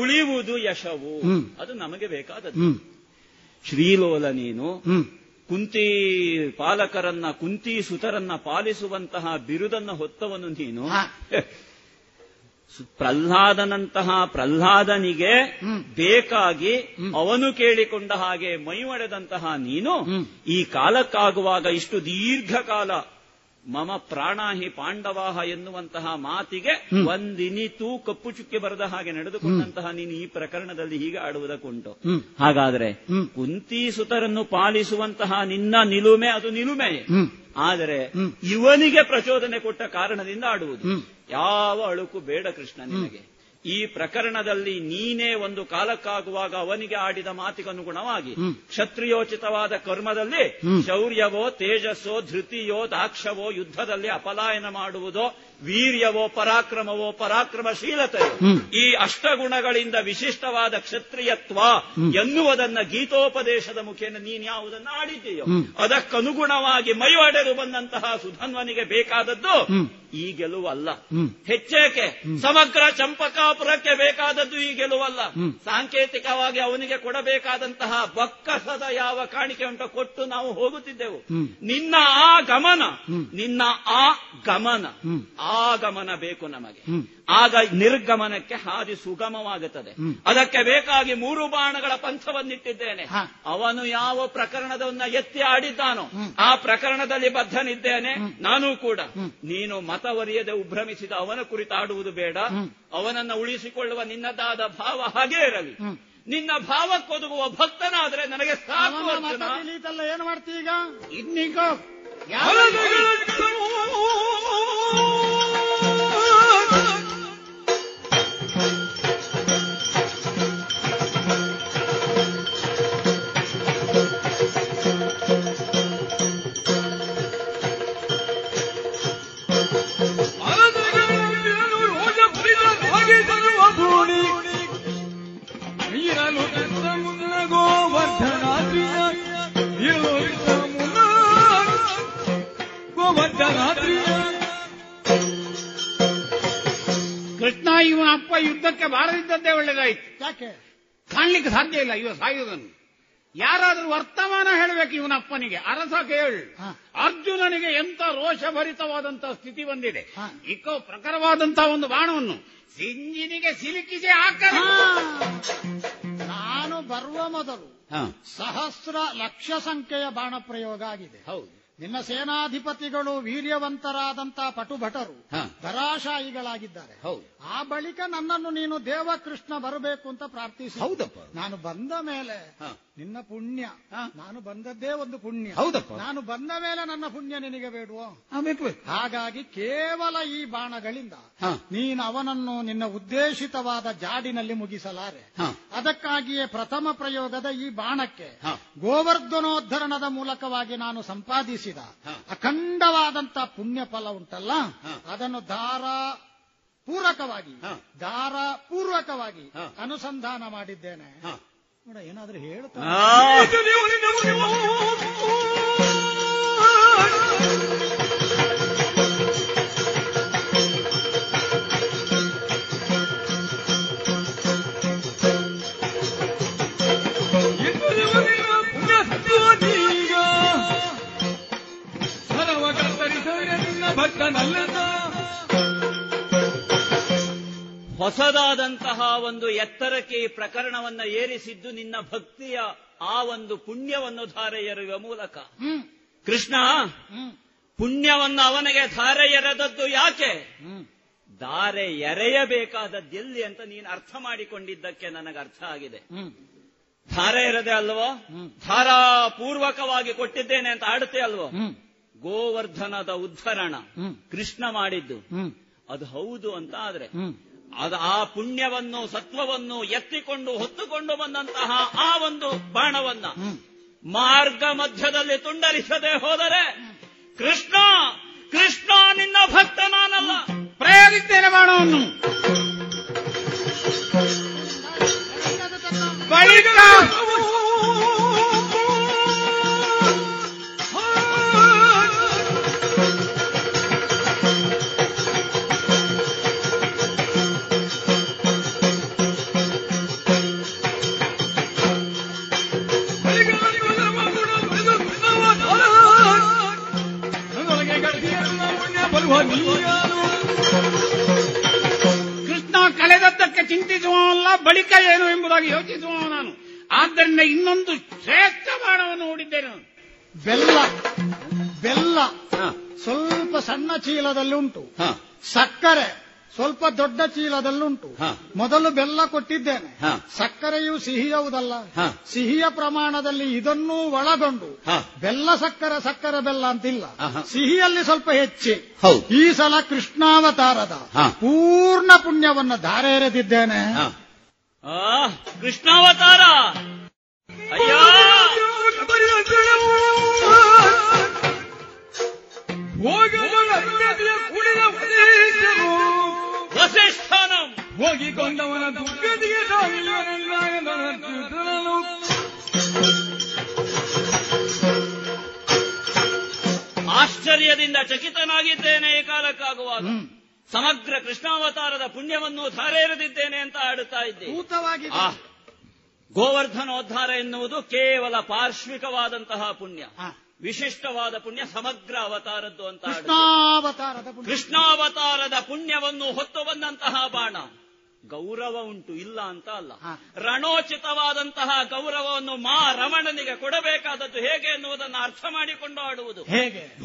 ಉಳಿಯುವುದು ಯಶವು. ಅದು ನಮಗೆ ಬೇಕಾದದ್ದು. ಶ್ರೀಲೋಲ ನೀನು ಕುಂತಿ ಪಾಲಕರನ್ನ, ಕುಂತಿ ಸುತರನ್ನ ಪಾಲಿಸುವಂತಹ ಬಿರುದನ್ನ ಹೊತ್ತವನು ನೀನು. ಪ್ರಹ್ಲಾದನಂತಹ ಪ್ರಹ್ಲಾದನಿಗೆ ಬೇಕಾಗಿ ಅವನು ಕೇಳಿಕೊಂಡ ಹಾಗೆ ಮೈ ಒಡೆದಂತಹ ನೀನು ಈ ಕಾಲಕ್ಕಾಗುವಾಗ ಇಷ್ಟು ದೀರ್ಘಕಾಲ ಮಮ ಪ್ರಾಣಾಹಿ ಪಾಂಡವಾಹ ಎನ್ನುವಂತಹ ಮಾತಿಗೆ ಒಂದಿನಿತೂ ಕಪ್ಪು ಚುಕ್ಕೆ ಬರದ ಹಾಗೆ ನಡೆದುಕೊಂಡಂತಹ ನೀನು ಈ ಪ್ರಕರಣದಲ್ಲಿ ಹೀಗೆ ಆಡುವುದಕ್ಕುಂಟು. ಹಾಗಾದ್ರೆ ಕುಂತಿ ಸುತರನ್ನು ಪಾಲಿಸುವಂತಹ ನಿನ್ನ ನಿಲುಮೆ ಅದು ನಿಲುಮೆಯೇ, ಆದರೆ ಇವನಿಗೆ ಪ್ರಚೋದನೆ ಕೊಟ್ಟ ಕಾರಣದಿಂದ ಆಡುವುದು. ಯಾವ ಅಳುಕು ಬೇಡ ಕೃಷ್ಣ ನಿನಗೆ. ಈ ಪ್ರಕರಣದಲ್ಲಿ ನೀನೇ ಒಂದು ಕಾಲಕ್ಕಾಗುವಾಗ ಅವನಿಗೆ ಆಡಿದ ಮಾತಿಗನುಗುಣವಾಗಿ ಕ್ಷತ್ರಿಯೋಚಿತವಾದ ಕರ್ಮದಲ್ಲಿ ಶೌರ್ಯವೋ ತೇಜಸ್ಸೋ ಧೃತಿಯೋ ದಾಕ್ಷವೋ ಯುದ್ಧದಲ್ಲಿ ಅಪಲಾಯನ ಮಾಡುವುದೋ ವೀರ್ಯವೋ ಪರಾಕ್ರಮವೋ ಪರಾಕ್ರಮಶೀಲತೆ ಈ ಅಷ್ಟಗುಣಗಳಿಂದ ವಿಶಿಷ್ಟವಾದ ಕ್ಷತ್ರಿಯತ್ವ ಎನ್ನುವುದನ್ನ ಗೀತೋಪದೇಶದ ಮುಖೇನ ನೀನ್ ಯಾವುದನ್ನ ಆಡಿದ್ದೀಯೋ ಅದಕ್ಕನುಗುಣವಾಗಿ ಮೈ ಒಡೆದು ಬಂದಂತಹ ಸುಧನ್ವನಿಗೆ ಬೇಕಾದದ್ದು ಈ ಗೆಲುವಲ್ಲ. ಹೆಚ್ಚೇಕೆ ಸಮಗ್ರ ಚಂಪಕಾಪುರಕ್ಕೆ ಬೇಕಾದದ್ದು ಈ ಗೆಲುವಲ್ಲ. ಸಾಂಕೇತಿಕವಾಗಿ ಅವನಿಗೆ ಕೊಡಬೇಕಾದಂತಹ ಬಕ್ಕಸದ ಯಾವ ಕಾಣಿಕೆ ಉಂಟು ಕೊಟ್ಟು ನಾವು ಹೋಗುತ್ತಿದ್ದೆವು. ನಿನ್ನ ಆ ಗಮನ ಬೇಕು ನಮಗೆ. ಆಗ ನಿರ್ಗಮನಕ್ಕೆ ಹಾದಿ ಸುಗಮವಾಗುತ್ತದೆ. ಅದಕ್ಕೆ ಬೇಕಾಗಿ ಮೂರು ಬಾಣಗಳ ಪಂಥವನ್ನಿಟ್ಟಿದ್ದೇನೆ. ಅವನು ಯಾವ ಪ್ರಕರಣದವನ್ನ ಎತ್ತಿ ಆಡಿದ್ದಾನೋ ಆ ಪ್ರಕರಣದಲ್ಲಿ ಬದ್ಧನಿದ್ದೇನೆ ನಾನು ಕೂಡ. ನೀನು ಮತವರಿಯದೆ ಉಭ್ರಮಿಸಿದ ಅವನ ಕುರಿತಾಡುವುದು ಬೇಡ. ಅವನನ್ನು ಉಳಿಸಿಕೊಳ್ಳುವ ನಿನ್ನದಾದ ಭಾವ ಹಾಗೇ ಇರಲಿ. ನಿನ್ನ ಭಾವಕ್ಕೊದಗುವ ಭಕ್ತನಾದ್ರೆ ನನಗೆ ಸಾಕು. ಏನು ಮಾಡ್ತೀಗ ಇನ್ನೀಗ ಕೃಷ್ಣ ಇವನ ಅಪ್ಪ ಯುದ್ಧಕ್ಕೆ ಬಾರದಿದ್ದದ್ದೇ ಒಳ್ಳೇದಾಯ್ತು. ಯಾಕೆ ಕಾಣ್ಲಿಕ್ಕೆ ಸಾಧ್ಯ ಇಲ್ಲ ಇವ ಸಾಯುವುದನ್ನು. ಯಾರಾದ್ರೂ ವರ್ತಮಾನ ಹೇಳಬೇಕು ಇವನಪ್ಪನಿಗೆ. ಅರಸ ಕೇಳು, ಅರ್ಜುನನಿಗೆ ಎಂತ ರೋಷಭರಿತವಾದಂತಹ ಸ್ಥಿತಿ ಬಂದಿದೆ. ಇಕೋ ಪ್ರಖರವಾದಂತಹ ಒಂದು ಬಾಣವನ್ನು ಸಿಂಜಿನಿಗೆ ಸಿಲುಕಿಸಿ ಹಾಕ. ನಾನು ಬರುವ ಮೊದಲು ಸಹಸ್ರ ಲಕ್ಷ ಸಂಖ್ಯೆಯ ಬಾಣ ಪ್ರಯೋಗ ಆಗಿದೆ. ಹೌದು, ನಿನ್ನ ಸೇನಾಧಿಪತಿಗಳು ವೀರ್ಯವಂತರಾದಂತಹ ಪಟುಭಟರು ಧರಾಶಾಯಿಗಳಾಗಿದ್ದಾರೆ. ಆ ಬಳಿಕ ನನ್ನನ್ನು ನೀನು ದೇವ ಕೃಷ್ಣ ಬರಬೇಕು ಅಂತ ಪ್ರಾರ್ಥಿಸಿ. ಹೌದಪ್ಪ, ನಾನು ಬಂದ ಮೇಲೆ ನಿನ್ನ ಪುಣ್ಯ, ನಾನು ಬಂದದ್ದೇ ಒಂದು ಪುಣ್ಯ. ಹೌದಪ್ಪ, ನಾನು ಬಂದ ಮೇಲೆ ನನ್ನ ಪುಣ್ಯ ನಿನಗೆ ಬೇಡುವ. ಹಾಗಾಗಿ ಕೇವಲ ಈ ಬಾಣಗಳಿಂದ ನೀನು ಅವನನ್ನು ನಿನ್ನ ಉದ್ದೇಶಿತವಾದ ಜಾಡಿನಲ್ಲಿ ಮುಗಿಸಲಾರೆ. ಅದಕ್ಕಾಗಿಯೇ ಪ್ರಥಮ ಪ್ರಯೋಗದ ಈ ಬಾಣಕ್ಕೆ ಗೋವರ್ಧನೋದ್ಧರಣದ ಮೂಲಕವಾಗಿ ನಾನು ಸಂಪಾದಿಸಿದ ಅಖಂಡವಾದಂತಹ ಪುಣ್ಯ ಫಲ ಉಂಟಲ್ಲ, ಅದನ್ನು ಧಾರಾಪೂರ್ವಕವಾಗಿ ಅನುಸಂಧಾನ ಮಾಡಿದ್ದೇನೆ. ನೋಡ, ಏನಾದ್ರೂ ಹೇಳ್ತಾನೆ. ಹೊಸದಾದಂತಹ ಒಂದು ಎತ್ತರಕ್ಕೆ ಈ ಪ್ರಕರಣವನ್ನ ಏರಿಸಿದ್ದು ನಿನ್ನ ಭಕ್ತಿಯ ಆ ಒಂದು ಪುಣ್ಯವನ್ನು ಧಾರೆ ಎರೆಯುವ ಮೂಲಕ. ಕೃಷ್ಣ, ಪುಣ್ಯವನ್ನು ಅವನಿಗೆ ಧಾರೆ ಎರೆದದ್ದು ಯಾಕೆ? ಧಾರೆ ಎರೆಯಬೇಕಾದದ್ದೆಲ್ಲಿ ಅಂತ ನೀನು ಅರ್ಥ ಮಾಡಿಕೊಂಡಿದ್ದಕ್ಕೆ ನನಗೆ ಅರ್ಥ ಆಗಿದೆ. ಧಾರೆ ಎರೆದೆ ಅಲ್ವೋ, ಧಾರಾಪೂರ್ವಕವಾಗಿ ಕೊಟ್ಟಿದ್ದೇನೆ ಅಂತ ಆಡುತ್ತೆ ಅಲ್ವೋ. ಗೋವರ್ಧನದ ಉದ್ಧರಣ ಕೃಷ್ಣ ಮಾಡಿದ್ದು ಅದು ಹೌದು ಅಂತ ಆದ್ರೆ, ಅದು ಆ ಪುಣ್ಯವನ್ನು ಸತ್ವವನ್ನು ಎತ್ತಿಕೊಂಡು ಹೊತ್ತುಕೊಂಡು ಬಂದಂತಹ ಆ ಒಂದು ಬಾಣವನ್ನ ಮಾರ್ಗ ಮಧ್ಯದಲ್ಲಿ ತುಂಡರಿಸದೆ ಹೋದರೆ ಕೃಷ್ಣ ಕೃಷ್ಣ ನಿನ್ನ ಭಕ್ತ ನಾನಲ್ಲ. ಪ್ರಯೋಗಿಸ್ತೇನೆ ಬಾಣವನ್ನು. ಅಲ್ಲ, ಬಳಿಕ ಏನು ಎಂಬುದಾಗಿ ಯೋಚಿಸುವ ನಾನು. ಆದ್ದರಿಂದ ಇನ್ನೊಂದು ಶ್ರೇಷ್ಠ ಬಾಣವನ್ನು ನೋಡಿದ್ದೇನೆ ನಾನು. ಬೆಲ್ಲ, ಬೆಲ್ಲ ಸ್ವಲ್ಪ ಸಣ್ಣ ಚೀಲದಲ್ಲಿ ಉಂಟು, ಸಕ್ಕರೆ ಸ್ವಲ್ಪ ದೊಡ್ಡ ಚೀಲದಲ್ಲುಂಟು. ಮೊದಲು ಬೆಲ್ಲ ಕೊಟ್ಟಿದ್ದೇನೆ, ಸಕ್ಕರೆಯು ಸಿಹಿಯವುದಲ್ಲ, ಸಿಹಿಯ ಪ್ರಮಾಣದಲ್ಲಿ ಇದನ್ನೂ ಒಳಗೊಂಡು ಬೆಲ್ಲ ಸಕ್ಕರೆ, ಸಕ್ಕರೆ ಬೆಲ್ಲ ಅಂತಿಲ್ಲ, ಸಿಹಿಯಲ್ಲಿ ಸ್ವಲ್ಪ ಹೆಚ್ಚಿ. ಈ ಸಲ ಕೃಷ್ಣಾವತಾರದ ಪೂರ್ಣ ಪುಣ್ಯವನ್ನು ಧಾರೆರೆದಿದ್ದೇನೆ. ಕೃಷ್ಣಾವತಾರ ವಸಿಷ್ಠನ ಹೋಗಿಕೊಂಡವನ ದುರ್ಗತಿಗೆ ಸಾಗಿಲ್ಲವೆಂದಾಗದನು. ಆಶ್ಚರ್ಯದಿಂದ ಚಕಿತನಾಗಿದ್ದೇನೆ. ಈ ಕಾಲಕ್ಕಾಗುವಾಗ ಸಮಗ್ರ ಕೃಷ್ಣಾವತಾರದ ಪುಣ್ಯವನ್ನು ಧಾರೆರೆದಿದ್ದೇನೆ ಅಂತ ಆಡುತ್ತಾ ಇದ್ದೇನೆ. ಗೋವರ್ಧನೋದ್ಧಾರ ಎನ್ನುವುದು ಕೇವಲ ಪಾರ್ಶ್ವಿಕವಾದಂತಹ ಪುಣ್ಯ, ವಿಶಿಷ್ಟವಾದ ಪುಣ್ಯ ಸಮಗ್ರ ಅವತಾರದ್ದು ಅಂತ. ಕೃಷ್ಣಾವತಾರದ ಪುಣ್ಯವನ್ನು ಹೊತ್ತು ಬಂದಂತಹ ಬಾಣ ಗೌರವ ಉಂಟು, ಇಲ್ಲ ಅಂತ ಅಲ್ಲ, ರಣೋಚಿತವಾದಂತಹ ಗೌರವವನ್ನು ಮಾ ರಮಣನಿಗೆ ಕೊಡಬೇಕಾದದ್ದು ಹೇಗೆ ಎನ್ನುವುದನ್ನು ಅರ್ಥ ಮಾಡಿಕೊಂಡು ಆಡುವುದು.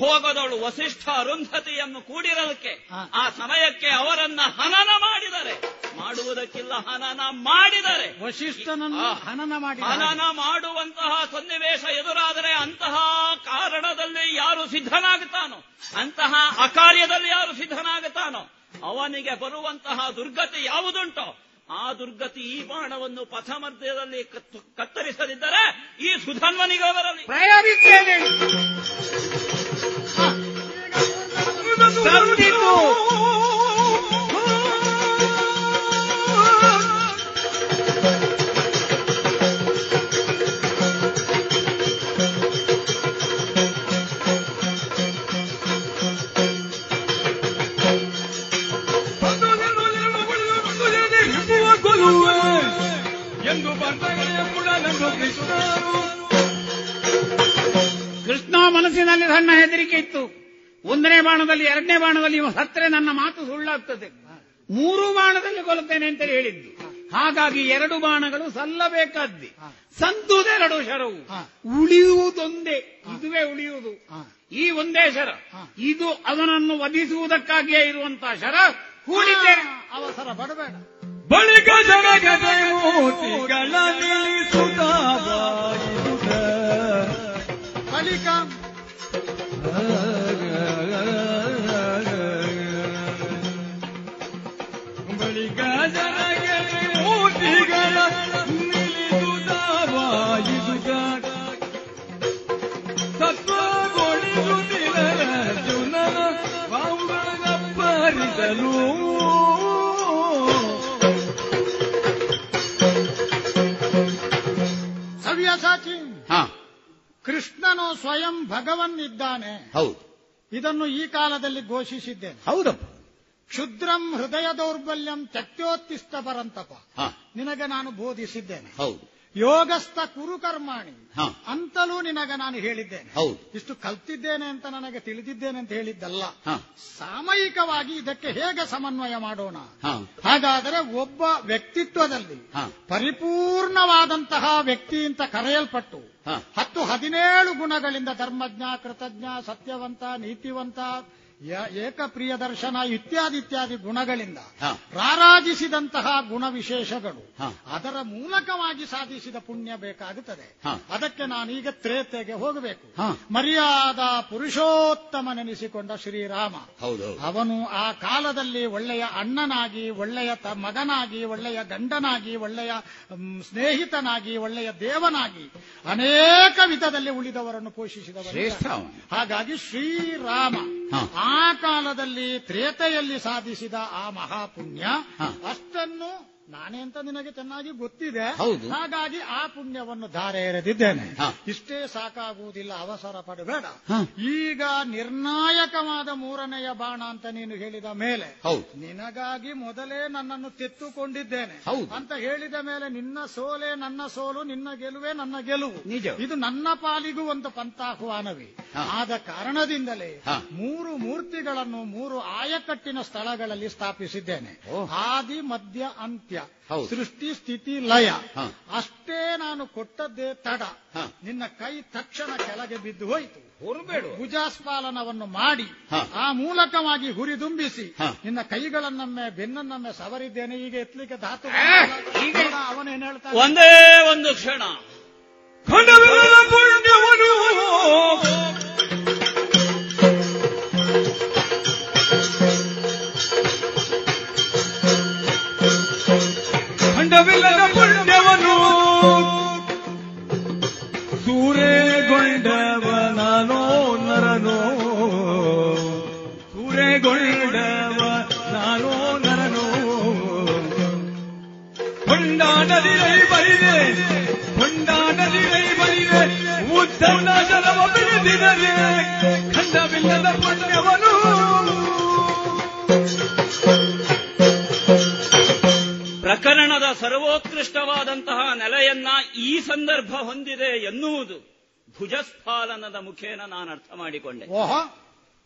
ಭೋಗದವಳು ವಸಿಷ್ಠ ಅರುಂಧತಿಯನ್ನು ಕೂಡಿರಲಿಕ್ಕೆ ಆ ಸಮಯಕ್ಕೆ ಅವರನ್ನ ಹನನ ಮಾಡಿದರೆ, ಮಾಡುವುದಕ್ಕಿಲ್ಲ, ಹನನ ಮಾಡಿದರೆ, ವಸಿಷ್ಠನನ್ನು ಹನನ ಮಾಡುವಂತಹ ಸನ್ನಿವೇಶ ಎದುರಾದರೆ ಅಂತಹ ಕಾರಣದಲ್ಲಿ ಯಾರು ಸಿದ್ಧನಾಗುತ್ತಾನೋ, ಅಂತಹ ಅಕಾರ್ಯದಲ್ಲಿ ಯಾರು ಸಿದ್ಧನಾಗುತ್ತಾನೋ ಅವನಿಗೆ ಬರುವಂತಹ ದುರ್ಗತಿ ಯಾವುದುಂಟೋ ಆ ದುರ್ಗತಿ ಈ ಬಾಣವನ್ನು ಪಥಮಧ್ಯದಲ್ಲಿ ಕತ್ತರಿಸದಿದ್ದರೆ ಈ ಸುಧನ್ವನಿಗೆ ಬರಲಿ. ಕೃಷ್ಣ ಮನಸ್ಸಿನಲ್ಲಿ ಸಣ್ಣ ಹೆದರಿಕೆ ಇತ್ತು. ಒಂದನೇ ಬಾಣದಲ್ಲಿ, ಎರಡನೇ ಬಾಣದಲ್ಲಿ ಇವ ಸತ್ತರೆ ನನ್ನ ಮಾತು ಸುಳ್ಳಾಗ್ತದೆ, ಮೂರು ಬಾಣದಲ್ಲಿ ಕೊಲ್ಲುತ್ತೇನೆ ಅಂತ ಹೇಳಿದ್ದು. ಹಾಗಾಗಿ ಎರಡು ಬಾಣಗಳು ಸಲ್ಲಬೇಕಾದ್ದಿ, ಸಂತುದೆರಡು ಶರವು, ಉಳಿಯುವುದೊಂದೇ, ಇದುವೇ ಉಳಿಯುವುದು, ಈ ಒಂದೇ ಶರ. ಇದು ಅವನನ್ನು ವಧಿಸುವುದಕ್ಕಾಗಿಯೇ ಇರುವಂತಹ ಶರ. ಕೂಡಿದ್ದೇನೆ, ಅವಸರ ಪಡಬೇಡ. ಬಳಿಕ ಜಗದ ಮೂರ್ತಿಗಳ ನಿಲ್ಲಿಸುತ್ತಾವಾಯಿತ. ಬಳಿಕ ಬಳಿಕ ಜಗದ ಮೂರ್ತಿಗಳ ನಿಲ್ಲಿಸುತ್ತಾವಾಯಿತ. ತತ್ವಗೊಳಿಸುತ್ತಿರ ಜುನನ ಬಾವುಗಳ ಪರಿಸಲು ಸಾಚಿ. ಕೃಷ್ಣನು ಸ್ವಯಂ ಭಗವನ್ನಿದ್ದಾನೆ. ಹೌದು, ಇದನ್ನು ಈ ಕಾಲದಲ್ಲಿ ಘೋಷಿಸಿದ್ದೇನೆ. ಹೌದಪ್ಪ. ಕ್ಷುದ್ರಂ ಹೃದಯ ದೌರ್ಬಲ್ಯಂ ತ್ಯಕ್ತ್ಯೋತ್ತಿಷ್ಟ ಪರಂತಪ ನಿನಗೆ ನಾನು ಬೋಧಿಸಿದ್ದೇನೆ. ಹೌದು, ಯೋಗಸ್ಥ ಕುರುಕರ್ಮಾಣಿ ಅಂತಲೂ ನಿನಗೆ ನಾನು ಹೇಳಿದ್ದೇನೆ. ಹೌದು, ಇಷ್ಟು ಕಲ್ತಿದ್ದೇನೆ ಅಂತ ನನಗೆ ತಿಳಿದಿದ್ದೇನೆ ಅಂತ ಹೇಳಿದ್ದಲ್ಲ, ಸಾಮಯಿಕವಾಗಿ ಇದಕ್ಕೆ ಹೇಗೆ ಸಮನ್ವಯ ಮಾಡೋಣ. ಹಾಗಾದರೆ ಒಬ್ಬ ವ್ಯಕ್ತಿತ್ವದಲ್ಲಿ ಪರಿಪೂರ್ಣವಾದಂತಹ ವ್ಯಕ್ತಿ ಅಂತ ಕರೆಯಲ್ಪಟ್ಟು 10-17 ಗುಣಗಳಿಂದ ಧರ್ಮಜ್ಞ, ಕೃತಜ್ಞ, ಸತ್ಯವಂತ, ನೀತಿವಂತ, ಏಕಪ್ರಿಯ ದರ್ಶನ ಇತ್ಯಾದಿ ಗುಣಗಳಿಂದ ರಾರಾಜಿಸಿದಂತಹ ಗುಣ ವಿಶೇಷಗಳು, ಅದರ ಮೂಲಕವಾಗಿ ಸಾಧಿಸಿದ ಪುಣ್ಯ ಬೇಕಾಗುತ್ತದೆ. ಅದಕ್ಕೆ ನಾನೀಗ ತ್ರೇತೆಗೆ ಹೋಗಬೇಕು. ಮರ್ಯಾದಾ ಪುರುಷೋತ್ತಮನೆನಿಸಿಕೊಂಡ ಶ್ರೀರಾಮ, ಅವನು ಆ ಕಾಲದಲ್ಲಿ ಒಳ್ಳೆಯ ಅಣ್ಣನಾಗಿ, ಒಳ್ಳೆಯ ಮಗನಾಗಿ, ಒಳ್ಳೆಯ ಗಂಡನಾಗಿ, ಒಳ್ಳೆಯ ಸ್ನೇಹಿತನಾಗಿ, ಒಳ್ಳೆಯ ದೇವನಾಗಿ ಅನೇಕ ವಿಧದಲ್ಲಿ ಉಳಿದವರನ್ನು ಪೋಷಿಸಿದವರು. ಹಾಗಾಗಿ ಶ್ರೀರಾಮ ಆ ಕಾಲದಲ್ಲಿ ತ್ರೇತೆಯಲ್ಲಿ ಸಾಧಿಸಿದ ಆ ಮಹಾಪುಣ್ಯ, ಅಷ್ಟನ್ನು ನಾನೇ ಅಂತ ನಿನಗೆ ಚೆನ್ನಾಗಿ ಗೊತ್ತಿದೆ. ಹಾಗಾಗಿ ಆ ಪುಣ್ಯವನ್ನು ಧಾರೆ ಎರೆದಿದ್ದೇನೆ. ಇಷ್ಟೇ ಸಾಕಾಗುವುದಿಲ್ಲ, ಅವಸರ ಪಡಬೇಡ. ಈಗ ನಿರ್ಣಾಯಕವಾದ ಮೂರನೆಯ ಬಾಣ ಅಂತ ನೀನು ಹೇಳಿದ ಮೇಲೆ, ನಿನಗಾಗಿ ಮೊದಲೇ ನನ್ನನ್ನು ತೆತ್ತುಕೊಂಡಿದ್ದೇನೆ ಅಂತ ಹೇಳಿದ ಮೇಲೆ, ನಿನ್ನ ಸೋಲೆ ನನ್ನ ಸೋಲು, ನಿನ್ನ ಗೆಲುವೆ ನನ್ನ ಗೆಲುವು, ಇದು ನನ್ನ ಪಾಲಿಗೂ ಒಂದು ಪಂಥಾಹ್ವಾನವೇ. ಆದ ಕಾರಣದಿಂದಲೇ 3 ಮೂರ್ತಿಗಳನ್ನು 3 ಆಯಕಟ್ಟಿನ ಸ್ಥಳಗಳಲ್ಲಿ ಸ್ಥಾಪಿಸಿದ್ದೇನೆ. ಆದಿ, ಮಧ್ಯ, ಅಂತ್ಯ. ಸತ್ಯ, ಸೃಷ್ಟಿ ಸ್ಥಿತಿ ಲಯ ಅಷ್ಟೇ. ನಾನು ಕೊಟ್ಟದ್ದೇ ತಡ, ನಿನ್ನ ಕೈ ತಕ್ಷಣ ಕೆಳಗೆ ಬಿದ್ದು ಹೋಯಿತು. ಭುಜಾಸ್ಪಾಲನವನ್ನು ಮಾಡಿ ಆ ಮೂಲಕವಾಗಿ ಹುರಿದುಂಬಿಸಿ ನಿನ್ನ ಕೈಗಳನ್ನೊಮ್ಮೆ ಬೆನ್ನನ್ನೊಮ್ಮೆ ಸವರಿದ್ದೇನೆ. ಈಗ ಎತ್ತಲಿಕ್ಕೆ ಧಾತು ಅವನೇನು ಹೇಳ್ತಾ, ಒಂದೇ ಒಂದು ಕ್ಷಣ ಖಂಡವಿಲ್ಲದ ಪುಣ್ಯವನು ಸೂರೆಗೊಂಡವನೋ ನರನೋ, ಸೂರೆಗೊಂಡವನೋ ನರನೋ, ಕೊಂಡಾಡದಿರೈ ಬರಿದೆ, ಕೊಂಡಾಡದಿರೈ ಬರಿದೆ, ಉದ್ದನ ಜನವ ಬಿಡದಿರದೆ, ಖಂಡವಿಲ್ಲದ ಪುಣ್ಯವನು. ಪ್ರಕರಣದ ಸರ್ವೋತ್ಕೃಷ್ಟವಾದಂತಹ ನೆಲೆಯನ್ನ ಈ ಸಂದರ್ಭ ಹೊಂದಿದೆ ಎನ್ನುವುದು ಭುಜಸ್ಫಾಲನದ ಮುಖೇನ ನಾನು ಅರ್ಥ ಮಾಡಿಕೊಂಡೆ.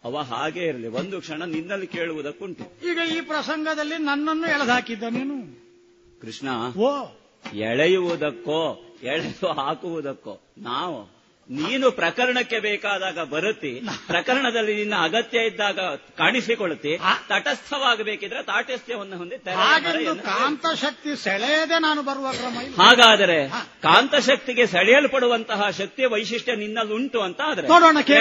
ಅವ ಹಾಗೆ ಇರಲಿ, ಒಂದು ಕ್ಷಣ ನಿನ್ನಲ್ಲಿ ಕೇಳುವುದಕ್ಕುಂಟು. ಈಗ ಈ ಪ್ರಸಂಗದಲ್ಲಿ ನನ್ನನ್ನು ಎಳೆದು ಹಾಕಿದ್ದ ನೀನು ಕೃಷ್ಣ. ಎಳೆಯುವುದಕ್ಕೋ ಎಳೆದು ಹಾಕುವುದಕ್ಕೋ ನಾವು, ನೀನು ಪ್ರಕರಣಕ್ಕೆ ಬೇಕಾದಾಗ ಬರುತ್ತಿ, ಪ್ರಕರಣದಲ್ಲಿ ನಿನ್ನ ಅಗತ್ಯ ಇದ್ದಾಗ ಕಾಣಿಸಿಕೊಳ್ಳುತ್ತಿ, ತಟಸ್ಥವಾಗಬೇಕಿದ್ರೆ ತಾಟಸ್ಥ್ಯವನ್ನು ಹೊಂದಿ ಕಾಂತಶಕ್ತಿ ಸೆಳೆಯದೆ ನಾನು ಬರುವ ಕ್ರಮ. ಹಾಗಾದರೆ ಕಾಂತಶಕ್ತಿಗೆ ಸೆಳೆಯಲ್ಪಡುವಂತಹ ಶಕ್ತಿಯ ವೈಶಿಷ್ಟ್ಯ ನಿನ್ನಲ್ಲಿ ಉಂಟು ಅಂತ ಆದ್ರೆ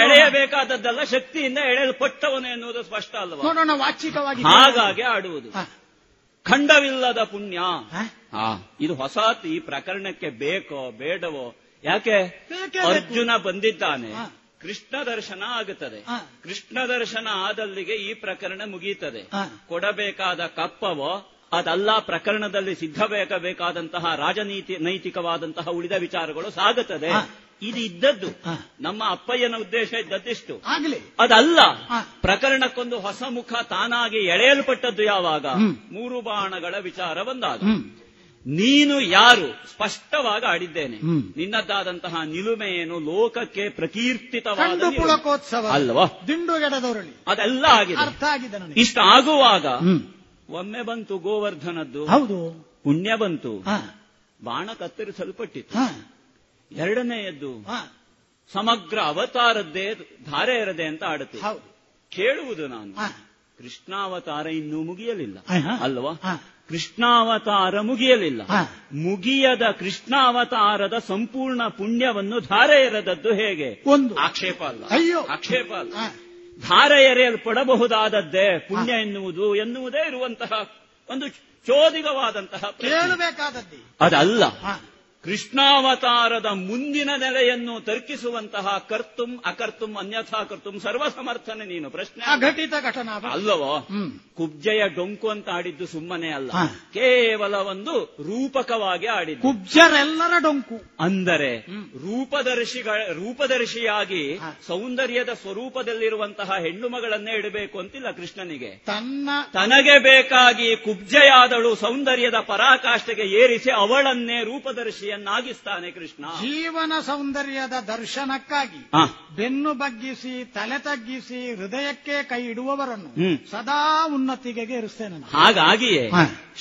ಎಳೆಯಬೇಕಾದದ್ದೆಲ್ಲ ಶಕ್ತಿಯಿಂದ ಎಳೆಯಲ್ಪಟ್ಟವನು ಎನ್ನುವುದು ಸ್ಪಷ್ಟ ಅಲ್ವಾ? ನೋಡೋಣ ವಾಚಿಕವಾಗಿ. ಹಾಗಾಗಿ ಆಡುವುದು ಖಂಡವಿಲ್ಲದ ಪುಣ್ಯ. ಇದು ಹೊಸ, ಈ ಪ್ರಕರಣಕ್ಕೆ ಬೇಕೋ ಬೇಡವೋ? ಯಾಕೆ ಅರ್ಜುನ ಬಂದಿದ್ದಾನೆ, ಕೃಷ್ಣ ದರ್ಶನ ಆಗುತ್ತದೆ, ಕೃಷ್ಣ ದರ್ಶನ ಆದಲ್ಲಿಗೆ ಈ ಪ್ರಕರಣ ಮುಗೀತದೆ. ಕೊಡಬೇಕಾದ ಕಪ್ಪವೋ ಅದಲ್ಲ, ಪ್ರಕರಣದಲ್ಲಿ ಸಿದ್ಧಬೇಕಾದಂತಹ ರಾಜನೀತಿ ನೈತಿಕವಾದಂತಹ ಉಳಿದ ವಿಚಾರಗಳು ಸಾಗುತ್ತದೆ. ಇದು ಇದ್ದದ್ದು, ನಮ್ಮ ಅಪ್ಪಯ್ಯನ ಉದ್ದೇಶ ಇದ್ದದ್ದಿಷ್ಟು ಅದಲ್ಲ. ಪ್ರಕರಣಕ್ಕೊಂದು ಹೊಸ ಮುಖ ತಾನಾಗಿ ಎಳೆಯಲ್ಪಟ್ಟದ್ದು ಯಾವಾಗ? ಮೂರು ಬಾಣಗಳ ವಿಚಾರ ಬಂದಾಗ. ನೀನು ಯಾರು ಸ್ಪಷ್ಟವಾಗಿ ಆಡಿದ್ದೇನೆ, ನಿನ್ನದಾದಂತಹ ನಿಲುಮೆ ಏನು ಲೋಕಕ್ಕೆ ಪ್ರಕೀರ್ತಿತವಾದ ಅಲ್ವಾ? ದಿಂಡುಗೆಡದವರಳಿ ಅದೆಲ್ಲ ಆಗಿದೆ, ಅರ್ಥ ಆಗಿದೆ. ಇಷ್ಟು ಆಗುವಾಗ ಒಮ್ಮೆ ಬಂತು ಗೋವರ್ಧನದ್ದು, ಹೌದು ಪುಣ್ಯ ಬಂತು, ಬಾಣ ಕತ್ತರಿಸಲ್ಪಟ್ಟಿತು. ಎರಡನೆಯದ್ದು ಸಮಗ್ರ ಅವತಾರದ್ದೇ ಧಾರೆ ಇರದೆ ಅಂತ ಆಡುತ್ತೆ. ಕೇಳುವುದು ನಾನು, ಕೃಷ್ಣಾವತಾರ ಇನ್ನೂ ಮುಗಿಯಲಿಲ್ಲ ಅಲ್ವಾ? ಕೃಷ್ಣಾವತಾರ ಮುಗಿಯಲಿಲ್ಲ. ಮುಗಿಯದ ಕೃಷ್ಣಾವತಾರದ ಸಂಪೂರ್ಣ ಪುಣ್ಯವನ್ನು ಧಾರೆ ಎರೆದದ್ದು ಹೇಗೆ? ಒಂದು ಆಕ್ಷೇಪ ಅಲ್ಲ, ಅಯ್ಯೋ ಆಕ್ಷೇಪ ಅಲ್ಲ, ಧಾರೆ ಎರೆಯಲ್ಪಡಬಹುದಾದದ್ದೇ ಪುಣ್ಯ ಎನ್ನುವುದು ಎನ್ನುವುದೇ ಇರುವಂತಹ ಒಂದು ಚೋದಿಗವಾದಂತಹ ಕೇಳಬೇಕಾದದ್ದು ಅದಲ್ಲ. ಕೃಷ್ಣಾವತಾರದ ಮುಂದಿನ ನೆಲೆಯನ್ನು ತರ್ಕಿಸುವಂತಹ ಕರ್ತುಂ ಅಕರ್ತುಂ ಅನ್ಯಥಾ ಕರ್ತುಂ ಸರ್ವಸಮರ್ಥನೆ ನೀನು. ಪ್ರಶ್ನೆ ಅಘಟಿತ ಘಟನಾ ಅಲ್ಲವೋ? ಕುಬ್ಜೆಯ ಡೊಂಕು ಅಂತ ಆಡಿದ್ದು ಸುಮ್ಮನೆ ಅಲ್ಲ, ಕೇವಲ ಒಂದು ರೂಪಕವಾಗಿ ಆಡಿದ್ದು. ಕುಬ್ಜರೆಲ್ಲರ ಡೊಂಕು ಅಂದರೆ ರೂಪದರ್ಶಿಯಾಗಿ ಸೌಂದರ್ಯದ ಸ್ವರೂಪದಲ್ಲಿರುವಂತಹ ಹೆಣ್ಣು ಮಗಳನ್ನೇ ಇಡಬೇಕು ಅಂತಿಲ್ಲ ಕೃಷ್ಣನಿಗೆ. ತನಗೆ ಬೇಕಾಗಿ ಕುಬ್ಜೆಯಾದಳು ಸೌಂದರ್ಯದ ಪರಾಕಾಷ್ಠೆಗೆ ಏರಿಸಿ ಅವಳನ್ನೇ ರೂಪದರ್ಶಿ ನ್ನಾಗಿಸ್ತಾನೆ ಕೃಷ್ಣ. ಜೀವನ ಸೌಂದರ್ಯದ ದರ್ಶನಕ್ಕಾಗಿ ಬೆನ್ನು ಬಗ್ಗಿಸಿ ತಲೆ ತಗ್ಗಿಸಿ ಹೃದಯಕ್ಕೆ ಕೈ ಇಡುವವರನ್ನು ಸದಾ ಉನ್ನತಿಗೆ ಇರಿಸ್ತೇನೆ. ಹಾಗಾಗಿಯೇ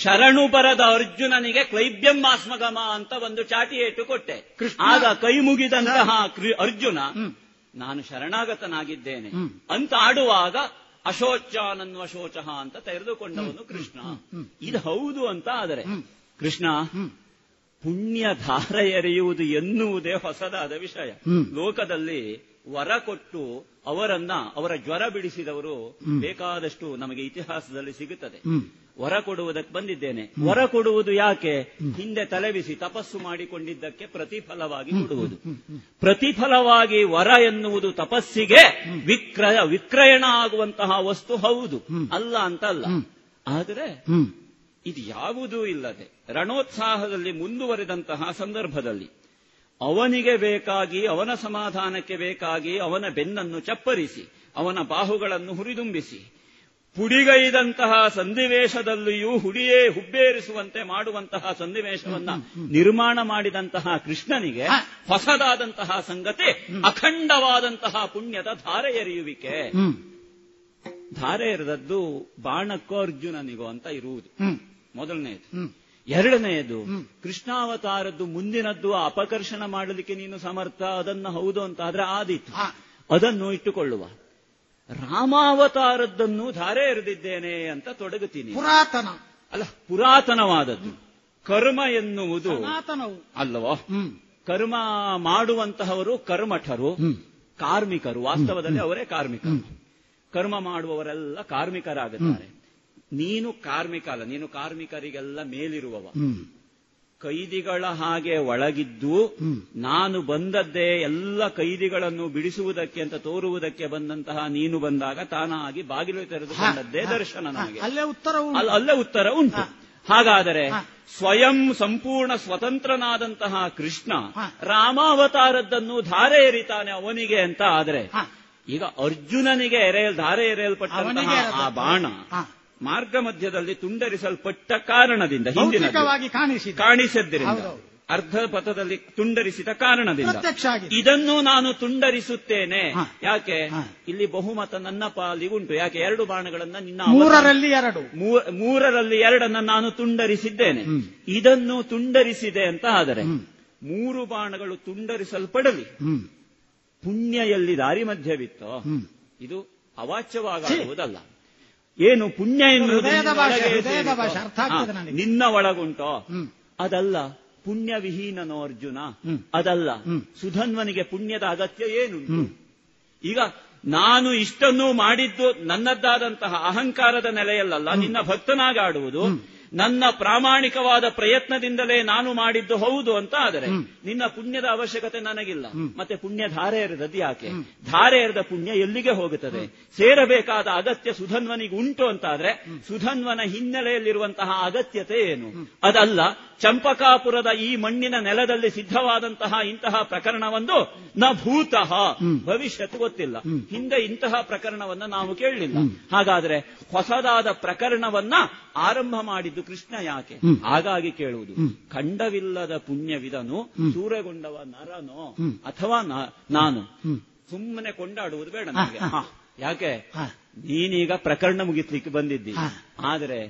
ಶರಣು ಬರದ ಅರ್ಜುನನಿಗೆ ಕ್ಲೈಬ್ಯಂಬಾಸ್ಮಗಮ ಅಂತ ಒಂದು ಚಾಟಿಯೇಟು ಕೊಟ್ಟೆ. ಆಗ ಕೈ ಮುಗಿದಂತಹ ಅರ್ಜುನ ನಾನು ಶರಣಾಗತನಾಗಿದ್ದೇನೆ ಅಂತ ಆಡುವಾಗ ಅಶೋಚಾನನ್ವ ಶೋಚ ಅಂತ ತೆರೆದುಕೊಂಡವನು ಕೃಷ್ಣ. ಇದು ಹೌದು ಅಂತ ಆದರೆ ಕೃಷ್ಣ ಪುಣ್ಯ ಧಾರೆ ಎರೆಯುವುದು ಎನ್ನುವುದೇ ಹೊಸದಾದ ವಿಷಯ. ಲೋಕದಲ್ಲಿ ವರ ಕೊಟ್ಟು ಅವರನ್ನ ಅವರ ಜ್ವರ ಬಿಡಿಸಿದವರು ಬೇಕಾದಷ್ಟು ನಮಗೆ ಇತಿಹಾಸದಲ್ಲಿ ಸಿಗುತ್ತದೆ. ವರ ಕೊಡುವುದಕ್ಕೆ ಬಂದಿದ್ದೇನೆ, ವರ ಕೊಡುವುದು ಯಾಕೆ? ಹಿಂದೆ ತಲೆಬಿಸಿ ತಪಸ್ಸು ಮಾಡಿಕೊಂಡಿದ್ದಕ್ಕೆ ಪ್ರತಿಫಲವಾಗಿ ಕೊಡುವುದು. ಪ್ರತಿಫಲವಾಗಿ ವರ ಎನ್ನುವುದು ತಪಸ್ಸಿಗೆ ವಿಕ್ರಯಣ ಆಗುವಂತಹ ವಸ್ತು ಹೌದು, ಅಲ್ಲ ಅಂತಲ್ಲ. ಆದರೆ ಇದು ಯಾವುದೂ ಇಲ್ಲದೆ ರಣೋತ್ಸಾಹದಲ್ಲಿ ಮುಂದುವರೆದಂತಹ ಸಂದರ್ಭದಲ್ಲಿ ಅವನಿಗೆ ಬೇಕಾಗಿ, ಅವನ ಸಮಾಧಾನಕ್ಕೆ ಬೇಕಾಗಿ ಅವನ ಬೆನ್ನನ್ನು ಚಪ್ಪರಿಸಿ ಅವನ ಬಾಹುಗಳನ್ನು ಹುರಿದುಂಬಿಸಿ ಪುಡಿಗೈದಂತಹ ಸನ್ನಿವೇಶದಲ್ಲಿಯೂ ಹುಡಿಯೇ ಹುಬ್ಬೇರಿಸುವಂತೆ ಮಾಡುವಂತಹ ಸನ್ನಿವೇಶವನ್ನ ನಿರ್ಮಾಣ ಮಾಡಿದಂತಹ ಕೃಷ್ಣನಿಗೆ ಹೊಸದಾದಂತಹ ಸಂಗತಿ ಅಖಂಡವಾದಂತಹ ಪುಣ್ಯದ ಧಾರೆ ಎರೆಯುವಿಕೆ. ಧಾರೆ ಎರೆದದ್ದು ಬಾಣಕ್ಕೋ ಅರ್ಜುನನಿಗೋ ಅಂತ ಇರುವುದು ಮೊದಲನೇದು. ಎರಡನೆಯದು ಕೃಷ್ಣಾವತಾರದ್ದು ಮುಂದಿನದ್ದು ಅಪಕರ್ಷಣ ಮಾಡಲಿಕ್ಕೆ ನೀನು ಸಮರ್ಥ, ಅದನ್ನು ಹೌದು ಅಂತ ಆದ್ರೆ ಆದೀತು, ಅದನ್ನು ಇಟ್ಟುಕೊಳ್ಳುವ. ರಾಮಾವತಾರದ್ದನ್ನು ಧಾರೆ ಎರೆದಿದ್ದೇನೆ ಅಂತ ತೊಡಗುತ್ತೀನಿ. ಪುರಾತನ ಅಲ್ಲ, ಪುರಾತನವಾದದ್ದು ಕರ್ಮ ಎನ್ನುವುದು ಅಲ್ಲವೋ. ಕರ್ಮ ಮಾಡುವಂತಹವರು ಕರ್ಮಠರು, ಕಾರ್ಮಿಕರು. ವಾಸ್ತವದಲ್ಲಿ ಅವರೇ ಕಾರ್ಮಿಕರು. ಕರ್ಮ ಮಾಡುವವರೆಲ್ಲ ಕಾರ್ಮಿಕರಾಗುತ್ತಾರೆ. ನೀನು ಕಾರ್ಮಿಕ ಅಲ್ಲ, ನೀನು ಕಾರ್ಮಿಕರಿಗೆಲ್ಲ ಮೇಲಿರುವವ. ಕೈದಿಗಳ ಹಾಗೆ ಒಳಗಿದ್ದು ನಾನು ಬಂದದ್ದೇ ಎಲ್ಲ ಕೈದಿಗಳನ್ನು ಬಿಡಿಸುವುದಕ್ಕೆ ಅಂತ ತೋರುವುದಕ್ಕೆ ಬಂದಂತಹ ನೀನು ಬಂದಾಗ ತಾನಾಗಿ ಬಾಗಿಲು ತೆರೆದುಕೊಂಡದ್ದೇ ದರ್ಶನ ನನಗೆ. ಅಲ್ಲೇ ಉತ್ತರ ಉಂಟು. ಹಾಗಾದರೆ ಸ್ವಯಂ ಸಂಪೂರ್ಣ ಸ್ವತಂತ್ರನಾದಂತಹ ಕೃಷ್ಣ ರಾಮಾವತಾರದ್ದನ್ನು ಧಾರೆ ಎರಿತಾನೆ ಅವನಿಗೆ ಅಂತ ಆದ್ರೆ, ಈಗ ಅರ್ಜುನನಿಗೆ ಧಾರೆ ಎರೆಯಲ್ಪಟ್ಟಂತಹ ಆ ಬಾಣ ಮಾರ್ಗ ಮಧ್ಯದಲ್ಲಿ ತುಂಡರಿಸಲ್ಪಟ್ಟ ಕಾರಣದಿಂದ, ಹಿಂದಿನ ಕಾಣಿಸಿದ್ದರಿಂದ, ಅರ್ಧ ಪಥದಲ್ಲಿ ತುಂಡರಿಸಿದ ಕಾರಣದಿಂದ ಇದನ್ನು ನಾನು ತುಂಡರಿಸುತ್ತೇನೆ. ಯಾಕೆ? ಇಲ್ಲಿ ಬಹುಮತ ನನ್ನ ಪಾಲಿಗುಂಟು. ಯಾಕೆ? ಎರಡು ಬಾಣಗಳನ್ನ ನಿನ್ನ ಮೂರರಲ್ಲಿ ಎರಡನ್ನ ನಾನು ತುಂಡರಿಸಿದ್ದೇನೆ. ಇದನ್ನು ತುಂಡರಿಸಿದೆ ಅಂತ ಆದರೆ ಮೂರು ಬಾಣಗಳು ತುಂಡರಿಸಲ್ಪಡಲಿ. ಪುಣ್ಯ ಎಲ್ಲಿ ದಾರಿ ಮಧ್ಯವಿತ್ತೋ ಇದು ಅವಾಚ್ಯವಾಗುವುದಲ್ಲ. ಏನು ಪುಣ್ಯ ಎನ್ನುವುದು ನಿನ್ನ ಒಳಗುಂಟೋ? ಅದಲ್ಲ. ಪುಣ್ಯ ವಿಹೀನನೋ ಅರ್ಜುನ? ಅದಲ್ಲ. ಸುಧನ್ವನಿಗೆ ಪುಣ್ಯದ ಅಗತ್ಯ ಏನುಂಟು? ಈಗ ನಾನು ಇಷ್ಟನ್ನು ಮಾಡಿದ್ದು ನನ್ನದ್ದಾದಂತಹ ಅಹಂಕಾರದ ನೆಲೆಯಲ್ಲ, ನಿನ್ನ ಭಕ್ತನಾಗಿ ಆಡುವುದು, ನನ್ನ ಪ್ರಾಮಾಣಿಕವಾದ ಪ್ರಯತ್ನದಿಂದಲೇ ನಾನು ಮಾಡಿದ್ದು ಹೌದು ಅಂತ ಆದರೆ ನಿನ್ನ ಪುಣ್ಯದ ಅವಶ್ಯಕತೆ ನನಗಿಲ್ಲ. ಮತ್ತೆ ಪುಣ್ಯ ಧಾರೆ ಎರೆದದ್ದು ಯಾಕೆ? ಧಾರೆ ಎರೆದ ಪುಣ್ಯ ಎಲ್ಲಿಗೆ ಹೋಗುತ್ತದೆ? ಸೇರಬೇಕಾದ ಅಗತ್ಯ ಸುಧನ್ವನಿಗೆ ಉಂಟು ಅಂತ ಆದ್ರೆ ಸುಧನ್ವನ ಹಿನ್ನೆಲೆಯಲ್ಲಿರುವಂತಹ ಅಗತ್ಯತೆ ಏನು? ಅದಲ್ಲ. ಚಂಪಕಾಪುರದ ಈ ಮಣ್ಣಿನ ನೆಲದಲ್ಲಿ ಸಿದ್ಧವಾದಂತಹ ಇಂತಹ ಪ್ರಕರಣವೊಂದು ನ ಭೂತಃ, ಭವಿಷ್ಯತ್ತು ಗೊತ್ತಿಲ್ಲ. ಹಿಂದೆ ಇಂತಹ ಪ್ರಕರಣವನ್ನ ನಾವು ಕೇಳಲಿಲ್ಲ. ಹಾಗಾದ್ರೆ ಹೊಸದಾದ ಪ್ರಕರಣವನ್ನ ಆರಂಭ ಮಾಡಿದ್ದು ಕೃಷ್ಣ ಯಾಕೆ? ಹಾಗಾಗಿ ಕೇಳುವುದು, ಖಂಡವಿಲ್ಲದ ಪುಣ್ಯವಿದನು ಸೂರೆಗೊಂಡವ ನರನೋ ಅಥವಾ ನಾನು? ಸುಮ್ಮನೆ ಕೊಂಡಾಡುವುದು ಬೇಡ ನನಗೆ. ಯಾಕೆ? ನೀನೀಗ ಪ್ರಕರಣ ಮುಗಿಸ್ಲಿಕ್ಕೆ ಬಂದಿದ್ದಿ, ಆದರೆ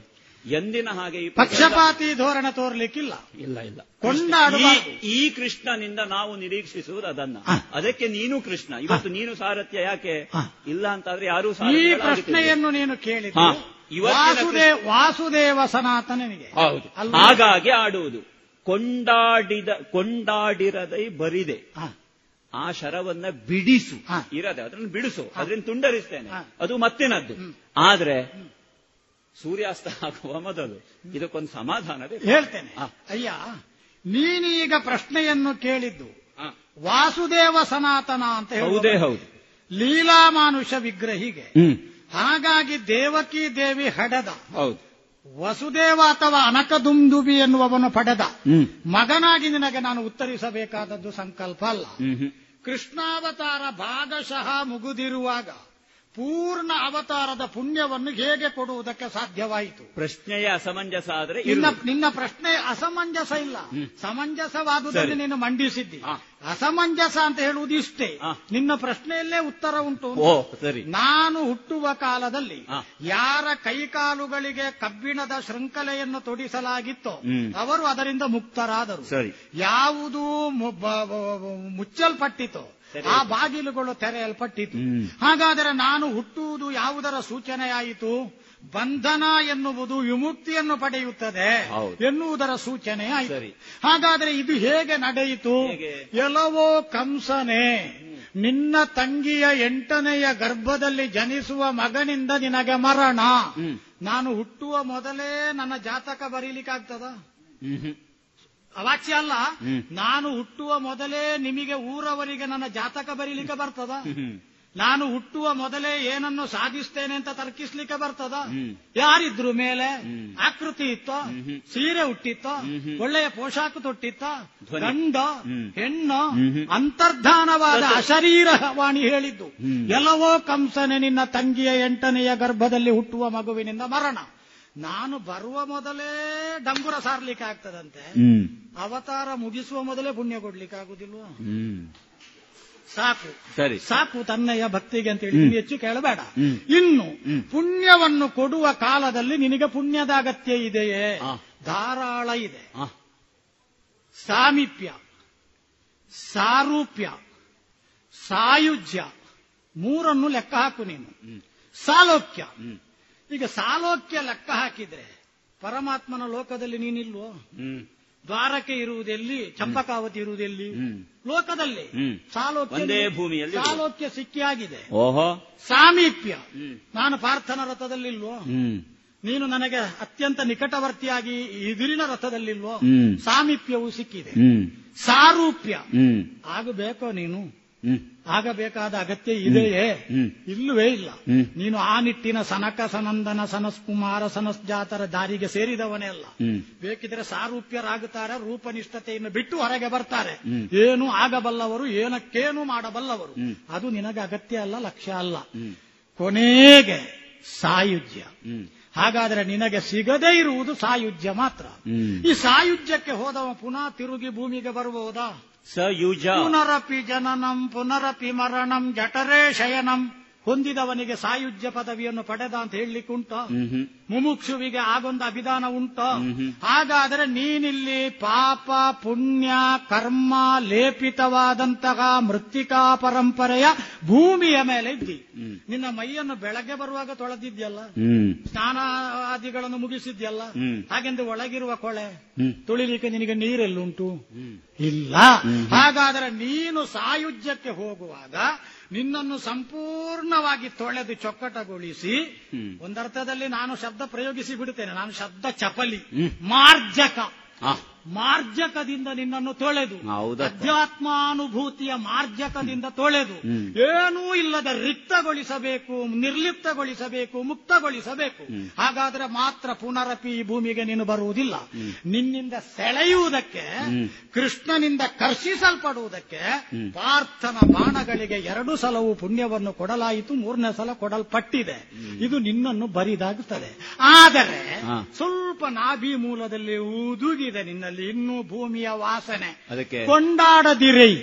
ಎಂದಿನ ಹಾಗೆ ಈ ಪಕ್ಷಪಾತಿ ಧೋರಣೆ ತೋರ್ಲಿಕ್ಕಿಲ್ಲ. ಇಲ್ಲ ಇಲ್ಲ, ಈ ಕೃಷ್ಣನಿಂದ ನಾವು ನಿರೀಕ್ಷಿಸುವುದು ಅದನ್ನ. ಅದಕ್ಕೆ ನೀನು ಕೃಷ್ಣ, ಇವತ್ತು ನೀನು ಸಾರಥ್ಯ. ಯಾಕೆ ಇಲ್ಲ ಅಂತಾದ್ರೆ ಯಾರೂ ಸಾರಥ್ಯ. ಈ ಪ್ರಶ್ನೆಯನ್ನು ನೀನು ಕೇಳಿ ವಾಸುದೇವ ಸನಾತನನಿಗೆ. ಹೌದು, ಹಾಗಾಗಿ ಆಡುವುದು. ಕೊಂಡಾಡಿರದೈ ಬರಿದೆ, ಆ ಶರವನ್ನ ಬಿಡಿಸು. ಇರದೆ ಅದನ್ನು ಬಿಡಿಸು, ಅದರಿಂದ ತುಂಡರಿಸ್ತೇನೆ, ಅದು ಮತ್ತಿನದ್ದು. ಆದ್ರೆ ಸೂರ್ಯಾಸ್ತ ಆಗುವ ಮೊದಲು ಇದಕ್ಕೊಂದು ಸಮಾಧಾನ ಹೇಳ್ತೇನೆ. ಅಯ್ಯ, ನೀನೀಗ ಪ್ರಶ್ನೆಯನ್ನು ಕೇಳಿದ್ದು ವಾಸುದೇವ ಸನಾತನ ಅಂತ ಹೇಳುವುದೇ ಹೌದು, ಲೀಲಾಮಾನುಷ ವಿಗ್ರಹಿಗೆ. ಹಾಗಾಗಿ ದೇವಕಿ ದೇವಿ ಹಡೆದ, ಹೌದು, ವಸುದೇವ ಅಥವಾ ಅನಕದುಂದುಬಿ ಎನ್ನುವವನು ಪಡೆದ ಮಗನಾಗಿ ನಿನಗೆ ನಾನು ಉತ್ತರಿಸಬೇಕಾದದ್ದು ಸಂಕಲ್ಪ ಅಲ್ಲ. ಕೃಷ್ಣಾವತಾರ ಭಾಗಶಃ ಮುಗಿದಿರುವಾಗ ಪೂರ್ಣ ಅವತಾರದ ಪುಣ್ಯವನ್ನು ಹೇಗೆ ಕೊಡುವುದಕ್ಕೆ ಸಾಧ್ಯವಾಯಿತು? ಪ್ರಶ್ನೆಯ ಅಸಮಂಜಸ. ಆದರೆ ನಿನ್ನ ಪ್ರಶ್ನೆ ಅಸಮಂಜಸ ಇಲ್ಲ, ಸಮಂಜಸವಾದುದನ್ನು ನೀನು ಮಂಡಿಸಿದ್ದಿ. ಅಸಮಂಜಸ ಅಂತ ಹೇಳುವುದು ಇಷ್ಟೇ, ನಿನ್ನ ಪ್ರಶ್ನೆಯಲ್ಲೇ ಉತ್ತರ ಉಂಟು. ಸರಿ, ನಾನು ಹುಟ್ಟುವ ಕಾಲದಲ್ಲಿ ಯಾರ ಕೈಕಾಲುಗಳಿಗೆ ಕಬ್ಬಿಣದ ಶೃಂಖಲೆಯನ್ನು ತೊಡಿಸಲಾಗಿತ್ತೋ ಅವರು ಅದರಿಂದ ಮುಕ್ತರಾದರು. ಯಾವುದು ಮುಚ್ಚಲ್ಪಟ್ಟಿತೋ ಆ ಬಾಗಿಲುಗಳು ತೆರೆಯಲ್ಪಟ್ಟಿತು. ಹಾಗಾದರೆ ನಾನು ಹುಟ್ಟುವುದು ಯಾವುದರ ಸೂಚನೆಯಾಯಿತು? ಬಂಧನ ಎನ್ನುವುದು ವಿಮುಕ್ತಿಯನ್ನು ಪಡೆಯುತ್ತದೆ ಎನ್ನುವುದರ ಸೂಚನೆ ಆಯಿತು. ಹಾಗಾದರೆ ಇದು ಹೇಗೆ ನಡೆಯಿತು? ಎಲ್ಲವೋ ಕಂಸನೇ, ನಿನ್ನ ತಂಗಿಯ 8ನೇ ಗರ್ಭದಲ್ಲಿ ಜನಿಸುವ ಮಗನಿಂದ ನಿನಗೆ ಮರಣ. ನಾನು ಹುಟ್ಟುವ ಮೊದಲೇ ನನ್ನ ಜಾತಕ ಬರೀಲಿಕ್ಕಾಗ್ತದ? ಅವಾಚ್ಯ ಅಲ್ಲ. ನಾನು ಹುಟ್ಟುವ ಮೊದಲೇ ನಿಮಗೆ ಊರವರಿಗೆ ನನ್ನ ಜಾತಕ ಬರೀಲಿಕ್ಕೆ ಬರ್ತದ? ನಾನು ಹುಟ್ಟುವ ಮೊದಲೇ ಏನನ್ನು ಸಾಧಿಸ್ತೇನೆ ಅಂತ ತರ್ಕಿಸ್ಲಿಕ್ಕೆ ಬರ್ತದ? ಯಾರಿದ್ರು ಮೇಲೆ ಆಕೃತಿ ಇತ್ತೋ? ಸೀರೆ ಹುಟ್ಟಿತ್ತೋ? ಒಳ್ಳೆಯ ಪೋಷಾಕು ತೊಟ್ಟಿತ್ತೋ? ಗಂಡ ಹೆಣ್ಣು? ಅಂತರ್ಧಾನವಾದ ಅಶರೀರವಾಣಿ ಹೇಳಿದ್ದು ಎಲ್ಲವೋ ಕಂಸನೆ, ನಿನ್ನ ತಂಗಿಯ 8ನೇ ಗರ್ಭದಲ್ಲಿ ಹುಟ್ಟುವ ಮಗುವಿನಿಂದ ಮರಣ. ನಾನು ಬರುವ ಮೊದಲೇ ಡಂಗುರ ಸಾರ್ಲಿಕ್ಕೆ ಆಗ್ತದಂತೆ, ಅವತಾರ ಮುಗಿಸುವ ಮೊದಲೇ ಪುಣ್ಯ ಕೊಡ್ಲಿಕ್ಕೆ ಆಗುದಿಲ್ವ? ಸಾಕು, ಸರಿ ಸಾಕು, ತನ್ನಯ ಭಕ್ತಿಗೆ ಅಂತ ಹೇಳಿ ಹೆಚ್ಚು ಕೇಳಬೇಡ. ಇನ್ನು ಪುಣ್ಯವನ್ನು ಕೊಡುವ ಕಾಲದಲ್ಲಿ ನಿನಗೆ ಪುಣ್ಯದ ಅಗತ್ಯ ಇದೆಯೇ? ಧಾರಾಳ ಇದೆ, ಸಾಮೀಪ್ಯ, ಸಾರೂಪ್ಯ, ಸಾಯುಜ್ಯ ಮೂರನ್ನು ಲೆಕ್ಕ ಹಾಕು ನೀನು. ಸಾಲೋಕ್ಯ, ಈಗ ಸಾಲೋಕ್ಯ ಲೆಕ್ಕ ಹಾಕಿದ್ರೆ ಪರಮಾತ್ಮನ ಲೋಕದಲ್ಲಿ ನೀನಿಲ್ವೋ? ದ್ವಾರಕೆ ಇರುವುದೆಲ್ಲಿ, ಚಂಪಕಾವತಿ ಇರುವುದೆಲ್ಲಿ? ಲೋಕದಲ್ಲಿ ಸಾಲೋಕ್ಯ ಸಿಕ್ಕಿಯಾಗಿದೆ. ಸಾಮೀಪ್ಯ, ನಾನು ಪಾರ್ಥನ ರಥದಲ್ಲಿಲ್ವೋ? ನೀನು ನನಗೆ ಅತ್ಯಂತ ನಿಕಟವರ್ತಿಯಾಗಿ ಎದುರಿನ ರಥದಲ್ಲಿಲ್ವೋ? ಸಾಮೀಪ್ಯವೂ ಸಿಕ್ಕಿದೆ. ಸಾರೂಪ್ಯ ಆಗಬೇಕೋ ನೀನು? ಆಗಬೇಕಾದ ಅಗತ್ಯ ಇದೆಯೇ? ಇಲ್ಲವೇ ಇಲ್ಲ. ನೀನು ಆ ನಿಟ್ಟಿನ ಸನಕ ಸನಂದನ ಸನಸ್ಕುಮಾರ ಸನಸ್ಜಾತರ ದಾರಿಗೆ ಸೇರಿದವನೇ ಅಲ್ಲ. ಬೇಕಿದ್ರೆ ಸಾರೂಪ್ಯರಾಗುತ್ತಾರೆ, ರೂಪನಿಷ್ಠತೆಯನ್ನು ಬಿಟ್ಟು ಹೊರಗೆ ಬರ್ತಾರೆ. ಏನು ಆಗಬಲ್ಲವರು, ಏನಕ್ಕೇನು ಮಾಡಬಲ್ಲವರು. ಅದು ನಿನಗೆ ಅಗತ್ಯ ಅಲ್ಲ, ಲಕ್ಷ್ಯ ಅಲ್ಲ. ಕೊನೆಗೆ ಸಾಯುಜ್ಯ. ಹಾಗಾದ್ರೆ ನಿನಗೆ ಸಿಗದೇ ಇರುವುದು ಸಾಯುಜ್ಯ ಮಾತ್ರ. ಈ ಸಾಯುಜ್ಯಕ್ಕೆ ಹೋದವ ಪುನಃ ತಿರುಗಿ ಭೂಮಿಗೆ ಬರಬಹುದಾ? ಸಯುಜ ಪುನರಪಿ ಜನನಂ ಪುನರಪಿ ಮರಣಂ ಜಠರೇ ಶಯನಂ. ಹೊಂದಿದವನಿಗೆ ಸಾಯುಜ್ಯ ಪದವಿಯನ್ನು ಪಡೆದ ಅಂತ ಹೇಳಲಿಕ್ಕೆ ಉಂಟ? ಮುಮುಕ್ಷುವಿಗೆ ಆಗೊಂದು ಅಭಿಧಾನ ಉಂಟ? ಹಾಗಾದರೆ ನೀನಿಲ್ಲಿ ಪಾಪ ಪುಣ್ಯ ಕರ್ಮ ಲೇಪಿತವಾದಂತಹ ಮೃತ್ತಿಕಾ ಪರಂಪರೆಯ ಭೂಮಿಯ ಮೇಲೆ ಇದ್ದಿ. ನಿನ್ನ ಮೈಯನ್ನು ಬೆಳಗ್ಗೆ ಬರುವಾಗ ತೊಳೆದಿದ್ಯಲ್ಲ, ಸ್ನಾನ ಆದಿಗಳನ್ನು ಮುಗಿಸಿದ್ಯಲ್ಲ, ಹಾಗೆಂದು ಒಳಗಿರುವ ಕೊಳೆ ತೊಳಿಲಿಕ್ಕೆ ನಿನಗೆ ನೀರೆಲ್ಲುಂಟು? ಇಲ್ಲ. ಹಾಗಾದರೆ ನೀನು ಸಾಯುಜ್ಯಕ್ಕೆ ಹೋಗುವಾಗ ನಿನ್ನನ್ನು ಸಂಪೂರ್ಣವಾಗಿ ತೊಳೆದು ಚೊಕ್ಕಟಗೊಳಿಸಿ, ಒಂದರ್ಥದಲ್ಲಿ ನಾನು ಶಬ್ದ ಪ್ರಯೋಗಿಸಿ ಬಿಡುತ್ತೇನೆ, ನಾನು ಶಬ್ದ ಚಪಲಿ, ಮಾರ್ಜಕ, ಮಾರ್ಜಕದಿಂದ ನಿನ್ನನ್ನು ತೊಳೆದು, ಅಧ್ಯಾತ್ಮಾನುಭೂತಿಯ ಮಾರ್ಜಕದಿಂದ ತೊಳೆದು ಏನೂ ಇಲ್ಲದ ರಿಕ್ತಗೊಳಿಸಬೇಕು, ನಿರ್ಲಿಪ್ತಗೊಳಿಸಬೇಕು, ಮುಕ್ತಗೊಳಿಸಬೇಕು. ಹಾಗಾದ್ರೆ ಮಾತ್ರ ಪುನರಪಿ ಈ ಭೂಮಿಗೆ ನೀನು ಬರುವುದಿಲ್ಲ. ನಿನ್ನಿಂದ ಸೆಳೆಯುವುದಕ್ಕೆ, ಕೃಷ್ಣನಿಂದ ಕರ್ಷಿಸಲ್ಪಡುವುದಕ್ಕೆ ಪಾರ್ಥನ ಬಾಣಗಳಿಗೆ 2 ಸಲವೂ ಪುಣ್ಯವನ್ನು ಕೊಡಲಾಯಿತು, 3ನೇ ಸಲ ಕೊಡಲ್ಪಟ್ಟಿದೆ. ಇದು ನಿನ್ನನ್ನು ಬರಿದಾಗುತ್ತದೆ. ಆದರೆ ಸ್ವಲ್ಪ ನಾಭಿ ಮೂಲದಲ್ಲಿ ಊದುಗಿದೆ ನಿನ್ನ ಇನ್ನೂ ಭೂಮಿಯ ವಾಸನೆ. ಅದಕ್ಕೆ ಕೊಂಡಾಡದಿರೈ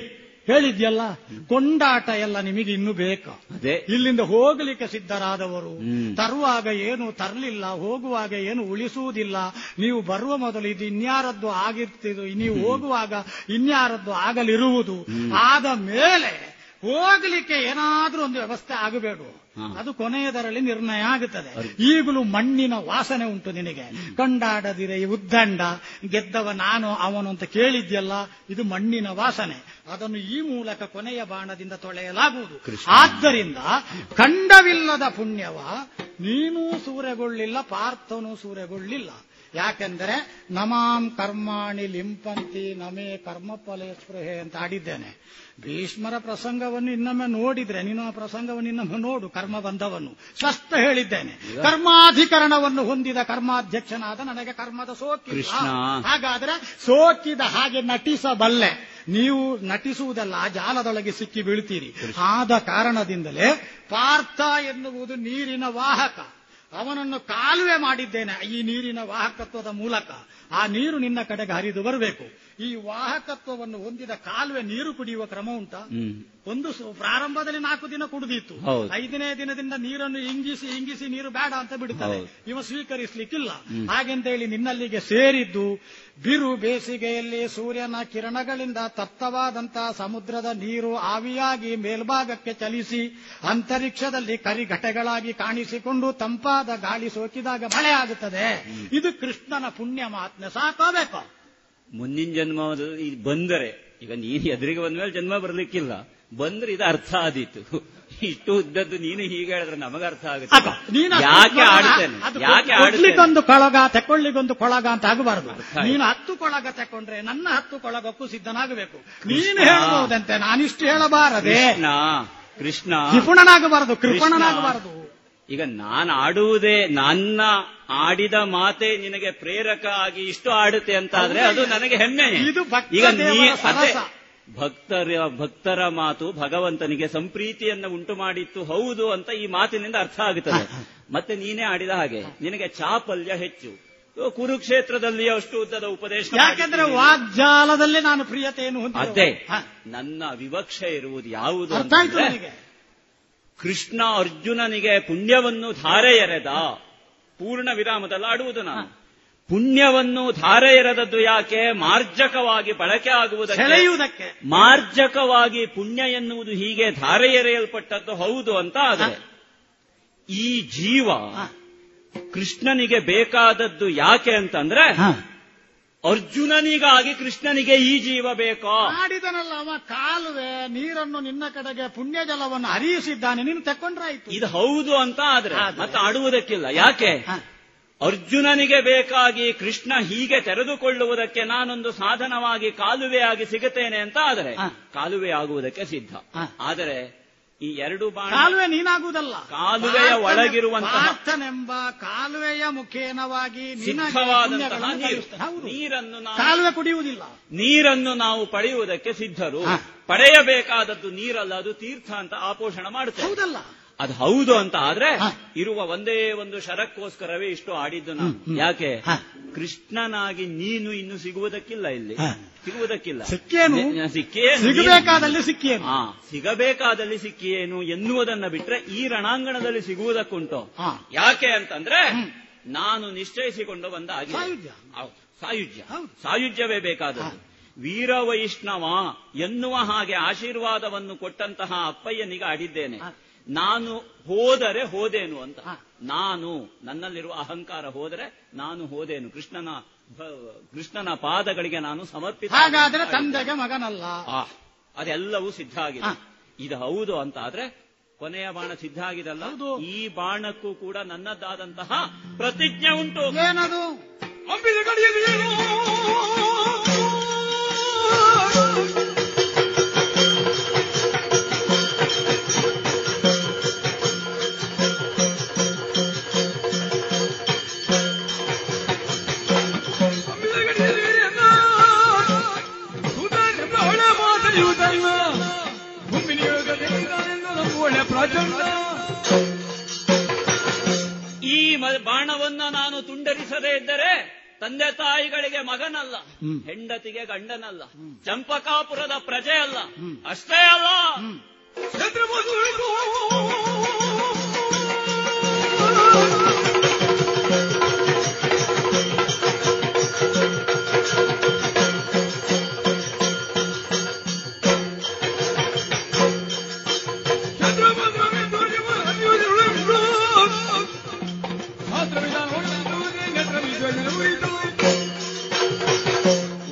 ಹೇಳಿದ್ಯಲ್ಲ, ಕೊಂಡಾಟ ಎಲ್ಲ ನಿಮಗೆ ಇನ್ನು ಬೇಕು. ಅದೇ ಇಲ್ಲಿಂದ ಹೋಗಲಿಕ್ಕೆ ಸಿದ್ಧರಾದವರು ತರುವಾಗ ಏನು ತರಲಿಲ್ಲ, ಹೋಗುವಾಗ ಏನು ಉಳಿಸುವುದಿಲ್ಲ. ನೀವು ಬರುವ ಮೊದಲು ಇದು ಇನ್ಯಾರದ್ದು ಆಗಿರ್ತಿದ್ದು, ನೀವು ಹೋಗುವಾಗ ಇನ್ಯಾರದ್ದು ಆಗಲಿರುವುದು. ಆದ ಮೇಲೆ ಹೋಗ್ಲಿಕ್ಕೆ ಏನಾದ್ರೂ ಒಂದು ವ್ಯವಸ್ಥೆ ಆಗಬೇಕು, ಅದು ಕೊನೆಯದರಲ್ಲಿ ನಿರ್ಣಯ ಆಗುತ್ತದೆ. ಈಗಲೂ ಮಣ್ಣಿನ ವಾಸನೆ ಉಂಟು ನಿನಗೆ. ಕಂಡಾಡದಿರೇ ಉದ್ದಂಡ, ಗೆದ್ದವ ನಾನು ಅವನು ಅಂತ ಕೇಳಿದ್ಯಲ್ಲ, ಇದು ಮಣ್ಣಿನ ವಾಸನೆ. ಅದನ್ನು ಈ ಮೂಲಕ ಕೊನೆಯ ಬಾಣದಿಂದ ತೊಳೆಯಲಾಗುವುದು. ಆದ್ದರಿಂದ ಕಂಡವಿಲ್ಲದ ಪುಣ್ಯವ ನೀನೂ ಸೂರೆಗೊಳ್ಳಿಲ್ಲ, ಪಾರ್ಥನೂ ಸೂರೆಗೊಳ್ಳಿಲ್ಲ. ಯಾಕೆಂದರೆ ನಮಾಂ ಕರ್ಮಾಣಿ ಲಿಂಪಂತಿ ನಮೇ ಕರ್ಮ ಫಲೇ ಸ್ಪೃಹೆ ಅಂತ ಆಡಿದ್ದೇನೆ. ಭೀಷ್ಮರ ಪ್ರಸಂಗವನ್ನು ಇನ್ನೊಮ್ಮೆ ನೋಡಿದ್ರೆ ನೀನು ಆ ಪ್ರಸಂಗವನ್ನು ಇನ್ನೊಮ್ಮೆ ನೋಡು, ಕರ್ಮಬಂಧವನ್ನು. ಸ್ಪಷ್ಟ ಹೇಳಿದ್ದೇನೆ, ಕರ್ಮಾಧಿಕರಣವನ್ನು ಹೊಂದಿದ ಕರ್ಮಾಧ್ಯಕ್ಷನಾದ ನನಗೆ ಕರ್ಮದ ಸೋಕಿಲ್ಲ. ಹಾಗಾದ್ರೆ ಸೋಕಿದ ಹಾಗೆ ನಟಿಸಬಲ್ಲೆ, ನೀವು ನಟಿಸುವುದಲ್ಲ, ಆ ಜಾಲದೊಳಗೆ ಸಿಕ್ಕಿ ಬೀಳ್ತೀರಿ. ಆದ ಕಾರಣದಿಂದಲೇ ಪಾರ್ಥ ಎನ್ನುವುದು ನೀರಿನ ವಾಹಕ. ಅವನನ್ನು ಕಾಲುವೆ ಮಾಡಿದ್ದೇನೆ ಈ ನೀರಿನ ವಾಹಕತ್ವದ ಮೂಲಕ. ಆ ನೀರು ನಿನ್ನ ಕಡೆಗೆ ಹರಿದು ಬರಬೇಕು. ಈ ವಾಹಕತ್ವವನ್ನು ಹೊಂದಿದ ಕಾಲುವೆ ನೀರು ಕುಡಿಯುವ ಕ್ರಮ ಉಂಟಾ? ಒಂದು ಪ್ರಾರಂಭದಲ್ಲಿ 4 ದಿನ ಕುಡಿದಿತ್ತು, 5ನೇ ದಿನದಿಂದ ನೀರನ್ನು ಇಂಗಿಸಿ ಇಂಗಿಸಿ ನೀರು ಬೇಡ ಅಂತ ಬಿಡುತ್ತದೆ. ಇವ ಸ್ವೀಕರಿಸಲಿಕ್ಕಿಲ್ಲ. ಹಾಗೆಂತೇಳಿ ನಿನ್ನಲ್ಲಿಗೆ ಸೇರಿದ್ದು ಬಿರು ಬೇಸಿಗೆಯಲ್ಲಿ ಸೂರ್ಯನ ಕಿರಣಗಳಿಂದ ತಪ್ತವಾದಂತಹ ಸಮುದ್ರದ ನೀರು ಆವಿಯಾಗಿ ಮೇಲ್ಭಾಗಕ್ಕೆ ಚಲಿಸಿ ಅಂತರಿಕ್ಷದಲ್ಲಿ ಕರಿಘಟಗಳಾಗಿ ಕಾಣಿಸಿಕೊಂಡು ತಂಪಾದ ಗಾಳಿ ಸೋಕಿದಾಗ ಮಳೆ ಆಗುತ್ತದೆ. ಇದು ಕೃಷ್ಣನ ಪುಣ್ಯ ಮಹಾತ್ಮೆ. ಸಾಕೋಬೇಕು. ಮುಂದಿನ ಜನ್ಮ ಬಂದರೆ, ಈಗ ನೀನು ಎದುರಿಗೆ ಬಂದ ಮೇಲೆ ಜನ್ಮ ಬರಲಿಕ್ಕಿಲ್ಲ, ಬಂದ್ರೆ ಇದು ಅರ್ಥ ಆದೀತು. ಇಷ್ಟು ಉದ್ದದ್ದು ನೀನು ಹೀಗೆ ಹೇಳಿದ್ರೆ ನಮಗ ಅರ್ಥ ಆಗುತ್ತೆ. ಯಾಕೆ ಆಡ್ತೇನೆ, ಯಾಕೆ ಆಡ್ಲಿಗೊಂದು ಕೊಳಗ ತೆಕೊಳ್ಳಿಗೊಂದು ಕೊಳಗ ಅಂತ ಆಗಬಾರದು. ನೀನು 10 ಕೊಳಗ ತಕೊಂಡ್ರೆ ನನ್ನ 10 ಕೊಳಗಕ್ಕೂ ಸಿದ್ಧನಾಗಬೇಕು. ನೀನು ಹೇಳಬಹುದಂತೆ ನಾನಿಷ್ಟು ಹೇಳಬಾರದೆ. ಕೃಷ್ಣ ಕೃಪಣನಾಗಬಾರದು, ಕೃಪಣನಾಗಬಾರದು. ಈಗ ನಾನು ಆಡುವುದೇ, ನನ್ನ ಆಡಿದ ಮಾತೆ ನಿನಗೆ ಪ್ರೇರಕ ಆಗಿ ಇಷ್ಟು ಆಡುತ್ತೆ ಅಂತ ಆದ್ರೆ ಅದು ನನಗೆ ಹೆಮ್ಮೆ. ಈಗ ಭಕ್ತರ ಮಾತು ಭಗವಂತನಿಗೆ ಸಂಪ್ರೀತಿಯನ್ನು ಉಂಟು ಮಾಡಿತ್ತು, ಹೌದು ಅಂತ ಈ ಮಾತಿನಿಂದ ಅರ್ಥ ಆಗುತ್ತದೆ. ಮತ್ತೆ ನೀನೇ ಆಡಿದ ಹಾಗೆ ನಿನಗೆ ಚಾಪಲ್ಯ ಹೆಚ್ಚು. ಕುರುಕ್ಷೇತ್ರದಲ್ಲಿ ಅಷ್ಟು ಉದ್ದದ ಉಪದೇಶ, ಯಾಕೆಂದ್ರೆ ವಾಗ್ಜಾಲದಲ್ಲಿ ನಾನು ಪ್ರಿಯತೆಯನ್ನು ಹೊಂದಿದ್ದೆ. ಅದೇ ನನ್ನ ವಿವಕ್ಷೆ ಇರುವುದು ಯಾವುದು ಅಂದ್ರೆ, ಕೃಷ್ಣ ಅರ್ಜುನನಿಗೆ ಪುಣ್ಯವನ್ನು ಧಾರೆ ಎರೆದ, ಪೂರ್ಣ ವಿರಾಮದಲ್ಲಿ ಆಡುವುದು. ನಾನು ಪುಣ್ಯವನ್ನು ಧಾರೆ ಎರೆದದ್ದು ಯಾಕೆ? ಮಾರ್ಜಕವಾಗಿ ಬಳಕೆ ಆಗುವುದಕ್ಕೆ. ಮಾರ್ಜಕವಾಗಿ ಪುಣ್ಯ ಎನ್ನುವುದು ಹೀಗೆ ಧಾರೆ ಎರೆಯಲ್ಪಟ್ಟದ್ದು ಹೌದು ಅಂತ. ಆದರೆ ಈ ಜೀವ ಕೃಷ್ಣನಿಗೆ ಬೇಕಾದದ್ದು ಯಾಕೆ ಅಂತಂದ್ರೆ, ಅರ್ಜುನನಿಗಾಗಿ ಕೃಷ್ಣನಿಗೆ ಈ ಜೀವ ಬೇಕೋ? ಮಾಡಿದನಲ್ಲ ಅವ ಕಾಲುವೆ ನೀರನ್ನು ನಿನ್ನ ಕಡೆಗೆ ಪುಣ್ಯ ಜಲವನ್ನು ಹರಿಯಿಸಿದ್ದಾನೆ, ನೀನು ತಕೊಂಡ್ರಾಯ್ತು. ಇದು ಹೌದು ಅಂತ ಆದ್ರೆ ಮತ್ತೆ ಆಡುವುದಕ್ಕಿಲ್ಲ. ಯಾಕೆ? ಅರ್ಜುನನಿಗೆ ಬೇಕಾಗಿ ಕೃಷ್ಣ ಹೀಗೆ ತೆರೆದುಕೊಳ್ಳುವುದಕ್ಕೆ ನಾನೊಂದು ಸಾಧನವಾಗಿ ಕಾಲುವೆಯಾಗಿ ಸಿಗುತ್ತೇನೆ ಅಂತ ಆದರೆ ಕಾಲುವೆ ಆಗುವುದಕ್ಕೆ ಸಿದ್ಧ. ಆದರೆ ಈ ಎರಡು ಬಾಣ ಕಾಲುವೆ ನೀನಾಗುವುದಲ್ಲ, ಕಾಲುವೆಯ ಒಳಗಿರುವಂತಹ ಪಾರ್ಥನೆಂಬ ಕಾಲುವೆಯ ಮುಖೇನವಾಗಿ ಸಿದ್ಧವಾದಂತಹ ನೀರನ್ನು ನಾವು ಕಾಲುವೆ ಕುಡಿಯುವುದಿಲ್ಲ. ನೀರನ್ನು ನಾವು ಪಡೆಯುವುದಕ್ಕೆ ಸಿದ್ಧರು. ಪಡೆಯಬೇಕಾದದ್ದು ನೀರಲ್ಲ, ಅದು ತೀರ್ಥ ಅಂತ ಆಪೋಷಣ ಮಾಡುತ್ತೆ. ಹೌದಲ್ಲ? ಅದು ಹೌದು ಅಂತ ಆದ್ರೆ ಇರುವ ಒಂದೇ ಒಂದು ಶರಕ್ಕೋಸ್ಕರವೇ ಇಷ್ಟು ಆಡಿದ್ದು ನಾನು. ಯಾಕೆ? ಕೃಷ್ಣನಾಗಿ ನೀನು ಇನ್ನು ಸಿಗುವುದಕ್ಕಿಲ್ಲ, ಇಲ್ಲಿ ಸಿಗುವುದಕ್ಕಿಲ್ಲ. ಸಿಗಬೇಕಾದಲ್ಲಿ ಸಿಕ್ಕಿಯೇನು ಎನ್ನುವುದನ್ನ ಬಿಟ್ರೆ ಈ ರಣಾಂಗಣದಲ್ಲಿ ಸಿಗುವುದಕ್ಕುಂಟು. ಯಾಕೆ ಅಂತಂದ್ರೆ ನಾನು ನಿಶ್ಚಯಿಸಿಕೊಂಡು ಬಂದ ಆಗಿದೆ ಸಾಯುಜ್ಯ. ಸಾಯುಜ್ಯವೇ ಬೇಕಾದದ್ದು. ವೀರ ವೈಷ್ಣವ ಎನ್ನುವ ಹಾಗೆ ಆಶೀರ್ವಾದವನ್ನು ಕೊಟ್ಟಂತಹ ಅಪ್ಪಯ್ಯನಿಗೆ ಆಡಿದ್ದೇನೆ. ನಾನು ಹೋದರೆ ಹೋದೇನು ಅಂತ, ನಾನು ನನ್ನಲ್ಲಿರುವ ಅಹಂಕಾರ ಹೋದರೆ ನಾನು ಹೋದೇನು, ಕೃಷ್ಣನ ಪಾದಗಳಿಗೆ ನಾನು ಸಮರ್ಪಿತ. ಹಾಗಾದ್ರೆ ತಂದೆಗೆ ಮಗನಲ್ಲ, ಅದೆಲ್ಲವೂ ಸಿದ್ಧ ಆಗಿದೆ. ಇದು ಹೌದು ಅಂತ ಆದ್ರೆ ಕೊನೆಯ ಬಾಣ ಸಿದ್ಧ ಆಗಿದಲ್ಲ, ಈ ಬಾಣಕ್ಕೂ ಕೂಡ ನನ್ನದಾದಂತಹ ಪ್ರತಿಜ್ಞೆ ಉಂಟು. ಏನದು? ಈ ಬಾಣವನ್ನು ನಾನು ತುಂಡರಿಸದೇ ಇದ್ದರೆ ತಂದೆ ತಾಯಿಗಳಿಗೆ ಮಗನಲ್ಲ, ಹೆಂಡತಿಗೆ ಗಂಡನಲ್ಲ, ಚಂಪಕಾಪುರದ ಪ್ರಜೆ ಅಲ್ಲ. ಅಷ್ಟೇ ಅಲ್ಲ,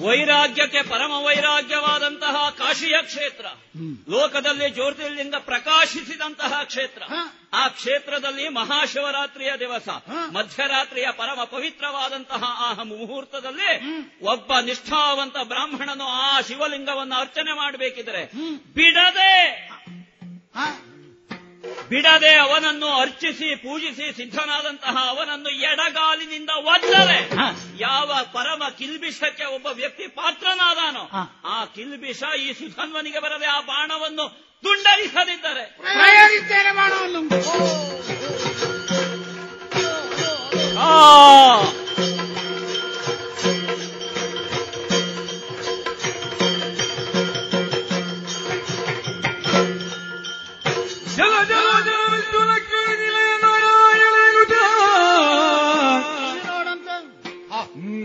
ವೈರಾಗ್ಯಕ್ಕೆ ಪರಮ ವೈರಾಗ್ಯವಾದಂತಹ ಕಾಶಿಯ ಕ್ಷೇತ್ರ, ಲೋಕದಲ್ಲಿ ಜ್ಯೋತಿರ್ಲಿಂಗ ಪ್ರಕಾಶಿಸಿದಂತಹ ಕ್ಷೇತ್ರ. ಆ ಕ್ಷೇತ್ರದಲ್ಲಿ ಮಹಾಶಿವರಾತ್ರಿಯ ದಿವಸ ಮಧ್ಯರಾತ್ರಿಯ ಪರಮ ಪವಿತ್ರವಾದಂತಹ ಆ ಮುಹೂರ್ತದಲ್ಲಿ ಒಬ್ಬ ನಿಷ್ಠಾವಂತ ಬ್ರಾಹ್ಮಣನು ಆ ಶಿವಲಿಂಗವನ್ನು ಅರ್ಚನೆ ಮಾಡಬೇಕಿದ್ರೆ ಬಿಡದೆ ಅವನನ್ನು ಅರ್ಚಿಸಿ ಪೂಜಿಸಿ ಸಿದ್ಧನಾದಂತಹ ಅವನನ್ನು ಎಡಗಾಲಿನಿಂದ ಒದ್ದರೆ ಯಾವ ಪರಮ ಕಿಲ್ಬಿಷಕ್ಕೆ ಒಬ್ಬ ವ್ಯಕ್ತಿ ಪಾತ್ರನಾದಾನೋ ಆ ಕಿಲ್ಬಿಷ ಈ ಸುಧನ್ವನಿಗೆ ಬರದೆ ಆ ಬಾಣವನ್ನು ತುಂಡರಿಸದಿದ್ದರೆ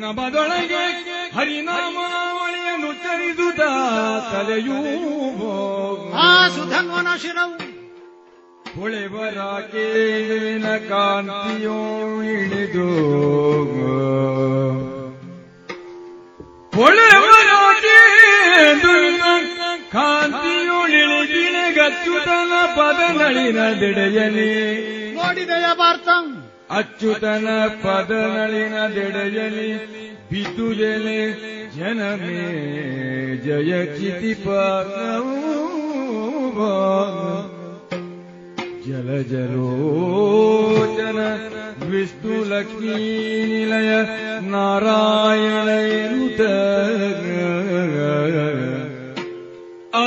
ನಮದೊಳಗೆ ಹರಿನಾಮಾವಳಿಯನ್ನು ಉಚ್ಚರಿಸುತ್ತ ತಲೆಯೂ ಸುಧನ್ವನ ಶಿರವು ಹೊಳೆವರ ಕೇನ ಕಾಂತಿಯೋ ಇಳಿದು ಹೊಳೆವರ ಕೇಂದ್ರ ಕಾಂತಿಯೊಳಿಳಿಗಿಣಗಚ್ಯುತನ ಪದನಳಿನ ದಿಡೆಯಲಿ ನೋಡಿದೆಯ ಪಾರ್ಥಂ ಅಚ್ಯುತನ ಪದನಳಿನ ದೆಡೆಯಲಿ ಬಿತು ಎಲೆ ಜನಮೇ ಜಯ ಚಿತಿ ಪಾತ್ರವು ಜಲ ಜಲೋಚನ ವಿಷ್ಣು ಲಕ್ಷ್ಮೀ ನಿಲಯ ನಾರಾಯಣ ಎನ್ನುತ್ತ ಆ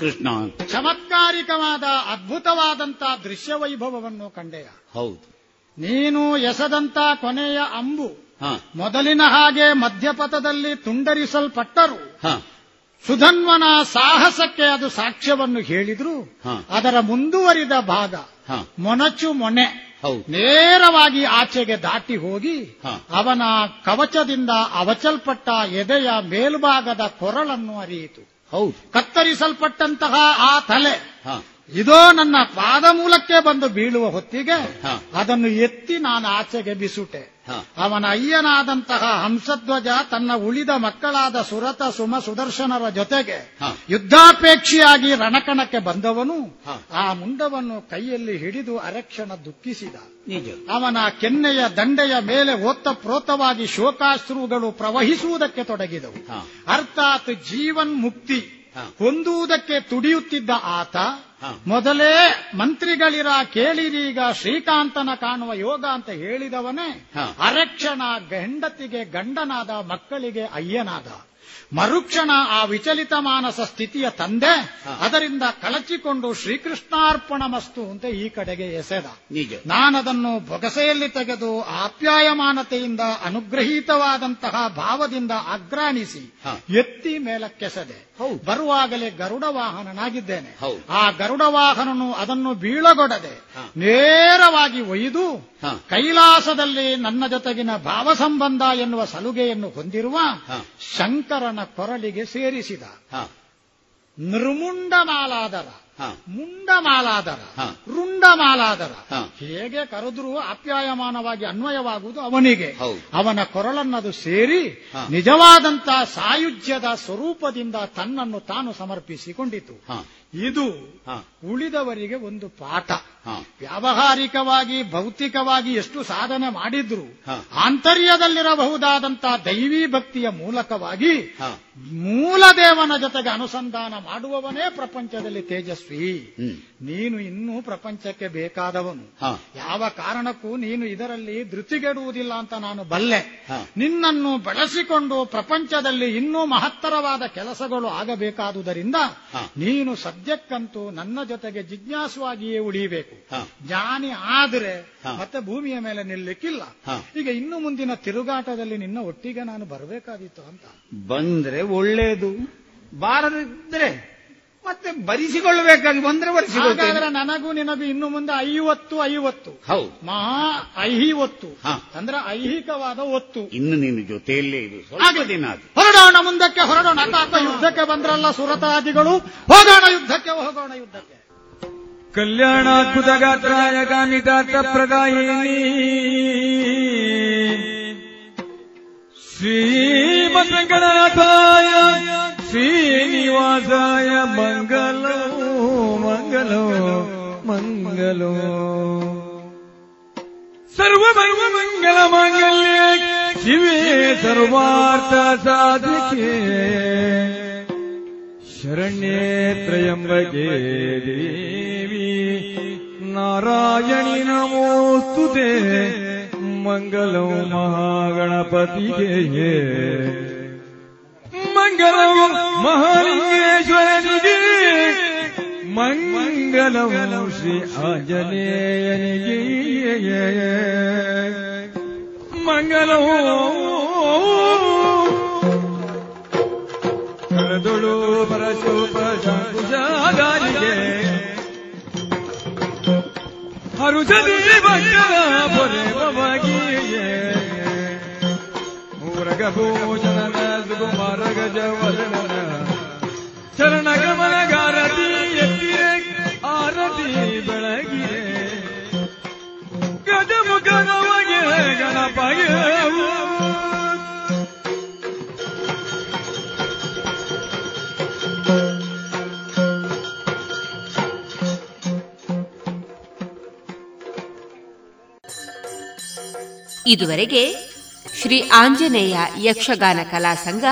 ಕೃಷ್ಣ ಚಮತ್ಕಾರಿಕವಾದ ಅದ್ಭುತವಾದಂತಹ ದೃಶ್ಯ ವೈಭವವನ್ನು ಕಂಡೆಯ. ಹೌದು, ನೀನು ಎಸೆದಂತ ಕೊನೆಯ ಅಂಬು ಮೊದಲಿನ ಹಾಗೆ ಮಧ್ಯಪಥದಲ್ಲಿ ತುಂಡರಿಸಲ್ಪಟ್ಟರು ಸುಧನ್ವನ ಸಾಹಸಕ್ಕೆ ಅದು ಸಾಕ್ಷ್ಯವನ್ನು ಹೇಳಿದ್ರು. ಅದರ ಮುಂದುವರಿದ ಭಾಗ ಮೊನಚು ಮೊನೆ ನೇರವಾಗಿ ಆಚೆಗೆ ದಾಟಿ ಹೋಗಿ ಅವನ ಕವಚದಿಂದ ಅವಚಲ್ಪಟ್ಟ ಎದೆಯ ಮೇಲ್ಭಾಗದ ಕೊರಳನ್ನು ಅರಿಯಿತು. ಕತ್ತರಿಸಲ್ಪಟ್ಟಂತಹ ಆ ತಲೆ ಇದೋ ನನ್ನ ಪಾದ ಮೂಲಕ್ಕೆ ಬಂದು ಬೀಳುವ ಹೊತ್ತಿಗೆ ಅದನ್ನು ಎತ್ತಿ ನಾನು ಆಚೆಗೆ ಬಿಸುಟೆ. ಅವನ ಅಯ್ಯನಾದಂತಹ ಹಂಸಧ್ವಜ ತನ್ನ ಉಳಿದ ಮಕ್ಕಳಾದ ಸುರತ ಸುಮ ಸುದರ್ಶನರ ಜೊತೆಗೆ ಯುದ್ಧಾಪೇಕ್ಷಿಯಾಗಿ ರಣಕಣಕ್ಕೆ ಬಂದವನು ಆ ಮುಂಡವನ್ನು ಕೈಯಲ್ಲಿ ಹಿಡಿದು ಅರಕ್ಷಣ ದುಃಖಿಸಿದ. ಅವನ ಕೆನ್ನೆಯ ದಂಡೆಯ ಮೇಲೆ ಓತಪ್ರೋತವಾಗಿ ಶೋಕಾಶ್ರುಗಳು ಪ್ರವಹಿಸುವುದಕ್ಕೆ ತೊಡಗಿದವು. ಅರ್ಥಾತ್ ಜೀವನ್ ಮುಕ್ತಿ ಹೊಂದುವುದಕ್ಕೆ ತುಡಿಯುತ್ತಿದ್ದ ಆತ ಮೊದಲೇ ಮಂತ್ರಿಗಳಿರ ಕೇಳಿರೀಗ ಶ್ರೀಕಾಂತನ ಕಾಣುವ ಯೋಗ ಅಂತ ಹೇಳಿದವನೇ ಅರಕ್ಷಣ ಹೆಂಡತಿಗೆ ಗಂಡನಾದ, ಮಕ್ಕಳಿಗೆ ಅಯ್ಯನಾದ. ಮರುಕ್ಷಣ ಆ ವಿಚಲಿತ ಮಾನಸ ಸ್ಥಿತಿಯ ತಂದೆ ಅದರಿಂದ ಕಳಚಿಕೊಂಡು ಶ್ರೀಕೃಷ್ಣಾರ್ಪಣ ಮಸ್ತು ಅಂತ ಈ ಕಡೆಗೆ ಎಸೆದ. ನಾನದನ್ನು ಬೊಗಸೆಯಲ್ಲಿ ತೆಗೆದು ಆಪ್ಯಾಯಮಾನತೆಯಿಂದ ಅನುಗ್ರಹೀತವಾದಂತಹ ಭಾವದಿಂದ ಅಗ್ರಾಣಿಸಿ ಎತ್ತಿ ಮೇಲಕ್ಕೆಸೆದೆ. ಬರುವಾಗಲೇ ಗರುಡ ವಾಹನನಾಗಿದ್ದೇನೆ. ಆ ಗರುಡ ವಾಹನನು ಅದನ್ನು ಬೀಳಗೊಡದೆ ನೇರವಾಗಿ ಒಯ್ದು ಕೈಲಾಸದಲ್ಲಿ ನನ್ನ ಜೊತೆಗಿನ ಭಾವ ಸಂಬಂಧ ಎನ್ನುವ ಸಲುಗೆಯನ್ನು ಹೊಂದಿರುವ ಶಂಕರನ ಕೊರಳಿಗೆ ಸೇರಿಸಿದ. ನಿರ್ಮುಂಡಮಾಲಾದರ, ಮುಂಡಮಾಲಾದರ, ರುಂಡಮಾಲಾದರ ಹೇಗೆ ಕರೆದ್ರೂ ಆಪ್ಯಾಯಮಾನವಾಗಿ ಅನ್ವಯವಾಗುವುದು ಅವನಿಗೆ. ಅವನ ಕೊರಳನ್ನದು ಸೇರಿ ನಿಜವಾದಂತಹ ಸಾಯುಜ್ಯದ ಸ್ವರೂಪದಿಂದ ತನ್ನನ್ನು ತಾನು ಸಮರ್ಪಿಸಿಕೊಂಡಿತು. ಇದು ಉಳಿದವರಿಗೆ ಒಂದು ಪಾಠ. ವ್ಯಾವಹಾರಿಕವಾಗಿ ಭೌತಿಕವಾಗಿ ಎಷ್ಟು ಸಾಧನೆ ಮಾಡಿದ್ರು ಆಂತರ್ಯದಲ್ಲಿರಬಹುದಾದಂತಹ ದೈವೀ ಭಕ್ತಿಯ ಮೂಲಕವಾಗಿ ಮೂಲದೇವನ ಜೊತೆಗೆ ಅನುಸಂಧಾನ ಮಾಡುವವನೇ ಪ್ರಪಂಚದಲ್ಲಿ ತೇಜಸ್ವಿ. ನೀನು ಇನ್ನೂ ಪ್ರಪಂಚಕ್ಕೆ ಬೇಕಾದವನು. ಯಾವ ಕಾರಣಕ್ಕೂ ನೀನು ಇದರಲ್ಲಿ ಧೃತಿಗೆಡುವುದಿಲ್ಲ ಅಂತ ನಾನು ಬಲ್ಲೆ. ನಿನ್ನನ್ನು ಬಳಸಿಕೊಂಡು ಪ್ರಪಂಚದಲ್ಲಿ ಇನ್ನೂ ಮಹತ್ತರವಾದ ಕೆಲಸಗಳು ಆಗಬೇಕಾದುದರಿಂದ ನೀನು ಸದ್ಯಕ್ಕಂತೂ ನನ್ನ ಜೊತೆಗೆ ಜಿಜ್ಞಾಸುವಾಗಿಯೇ ಉಳಿಯಬೇಕು. ಜ್ಞಾನಿ ಆದರೆ ಮತ್ತೆ ಭೂಮಿಯ ಮೇಲೆ ನಿಲ್ಲಕ್ಕಿಲ್ಲ. ಈಗ ಇನ್ನು ಮುಂದಿನ ತಿರುಗಾಟದಲ್ಲಿ ನಿನ್ನ ಒಟ್ಟಿಗೆ ನಾನು ಬರಬೇಕಾಗಿತ್ತು ಅಂತ ಬಂದ್ರೆ ಒಳ್ಳೆಯದು, ಬಾರದಿದ್ರೆ ಮತ್ತೆ ಬರಿಸಿಕೊಳ್ಳಬೇಕಾಗಿ ಬಂದ್ರೆ ಬರಿಸಿಕೊಳ್ಳಾದ್ರೆ ನನಗೂ ನಿನಗೂ ಇನ್ನು ಮುಂದೆ 50-50 ಮಹಾ ಐಹಿವತ್ತು ಅಂದ್ರೆ ಐಹಿಕವಾದ ಒತ್ತು. ಇನ್ನು ನಿನ್ನ ಜೊತೆಯಲ್ಲೇ ಇದು ಹೊರಡೋಣ, ಮುಂದಕ್ಕೆ ಹೊರಡೋಣ. ಅತಾತ ಯುದ್ಧಕ್ಕೆ ಬಂದ್ರಲ್ಲ ಸುರತಾದಿಗಳು, ಹೋಗೋಣ ಯುದ್ಧಕ್ಕೆ, ಹೋಗೋಣ ಯುದ್ಧಕ್ಕೆ. ಕಲ್ಯಾಣಾದ್ಭುತ ಗಾತ್ರಾಯ ಗಾಮಿಗಾತ ಪ್ರದಾಯಿನಿ ಶ್ರೀಮಂಗಣನಾಥಾಯ ಶ್ರೀನಿವಾಸಾಯ ಮಂಗಲೋ ಮಂಗಲೋ ಮಂಗಲೋ ಸರ್ವಮಂಗಲ ಮಾಂಗಲ್ಯ ಶಿವೆ ಸರ್ವಾರ್ಥ ಸಾಧಕೆ ಶರಣ್ಯೇ ತ್ರಯಂಬಕೆ ದೇವಿ ನಾರಾಯಣಿ ನಮೋಸ್ತುತೇ ಮಂಗಲೋ ಮಹಾಗಣಪತಿಗೆ ಮಂಗಲಂ ಮಹಾಲಿಂಗೇಶ್ವರನಿಗೆ ಮಂಗಲಂ ಶ್ರೀ ಆಂಜನೇಯನಿಗೆ ಮಂಗಲೋ ಕರದೊಳು ಪರಶುಪ ಶಂಕುಶಾಗಾರಿಗೆ ಹರುಷದಿ ಮಂಗಲ ಪೊರೆವವಾಗಿಯೇ ಮೂರಗಭೂಷಣ ಗಜ ವದನ ಚರಣ ಗಮನಗಾರತಿ ಎತ್ತಿರೆ ಆರತಿ ಬೆಳಗಿರೆ ಗಜ ಮುಖನವಗೆ ಗಣಪಯವು ಇದುವರೆಗೆ ಶ್ರೀ ಆಂಜನೇಯ ಯಕ್ಷಗಾನ ಕಲಾಸಂಘ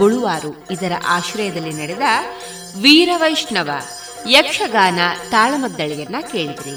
ಬೊಳುವಾರು ಇದರ ಆಶ್ರಯದಲ್ಲಿ ನಡೆದ ವೀರವೈಷ್ಣವ ಯಕ್ಷಗಾನ ತಾಳಮದ್ದಳೆಯನ್ನ ಕೇಳಿದ್ರಿ.